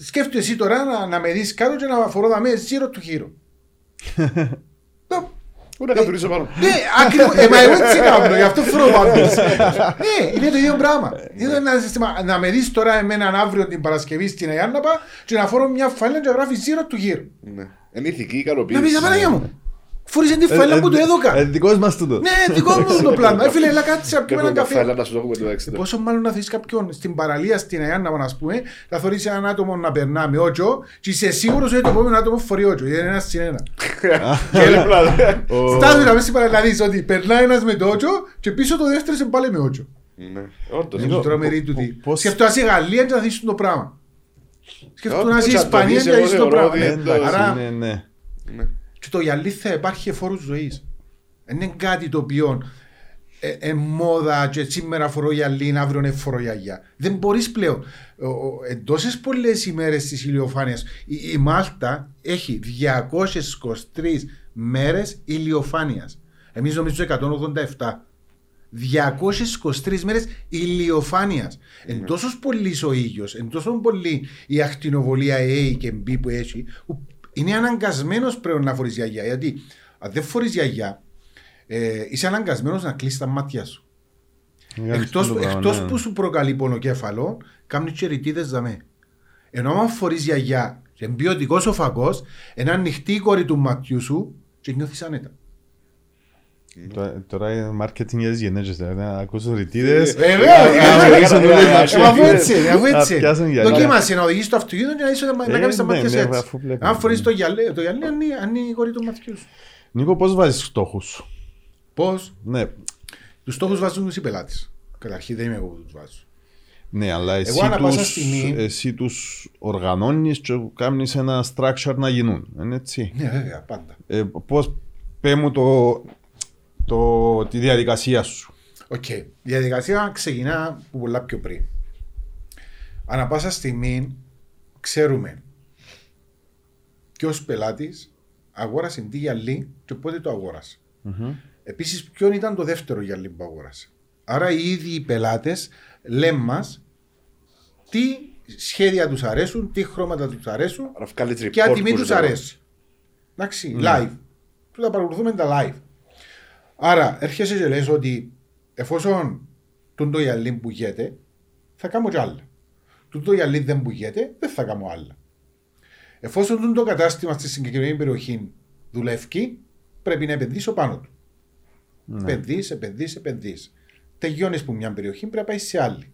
Σκέφτομαι εσύ τώρα να με δεις κάτω και να φορώ δαμέ σύρο του χείρου. Ούτε να καθορίσω πάνω. Ναι, ακριβώς, εγώ έτσι κάνω, γι' αυτό φορώ πάνω. Ναι, είναι το ίδιο πράγμα. Να με δεις τώρα εμένα αύριο την Παρασκευή στην Αγιάνναπα και να φορώ μια φάλια και να γράφει σύρο του χείρου. Είναι ηθική ικανοποίηση. Να πεις απαραγιά μου. Φορείς την φαίλα που το έδωκα. Δικός μας τούτο. Ναι, δικό μου το πλάνο. Έφυλε, έλα κάτσε από έναν καφέ. Πόσο μάλλον να θωρείς κάποιον στην παραλία, στην Αγιάνναπα, να πούμε, να θωρείς έναν άτομο να περνά με ότσο και είσαι σίγουρος ότι το επόμενο άτομο φορεί ότσο. Είναι ένας συν ένα. Στάζω να μέσα παραλία να δεις ότι περνά ένας με το ότσο και πίσω το δεύτερο σε πάλι με ότσο. Είναι τρομερή τούτη. Σκεφτώ σε Γαλλία και θα δεις το πράγμα. Σκεφτώ να σε Ισπανία και θα δεις το πράγμα. Και το γυαλί θα υπάρχει εφόρου ζωής. Είναι κάτι το οποίο μόδα και σήμερα φορώ γυαλί, αύριο είναι φορώ γιαγιά. Δεν μπορείς πλέον. Τόσες πολλές ημέρες στις ηλιοφάνειες. Η Μάλτα έχει 223 μέρες ηλιοφάνειας. Εμείς νομίζω 187. 223 μέρες ηλιοφάνειας. Εν τόσο πολύ ο ήλιος, εν τόσο πολύ η ακτινοβολία A και B που έχει, είναι αναγκασμένος πρέπει να φορείς γιαγιά, γιατί αν δεν φορείς γιαγιά είσαι αναγκασμένος να κλείσεις τα μάτια σου. Εκτός που σου προκαλεί πονοκέφαλο, κάνεις και ρητίδες δαμέ. Ενώ άμα φορείς γιαγιά και ποιοτικός ο φακός, είναι ανοιχτή η κόρη του ματιού σου και νιώθεις άνετα. Τώρα είναι μάρκετινγκ για τις γενέργειες, δηλαδή να ακούσω ρητίδες. Αφού έτσι, δοκίμασε να οδηγείς το αυτοκίνητο και να κάνεις τα μάτια σου έτσι. Αν φορείς το γυαλί, ανοίγει η κόρη του ματιού σου. Νίκο, πώς βάζεις στόχους? Πώς? Τους στόχους βάζουν οι πελάτες. Καταρχήν δεν είμαι εγώ που τους βάζω. Ναι, αλλά εσύ τους οργανώνεις και κάνεις ένα structure να γίνουν. Ναι, βέβαια, πάντα. Πώς, πέ μου τη διαδικασία σου. Okay. Η διαδικασία ξεκινά πολλά πιο πριν. Ανά πάσα στιγμή ξέρουμε ποιος πελάτης αγόρασε τι γυαλί και πότε το αγόρασε. Mm-hmm. Επίσης, ποιον ήταν το δεύτερο γυαλί που αγόρασε. Άρα οι ίδιοι πελάτες λέμε μας τι σχέδια τους αρέσουν, τι χρώματα τους αρέσουν και ατιμή τους αρέσει. Εντάξει, live. Του τα παρακολουθούμε τα live. Άρα, έρχεσαι και λες ότι εφόσον το γυαλί μπουγέται, θα κάνω κι άλλα. Το γυαλί δεν μπουγέται, δεν θα κάνω άλλα. Εφόσον το κατάστημα στη συγκεκριμένη περιοχή δουλεύει, πρέπει να επενδύσω πάνω του. Επενδύεις. Τελειώνεις που μια περιοχή, πρέπει να πάει σε άλλη.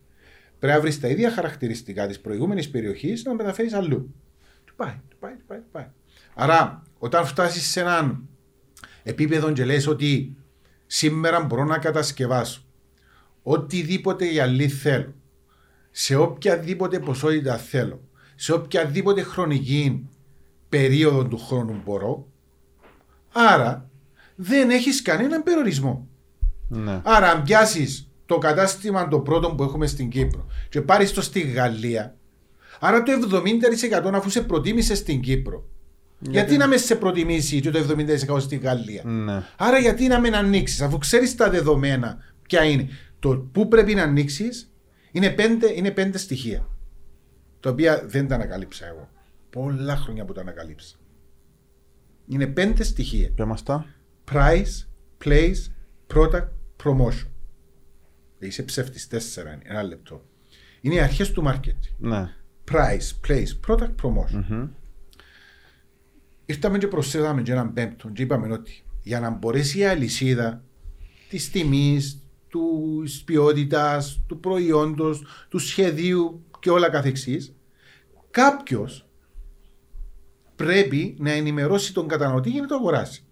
Πρέπει να βρεις τα ίδια χαρακτηριστικά της προηγούμενης περιοχής να μεταφέρεις αλλού. Πάει. Άρα, όταν φτάσεις σε έναν επίπεδο και λες ότι σήμερα μπορώ να κατασκευάσω οτιδήποτε γυαλί θέλω, σε οποιαδήποτε ποσότητα θέλω, σε οποιαδήποτε χρονική περίοδο του χρόνου μπορώ, άρα δεν έχεις κανέναν περιορισμό. Ναι. Άρα αν πιάσεις το κατάστημα το πρώτο που έχουμε στην Κύπρο και πάρεις το στη Γαλλία, άρα το 70% αφού σε προτίμησε στην Κύπρο, γιατί να με σε προτιμήσει και το 70% στη Γαλλία. Ναι. Άρα γιατί να με ανοίξεις, αφού ξέρεις τα δεδομένα ποια είναι. Το που πρέπει να ανοίξεις είναι πέντε στοιχεία, τα οποία δεν τα ανακαλύψα εγώ. Πολλά χρόνια που τα ανακαλύψα. Είναι πέντε στοιχεία. Price, place, product, promotion. Είσαι ψεύτης, 4, ένα λεπτό. Είναι οι αρχές του marketing. Ναι. Price, place, product, promotion. Mm-hmm. Ήρθαμε και προσθέσαμε και έναν πέμπτο και είπαμε ότι για να μπορέσει η αλυσίδα της τιμής, της ποιότητας, του προϊόντος, του σχεδίου και όλα καθεξής, κάποιος πρέπει να ενημερώσει τον καταναλωτή για να το αγοράσει.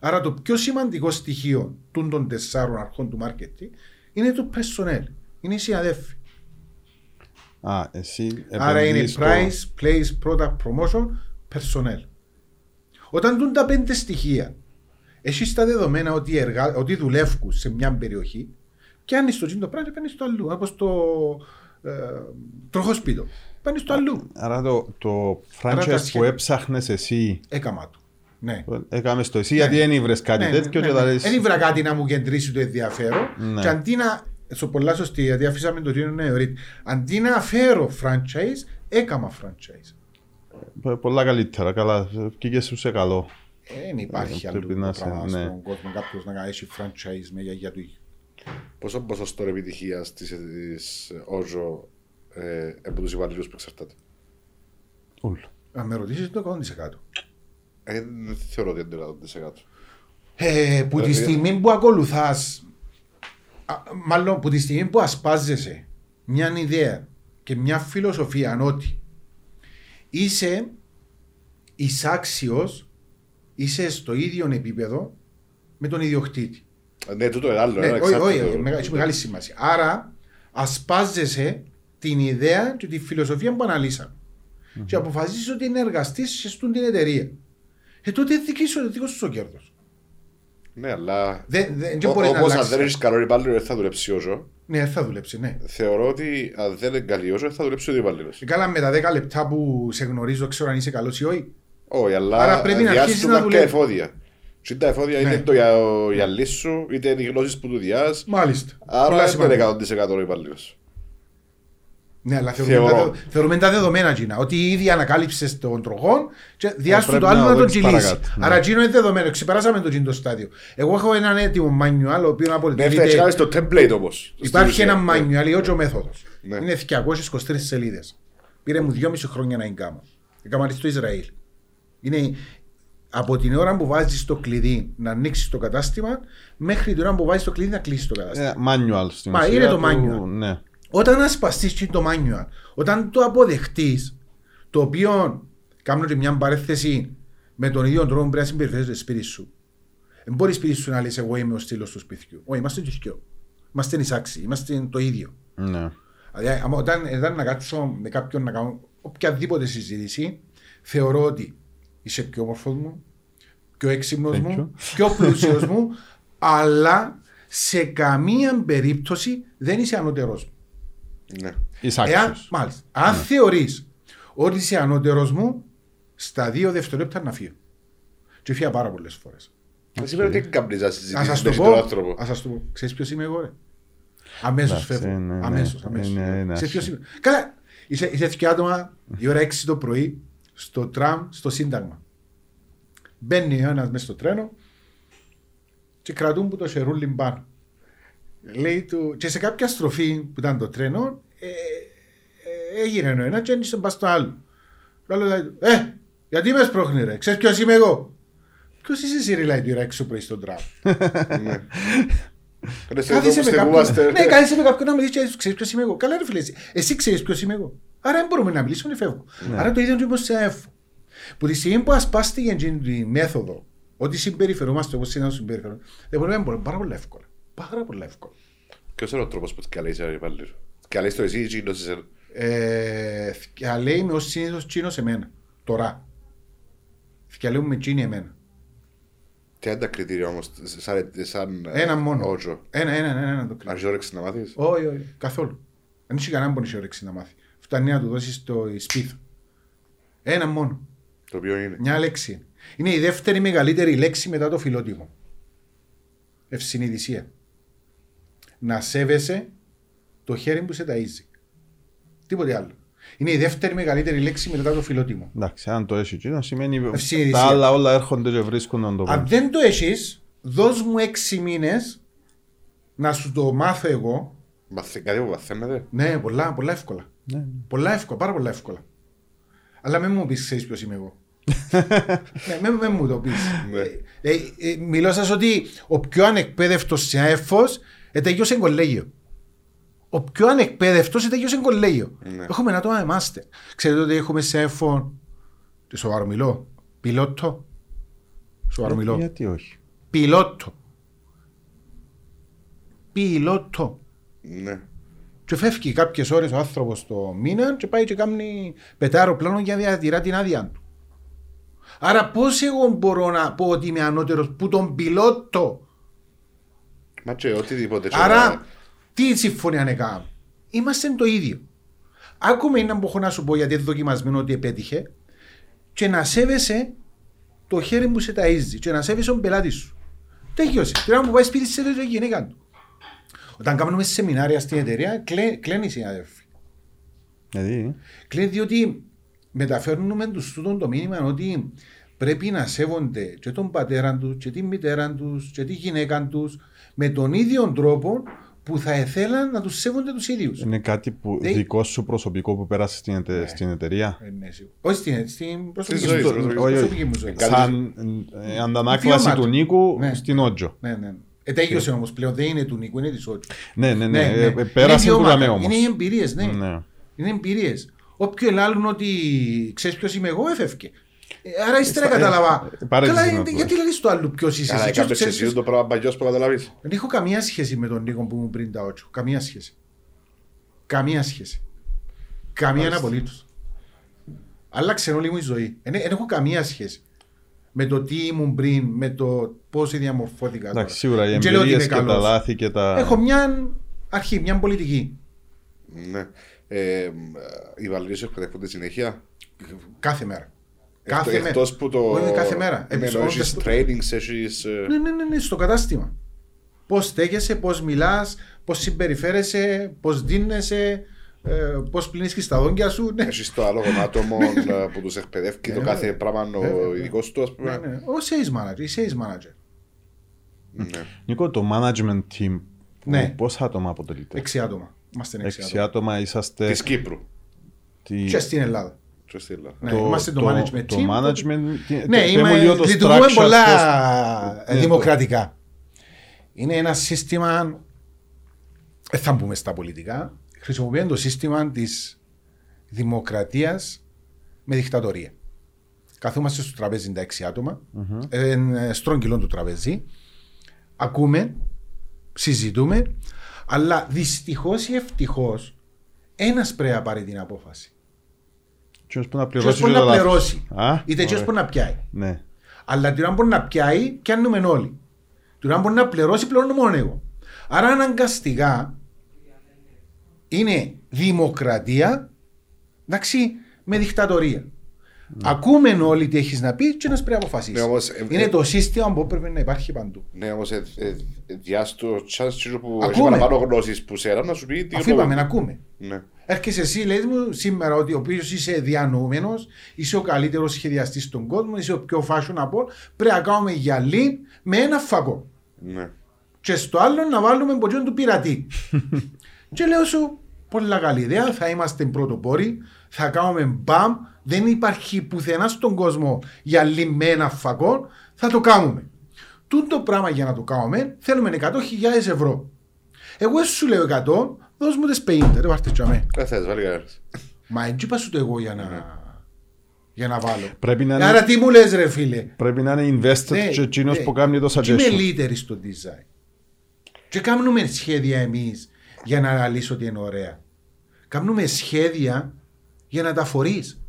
Άρα το πιο σημαντικό στοιχείο των 4 αρχών του marketing είναι το personnel, είναι οι συναδέλφοι. Άρα είναι price, place, product, promotion, personnel. Όταν δουν τα 5 στοιχεία, εσύ τα δεδομένα ότι δουλεύουν σε μια περιοχή, πιάνει το τσιν το πράγμα και παίρνει το αλλού. Όπως το τροχόσπιτο. Παίρνει το αλλού. Άρα το franchise που έψαχνε εσύ. Έκαμα το. Ναι. Έκαμε το εσύ, γιατί δεν ήβρε κάτι τέτοιο. Δεν ήβρα κάτι να μου κεντρήσει το ενδιαφέρον. Ναι. Και αντί να. Στο πολλά σωστή, γιατί αφήσαμε το τίνο νεωρή. Αντί να φέρω franchise, έκαμα franchise. Πολλά καλύτερα, καλά. Και σου σε καλό. Δεν υπάρχει άλλο πράγμα στον κόσμο κάποιος να κάνει franchise με γιαγιά του. Πόσο ποσοστό επιτυχίας της Otzo από τους υπαλλήλους που εξαρτάται? Όλο. Αν με ρωτήσεις το 100%. Δεν θεωρώ ότι είναι το 100%. Που τη στιγμή που ακολουθάς, μάλλον που τη στιγμή που ασπάζεσαι μια ιδέα και μια φιλοσοφία ότι είσαι εισάξιος, είσαι στο ίδιο επίπεδο με τον ιδιοκτήτη. Ναι, τούτο είναι άλλο. Όχι, μεγάλη σημασία. Άρα, ασπάζεσαι την ιδέα και τη φιλοσοφία που αναλύσαμε. Mm-hmm. Και αποφασίζεις ότι είναι εργαστής σε αυτήν την εταιρεία. Τότε δικό σου ο κέρδος. Ναι, αλλά. Όπως αν δεν έχεις καλό υπάλληλο, δεν θα δουλέψει Otzo. Ναι, θα δουλέψει, ναι. Θεωρώ ότι αν δεν είναι καλή Otzo, θα δουλέψει ο υπάλληλος. Καλά, με τα 10 λεπτά που σε γνωρίζω, ξέρω αν είσαι καλός ή όχι. Όχι, αλλά διάσεις του κάποια εφόδια. Τα εφόδια είτε το γυαλί σου, είτε οι γνώσεις που του διάσεις. Μάλιστα. Άρα είναι 100% ο υπαλλήλος. Ναι, αλλά θεωρούμε τα δεδομένα Gina, ότι ήδη ανακάλυψες τον τροχόν και διάσεις του το άλλο να τον κυλήσεις. Άρα Gina είναι δεδομένο, ξεπεράσαμε το Gina το στάδιο. Εγώ έχω έναν έτοιμο manual, ο οποίος απολυτεύεται. Το template όμως. Υπάρχει ένα manual, η Otzo μέθοδος. Είναι 223 σελίδες. Πήρε μου 2,5 χρόνια να εγκάμω. Εγκαμαρίσει στο Ισραήλ. Είναι από την ώρα που βάζεις το κλειδί να ανοίξεις το κατάστημα μέχρι την ώρα που βάζεις το κλειδί να κλείσεις το κατάστημα. Manual στην ουσία. Μα είναι το manual. Ναι. Όταν ασπαστείς το manual, όταν το αποδεχτείς, το οποίο κάνω και μια παρέθεση με τον ίδιο τρόπο που πρέπει να συμπεριφέρεις το σπίτι σου. Δεν μπορείς σπίτι σου να λες εγώ είμαι ο στήλος του σπιτιού. Όχι, είμαστε το ίδιο. Είμαστε εισάξιοι, είμαστε το ίδιο. Ναι. Δηλαδή, όταν να κάτσω με κάποιον να κάνω οποιαδήποτε συζήτηση, θεωρώ ότι είσαι πιο όμορφος μου, πιο έξυπνος μου, πιο πλούσιος μου, αλλά σε καμία περίπτωση δεν είσαι ανώτερος μου. Ναι. Εάν θεωρείς ότι είσαι ανώτερος μου, στα 2 δευτερόλεπτα να φύγει. Και έφυγα πάρα πολλές φορές. Δεν σημαίνει ότι καμπνίζα να συζητήσεις με τον άνθρωπο. Ας σας το πω. Ξέρεις ποιος είμαι εγώ, ρε. Αμέσως φεύγω. Αμέσως. Ξέρεις ποιος είμαι. Καλά. Είσαι 2 άτομα, η ώρα 6 το πρωί, στο τραμ, στο Σύνταγμα. Μπαίνει ένας μέσα στο τρένο και κρατούν που το σερούλιν πάνω. Λέει του, και σε κάποια στροφή που ήταν το τρένο, έγινε ένα και ένιξε μπας στο άλλο. Γιατί με σπρώχνει ρε, ξέρεις ποιος είμαι εγώ. Ποιος είσαι εσύ ρε, λέει του, έξω πρωί στον τράβο. Κάθισε με κάποιον να με δεις και ξέρεις ποιος είμαι εγώ. Καλά ρε φίλε, εσύ ξέρεις ποιος είμαι εγώ. Άρα δεν μπορούμε να μιλήσουμε, φεύγω. Άρα το ίδιο είναι όπως σε έφω. Που τη στιγμή που ασπάστηκε η μέθοδο, ότι συμπεριφερόμαστε όπως είναι να συμπεριφερόμαστε, δεν μπορούμε πάρα πολύ εύκολα. Πάρα πολύ εύκολα. Ποιος είναι ο τρόπος που καλέσαι να υπαλλήλω. Καλέσαι το εσύ ή γίνος εσένα. Θυκαλέει με ως συνήθως γίνος εμένα. Τώρα. Θυκαλέει με γίνει εμένα. Τι είναι τα κριτήρια όμως, σαν ένα μόνο. Otzo. Ένα το κριτήριο. Ας όρεξη να μάθεις. Όχι, καθόλου. Αν είσαι κανέναν πονείς όρεξη να μάθει. Φτάνει να του δώσεις το σπίθο. Ένα μόνο. Το οποίο είναι. Μια λέξη. Είναι η δεύτερη μεγαλύτερη λέξη μετά το φιλότιμο. Ευσυνειδησία. Να σέβεσαι το χέρι που σε ταΐζει. Τίποτε άλλο. Είναι η δεύτερη μεγαλύτερη λέξη μετά το φιλότιμο. Εντάξει, αν το έχεις εκείνο σημαίνει ότι τα άλλα όλα έρχονται και βρίσκουν να το πούν. Αν δεν το έχεις, δώσ' μου 6 μήνες να σου το μάθω εγώ. Κάτι που μαθαίνετε. Ναι, πολλά εύκολα. Ναι. Πολλά εύκολα, πάρα πολλά εύκολα. Αλλά μην μου πεις ξέρεις ποιος είμαι εγώ. Μην μου το πεις. Μιλώ σας ότι ο πιο ανεκπαίδευτος σε έφος ετέγιωσε κολέγιο. Ο πιο ανεκπαίδευτος ετέγιωσε κολέγιο. Έχουμε ένα τόμα εμάστε. Ξέρετε ότι έχουμε σε έφον σοβαρομιλό, πιλότο. Σοβαρομιλό. Γιατί όχι. Πιλότο. Ναι. Και φεύγει κάποιες ώρες ο άνθρωπος το μήνα και πάει και κάνει πετά αεροπλάνο για να διατηρά την άδεια του. Άρα πώς εγώ μπορώ να πω ότι είμαι ανώτερος που τον πιλότο. Μα και οτιδήποτε. Άρα τι συμφωνία είναι κάμου. Είμαστε το ίδιο. Άκουμε έναν που έχω να σου πω γιατί είναι δοκιμασμένο ότι επέτυχε. Και να σέβεσαι το χέρι που σε ταΐζει. Και να σέβεσαι τον πελάτη σου. Τέχιωσε. Τώρα μου πάει σπίτι σε το γυναίκα του. Όταν κάνουμε σεμινάρια στην εταιρεία, κλαίνει οι συνάδελφοι. Δηλαδή. Κλαίνει διότι μεταφέρνουμε τους τούτον το μήνυμα ότι πρέπει να σέβονται και τον πατέρα τους, και τη μητέρα τους, και τη γυναίκα τους με τον ίδιο τρόπο που θα ήθελαν να τους σέβονται τους ίδιους. Είναι κάτι που δικό σου προσωπικό που πέρασε στην εταιρεία. Όχι στην προσωπική μου ζωή. Σαν αντανάκλαση του Νίκου στην Otzo. Ετέγιωσε όμως πλέον, δεν είναι του Νίκου, είναι της Otzo. Ναι. Πέρασε του Ραμέ όμως. Είναι εμπειρίες, ναι. Είναι εμπειρίες. Όποιον άλλον ότι ξέρεις ποιος είμαι εγώ έφευκε. Άρα ύστερα κατάλαβα. Γιατί λες το άλλο ποιος είσαι. Άρα κάποιος εσύ το πράγμα παλιός που καταλαβείς. Δεν έχω καμία σχέση με τον Νίκο που ήμουν πριν τα Otzo. Καμία σχέση. Καμία απολύτως. Άλλαξε όλη μου η ζωή. Δεν έχω καμία σχέση. Με το τι ήμουν πριν, με το πώς διαμορφώθηκα. Εντάξει, σίγουρα οι εμπειρίες και τα λάθη και τα... Έχω μια αρχή, μια πολιτική. Ναι. Οι βαλγίες εκπαιδεύονται συνέχεια. Κάθε μέρα. Εκτός που το... Όχι, κάθε μέρα. Έχεις trainings, έχεις... Ναι, στο κατάστημα. Πώς στέκεσαι, πώς μιλάς, πώς συμπεριφέρεσαι, πώς δίνεσαι... Πώς πλύνεις τα δόντια σου. Έχεις το άλογο άτομο που τους εκπαιδεύει το κάθε πράγμα ο ειδικός του. Ο sales manager. Νίκο, το management team πόσα άτομα αποτελείται? 6 άτομα. 6 άτομα είσαστε. Της Κύπρου. Και στην Ελλάδα. Είμαστε το management team. Ναι, λειτουργούμε πολλά δημοκρατικά. Είναι ένα σύστημα, δεν θα μπούμε στα πολιτικά. Χρησιμοποιούν το σύστημα της δημοκρατίας με δικτατορία. Καθόμαστε στο τραπέζι τα 6 άτομα, στρογγυλών του τραπέζι, ακούμε, συζητούμε, αλλά δυστυχώς ή ευτυχώς ένας πρέπει να πάρει την απόφαση. Ποιος μπορεί να πληρώσει, είτε ποιος μπορεί να πιάει. Ναι. Αλλά την ώρα μπορεί να πιάει, πιάνουμε όλοι. Την ώρα μπορεί να πληρώσει, πληρώνω μόνο εγώ. Άρα αναγκαστικά είναι δημοκρατία, εντάξει, με δικτατορία. Ακούμε όλοι τι έχεις να πει και ένας πρέπει να αποφασίσει. Είναι το σύστημα που πρέπει να υπάρχει παντού. Ναι, όμως διάστο τσάσου που έχει παραπάνω γνώσεις που σέρα να σου πει τι. Αφού είπαμε να ακούμε. Έρχεσαι εσύ, λέει μου σήμερα ότι ο οποίος είσαι διανοούμενος, είσαι ο καλύτερος σχεδιαστής στον κόσμο, είσαι ο πιο fashionable, πρέπει να κάνουμε γυαλί με ένα φακό. Ναι. Και στο άλλο να βάλουμε ποτζόν του πειρατή. Και λέω σου, πολλά καλή ιδέα, θα είμαστε πρωτοπόροι, θα κάνουμε μπαμ, δεν υπάρχει πουθενά στον κόσμο γυαλί με ένα φακό, θα το κάνουμε. Τούτο πράγμα για να το κάνουμε θέλουμε 100.000 ευρώ. Εγώ σου λέω 100, δώσ' μου τις 50, δεν πάρτε τσάμε. Δεν θες, βάλει κανένας. Μα έτσι είπα σου το εγώ για να βάλω. Άρα τι μου λες ρε φίλε. Πρέπει να είναι invested και εκείνος που κάνει το suggestion. Είμαι leader στο design. Και κάνουμε σχέδια εμείς για να αναλύσω ότι είναι ωραία. Κάνουμε σχέδια για να τα φορείς.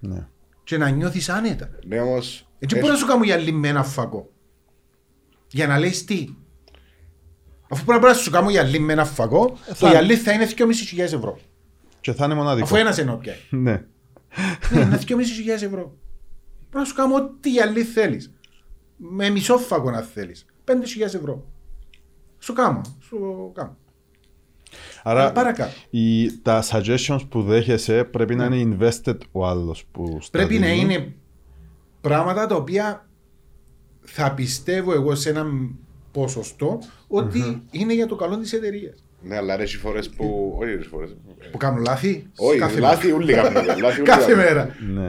Ναι. Και να νιώθεις άνετα. Ναι, όμως, έτσι μπορώ να σου κάνω γυαλί με ένα φακό. Για να λες τι. Αφού πρέπει να σου κάνω γυαλί με ένα φακό, το γυαλί θα είναι 2.500 ευρώ. Και θα είναι μοναδικό. Αφού ένας εννοώ πια. Ναι. Ναι, είναι 2.500 ευρώ. Πρέπει να σου κάνω ό,τι γυαλί θέλεις. Με μισό φακό να θέλεις. 5.000 ευρώ. Σου κάνω. Άρα τα suggestions που δέχεσαι πρέπει να είναι invested ο άλλος που σταδίζει. Πρέπει να είναι πράγματα τα οποία θα πιστεύω εγώ σε ένα ποσοστό ότι είναι για το καλό της εταιρείας. Ναι, αλλά έχει φορές που... που κάνουν λάθη. Όχι, λάθη ούλοι κάνουν. Κάθε μέρα.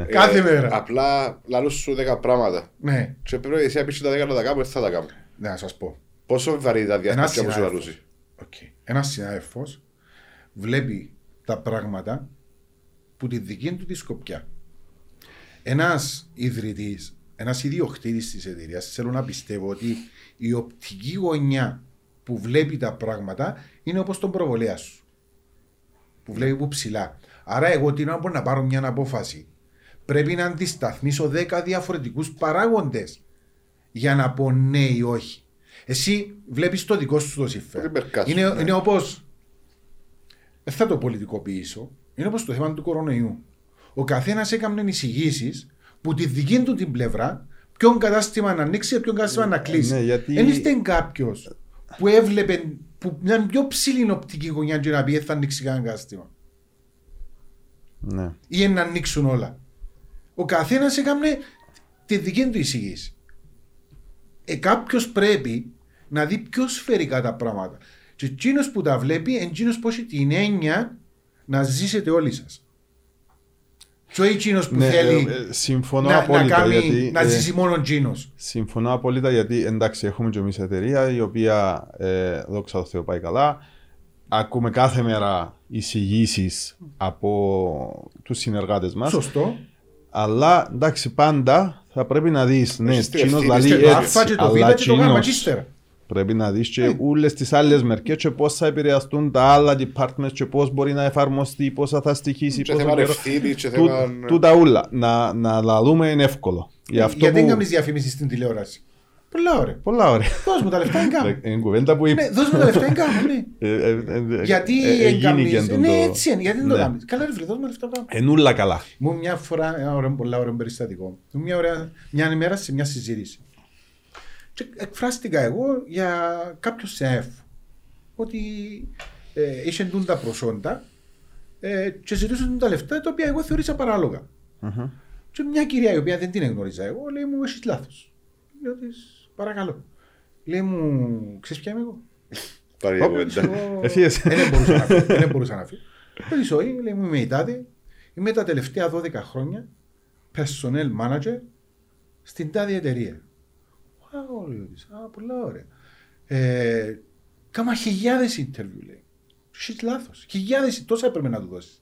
Κάθε μέρα. Απλά λαλούν σου 10 πράγματα. Ναι. Και πρέπει εσύ να πεις τα 10 να τα κάνουν, θα τα κάνουν. Ναι, να σας πω. Πόσο βαρύτητα διάσταση που σου λαλούσει. Okay. Ένας συνάδελφος βλέπει τα πράγματα που τη δική του τη σκοπιά. Ένας ιδρυτής, ένας ιδιοκτήτης της εταιρείας, θέλω να πιστεύω ότι η οπτική γωνιά που βλέπει τα πράγματα είναι όπως τον προβολέα σου. Που βλέπει που ψηλά. Άρα εγώ τι να μπορώ να πάρω μια απόφαση. Πρέπει να αντισταθμίσω 10 διαφορετικούς παράγοντες για να πω ναι ή όχι. Εσύ βλέπεις το δικό σου το συμφέρον. Είναι όπως. Δεν θα το πολιτικοποιήσω. Είναι όπως το θέμα του κορονοϊού. Ο καθένας έκανε εισηγήσεις που τη δική του την πλευρά, ποιον κατάστημα να ανοίξει και ποιον κατάστημα να κλείσει. Δεν ήρθε κάποιος που έβλεπε μια πιο ψηλή οπτική γωνιά και να πει θα ανοίξει κανένα κατάστημα. Ναι. Ή να ανοίξουν όλα. Ο καθένας έκανε τη δική του εισηγήση. Κάποιος πρέπει να δει πιο σφαιρικά τα πράγματα. Και εκείνος που τα βλέπει, εκείνος που έχει την έννοια να ζήσετε όλοι σας. Και όχι εκείνος που θέλει να ζήσει μόνο εκείνος. Συμφωνώ απόλυτα, γιατί εντάξει, έχουμε και εμείς εταιρεία η οποία δόξα τω Θεώ πάει καλά. Ακούμε κάθε μέρα εισηγήσεις από τους συνεργάτες μας. Σωστό. Αλλά εντάξει, πάντα θα πρέπει να δεις, ναι, κοινός λαλεί έτσι, αλλά κοινός πρέπει να δεις και όλες τις άλλες μερικές και πώς θα επηρεαστούν τα άλλα departments και πώς μπορεί να εφαρμοστεί, πόσα θα στοιχήσει, πόσα θα περάσει. Τούτα όλα. Να λαλούμε είναι εύκολο. Γιατί δεν κάνεις διαφήμιση στην τηλεόραση. Πολλά ωραία. Δώσ' μου τα λεφτά εγκάμουν. Είναι κουβέντα που είπε. Δώσ' μου τα λεφτά εγκάμουν, ναι. Γιατί εγκάμεις. Ναι, έτσι είναι. Γιατί δεν το κάνεις. Καλά ρε φίλε, δώσ' μου τα λεφτά εγκάμουν. Ενούλα καλά. Μου μια φορά, ένα ωραίο, πολλά ωραίο περιστατικό. Μια ημέρα σε μια συζήτηση. Και εκφράστηκα εγώ για κάποιο ΣΕΦ. Ότι είσαι εντούν τα προσόντα και ζητούσαν τα λεφτά τα οποία εγώ θεωρήσα παράλογα. Και μια κυρία η οποία δεν την εγνώριζα εγώ, λέει μου έχεις λάθος. Λέω της, παρακαλώ. Λέει μου, ξέρεις ποια είμαι εγώ. Δεν μπορούσα να φύγω. Λέω της όχι, λέει μου είμαι η τάδε. Είμαι τα τελευταία 12 χρόνια personnel manager στην τάδε εταιρεία. Λέω της, πολλά ωραία. Κάμα 1.000 interview λέει. Είσαι λάθος, 1.000, τόσα έπρεπε να του δώσεις.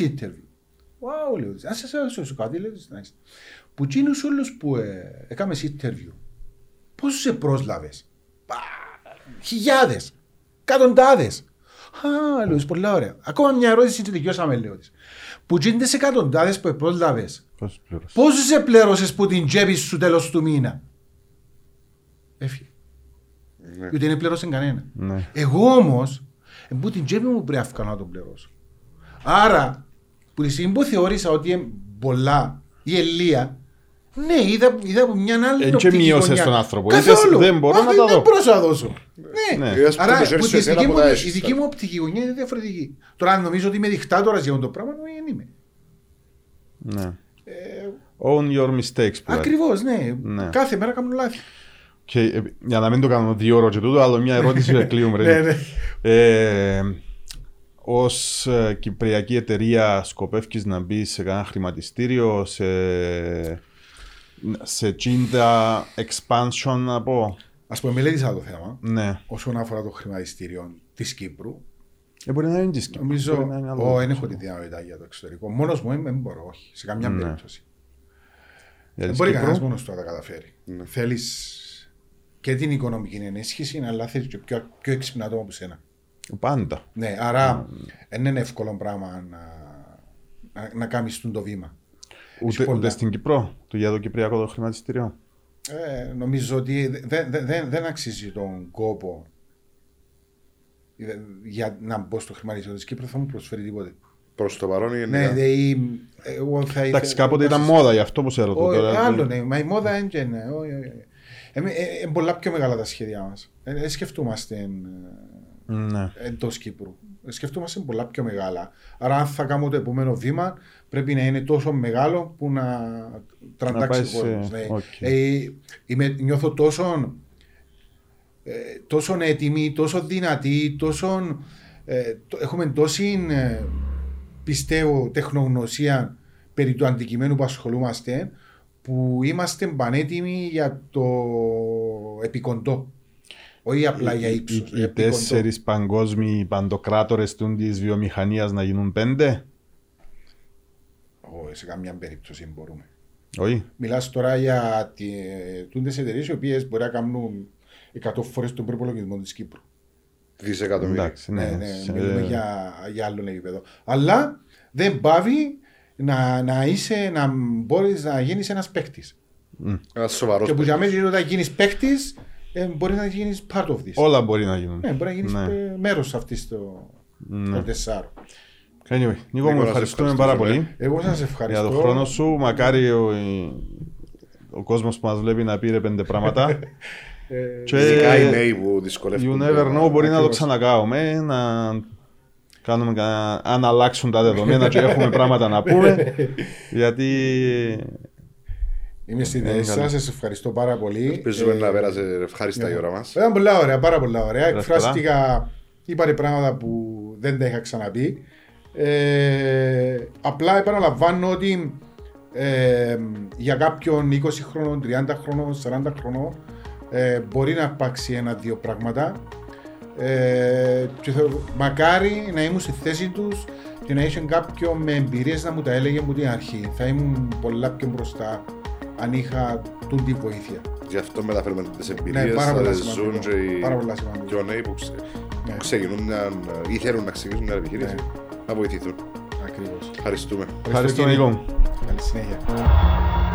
1.000 interview. Wow, λέω της, αν σας έδωσω κάτι, λέω της, nice. Που εκείνους όλους που έκαμε interview, πόσους σε πρόσλαβες, χιλιάδες, εκατοντάδες. Α, λέω, πολλά ωραία. Ακόμα μια ερώτηση και δικαιώσαμε, λέω της. Που εκείνες εκατοντάδες που πρόσλαβες, πόσους σε πλέρωσες που την τσέπεις σου τέλος του μήνα. Έφυγε. Γιατί δεν πλέρωσε κανένα. Εγώ όμως, που την τσέπη μου πρέπει να τον πληρώσω. Άρα, που τη στιγμή που θεώρησα ότι πολλά η Ελία. Ναι, είδα από μια άλλη οπτική γωνιά. Και μειώσες τον άνθρωπο. Καθόλου. Δεν μπορώ να τα δω. Δεν μπορώ να δώσω. Ναι. Άρα η δική μου οπτική γωνιά είναι διαφορετική. Τώρα αν νομίζω ότι είμαι δικτάτορας για αυτό το πράγμα, δεν είμαι. Ναι. Own your mistakes. Ακριβώς, ναι. Κάθε μέρα κάνω λάθη. Και, για να μην το κάνω 2 ώρες και τούτο, αλλά μια ερώτηση για κλείουμε. Ως κυπριακή εταιρεία σκοπεύεις να μπει σε κανένα χρηματιστήριο, σε τσίντα expansion να πω. Ας πούμε, μελέτησα το θέμα, ναι, όσον αφορά το χρηματιστήριο της Κύπρου. Μπορεί να είναι της Κύπρου. Νομίζω, δεν έχω τη δυνατότητα για το εξωτερικό. Μόνος μου δεν μπορώ, όχι, σε καμιά περίπτωση. Δεν μπορεί κανένας μόνος του να τα καταφέρει. Ναι. Θέλεις και την οικονομική ενίσχυση, αλλά θέλεις και πιο έξυπνα άτομα από σένα. Πάντα. Ναι, άρα δεν είναι εύκολο πράγμα να κάνεις το βήμα. Ούτε στην Κύπρο, για το κυπριακό το χρηματιστήριο. Νομίζω ότι δεν αξίζει τον κόπο για να μπω στο χρηματιστήριο της Κύπρου, θα μου προσφέρει τίποτε. Προς το παρόν γενικά. Ναι, εγώ θα ήθελα... Εντάξει, κάποτε ήταν μόδα, γι' αυτό που σε ρωτώ τώρα. Άλλο, ναι, μα η μόδα είναι... Είναι πολλά πιο μεγάλα τα σχέδιά μας. Δεν σκεφτούμαστε... Ναι. Εντός Κύπρου. Σκεφτόμαστε πολλά πιο μεγάλα. Άρα, αν θα κάνω το επόμενο βήμα, πρέπει να είναι τόσο μεγάλο που να τραντάξει ο κόσμος. Ναι. Okay. Νιώθω τόσο έτοιμη, τόσο δυνατή, έχουμε τόση, πιστεύω, τεχνογνωσία περί του αντικειμένου που ασχολούμαστε, που είμαστε πανέτοιμοι για το επικοντό. Όχι απλά για ύψος. Οι 4 παγκόσμιοι παντοκράτορες της βιομηχανίας να γίνουν 5. Σε καμία περίπτωση μπορούμε. Όχι. Μιλάς τώρα για τις εταιρείες οι οποίες μπορεί να κάνουν 100 φορές τον προϋπολογισμό της Κύπρου. Δισεκατομμύρια. Ναι, μιλούμε για άλλο επίπεδο. Αλλά δεν πάβει να μπορείς να γίνεις ένας παίκτης. Ένας σοβαρός παίκτης. Και που για μένα γίνεις παίκτης, μπορεί να γίνει part of this. Όλα μπορεί να γίνουν. Ναι, μπορεί να γίνει μέρο αυτή το τεσσάρου. Anyway, Νίκο, μου ευχαριστούμε πάρα πολύ. Εγώ σας ευχαριστώ. Για τον χρόνο σου, μακάρι ο κόσμος που μας βλέπει να πήρε 5 πράγματα. Ειδικά οι νέοι που δυσκολεύουν. You never know, μπορεί να το ξανακάνουμε, να κάνουμε, αν αλλάξουν τα δεδομένα και έχουμε πράγματα να πούμε. Γιατί... Είμαι στην θέση σας, σας ευχαριστώ πάρα πολύ. Ελπίζουμε να πέρασε ευχάριστα η ώρα μας. Ήταν πολλά ωραία, πάρα πολλά ωραία. Εκφράστηκα, είπατε πράγματα που δεν τα είχα ξαναπεί. Απλά επαναλαμβάνω ότι για κάποιον 20 χρονών, 30 χρονών, 40 χρονών μπορεί να υπάρξει 1-2 πράγματα. Και μακάρι να ήμουν στη θέση τους και να είχε κάποιον με εμπειρίες να μου τα έλεγε από την αρχή. Θα ήμουν πολλά πιο μπροστά. Αν είχα τούτη βοήθεια. Γι' αυτό μεταφέρουμε τις εμπειρίες, θα ζουν και οι νέοι που ξεκινούν ή θέλουν να ξεκινήσουν μια επιχείρηση να βοηθηθούν. Ακριβώς. Ευχαριστούμε. Ευχαριστούμε, Νίκο. Καλή συνέχεια.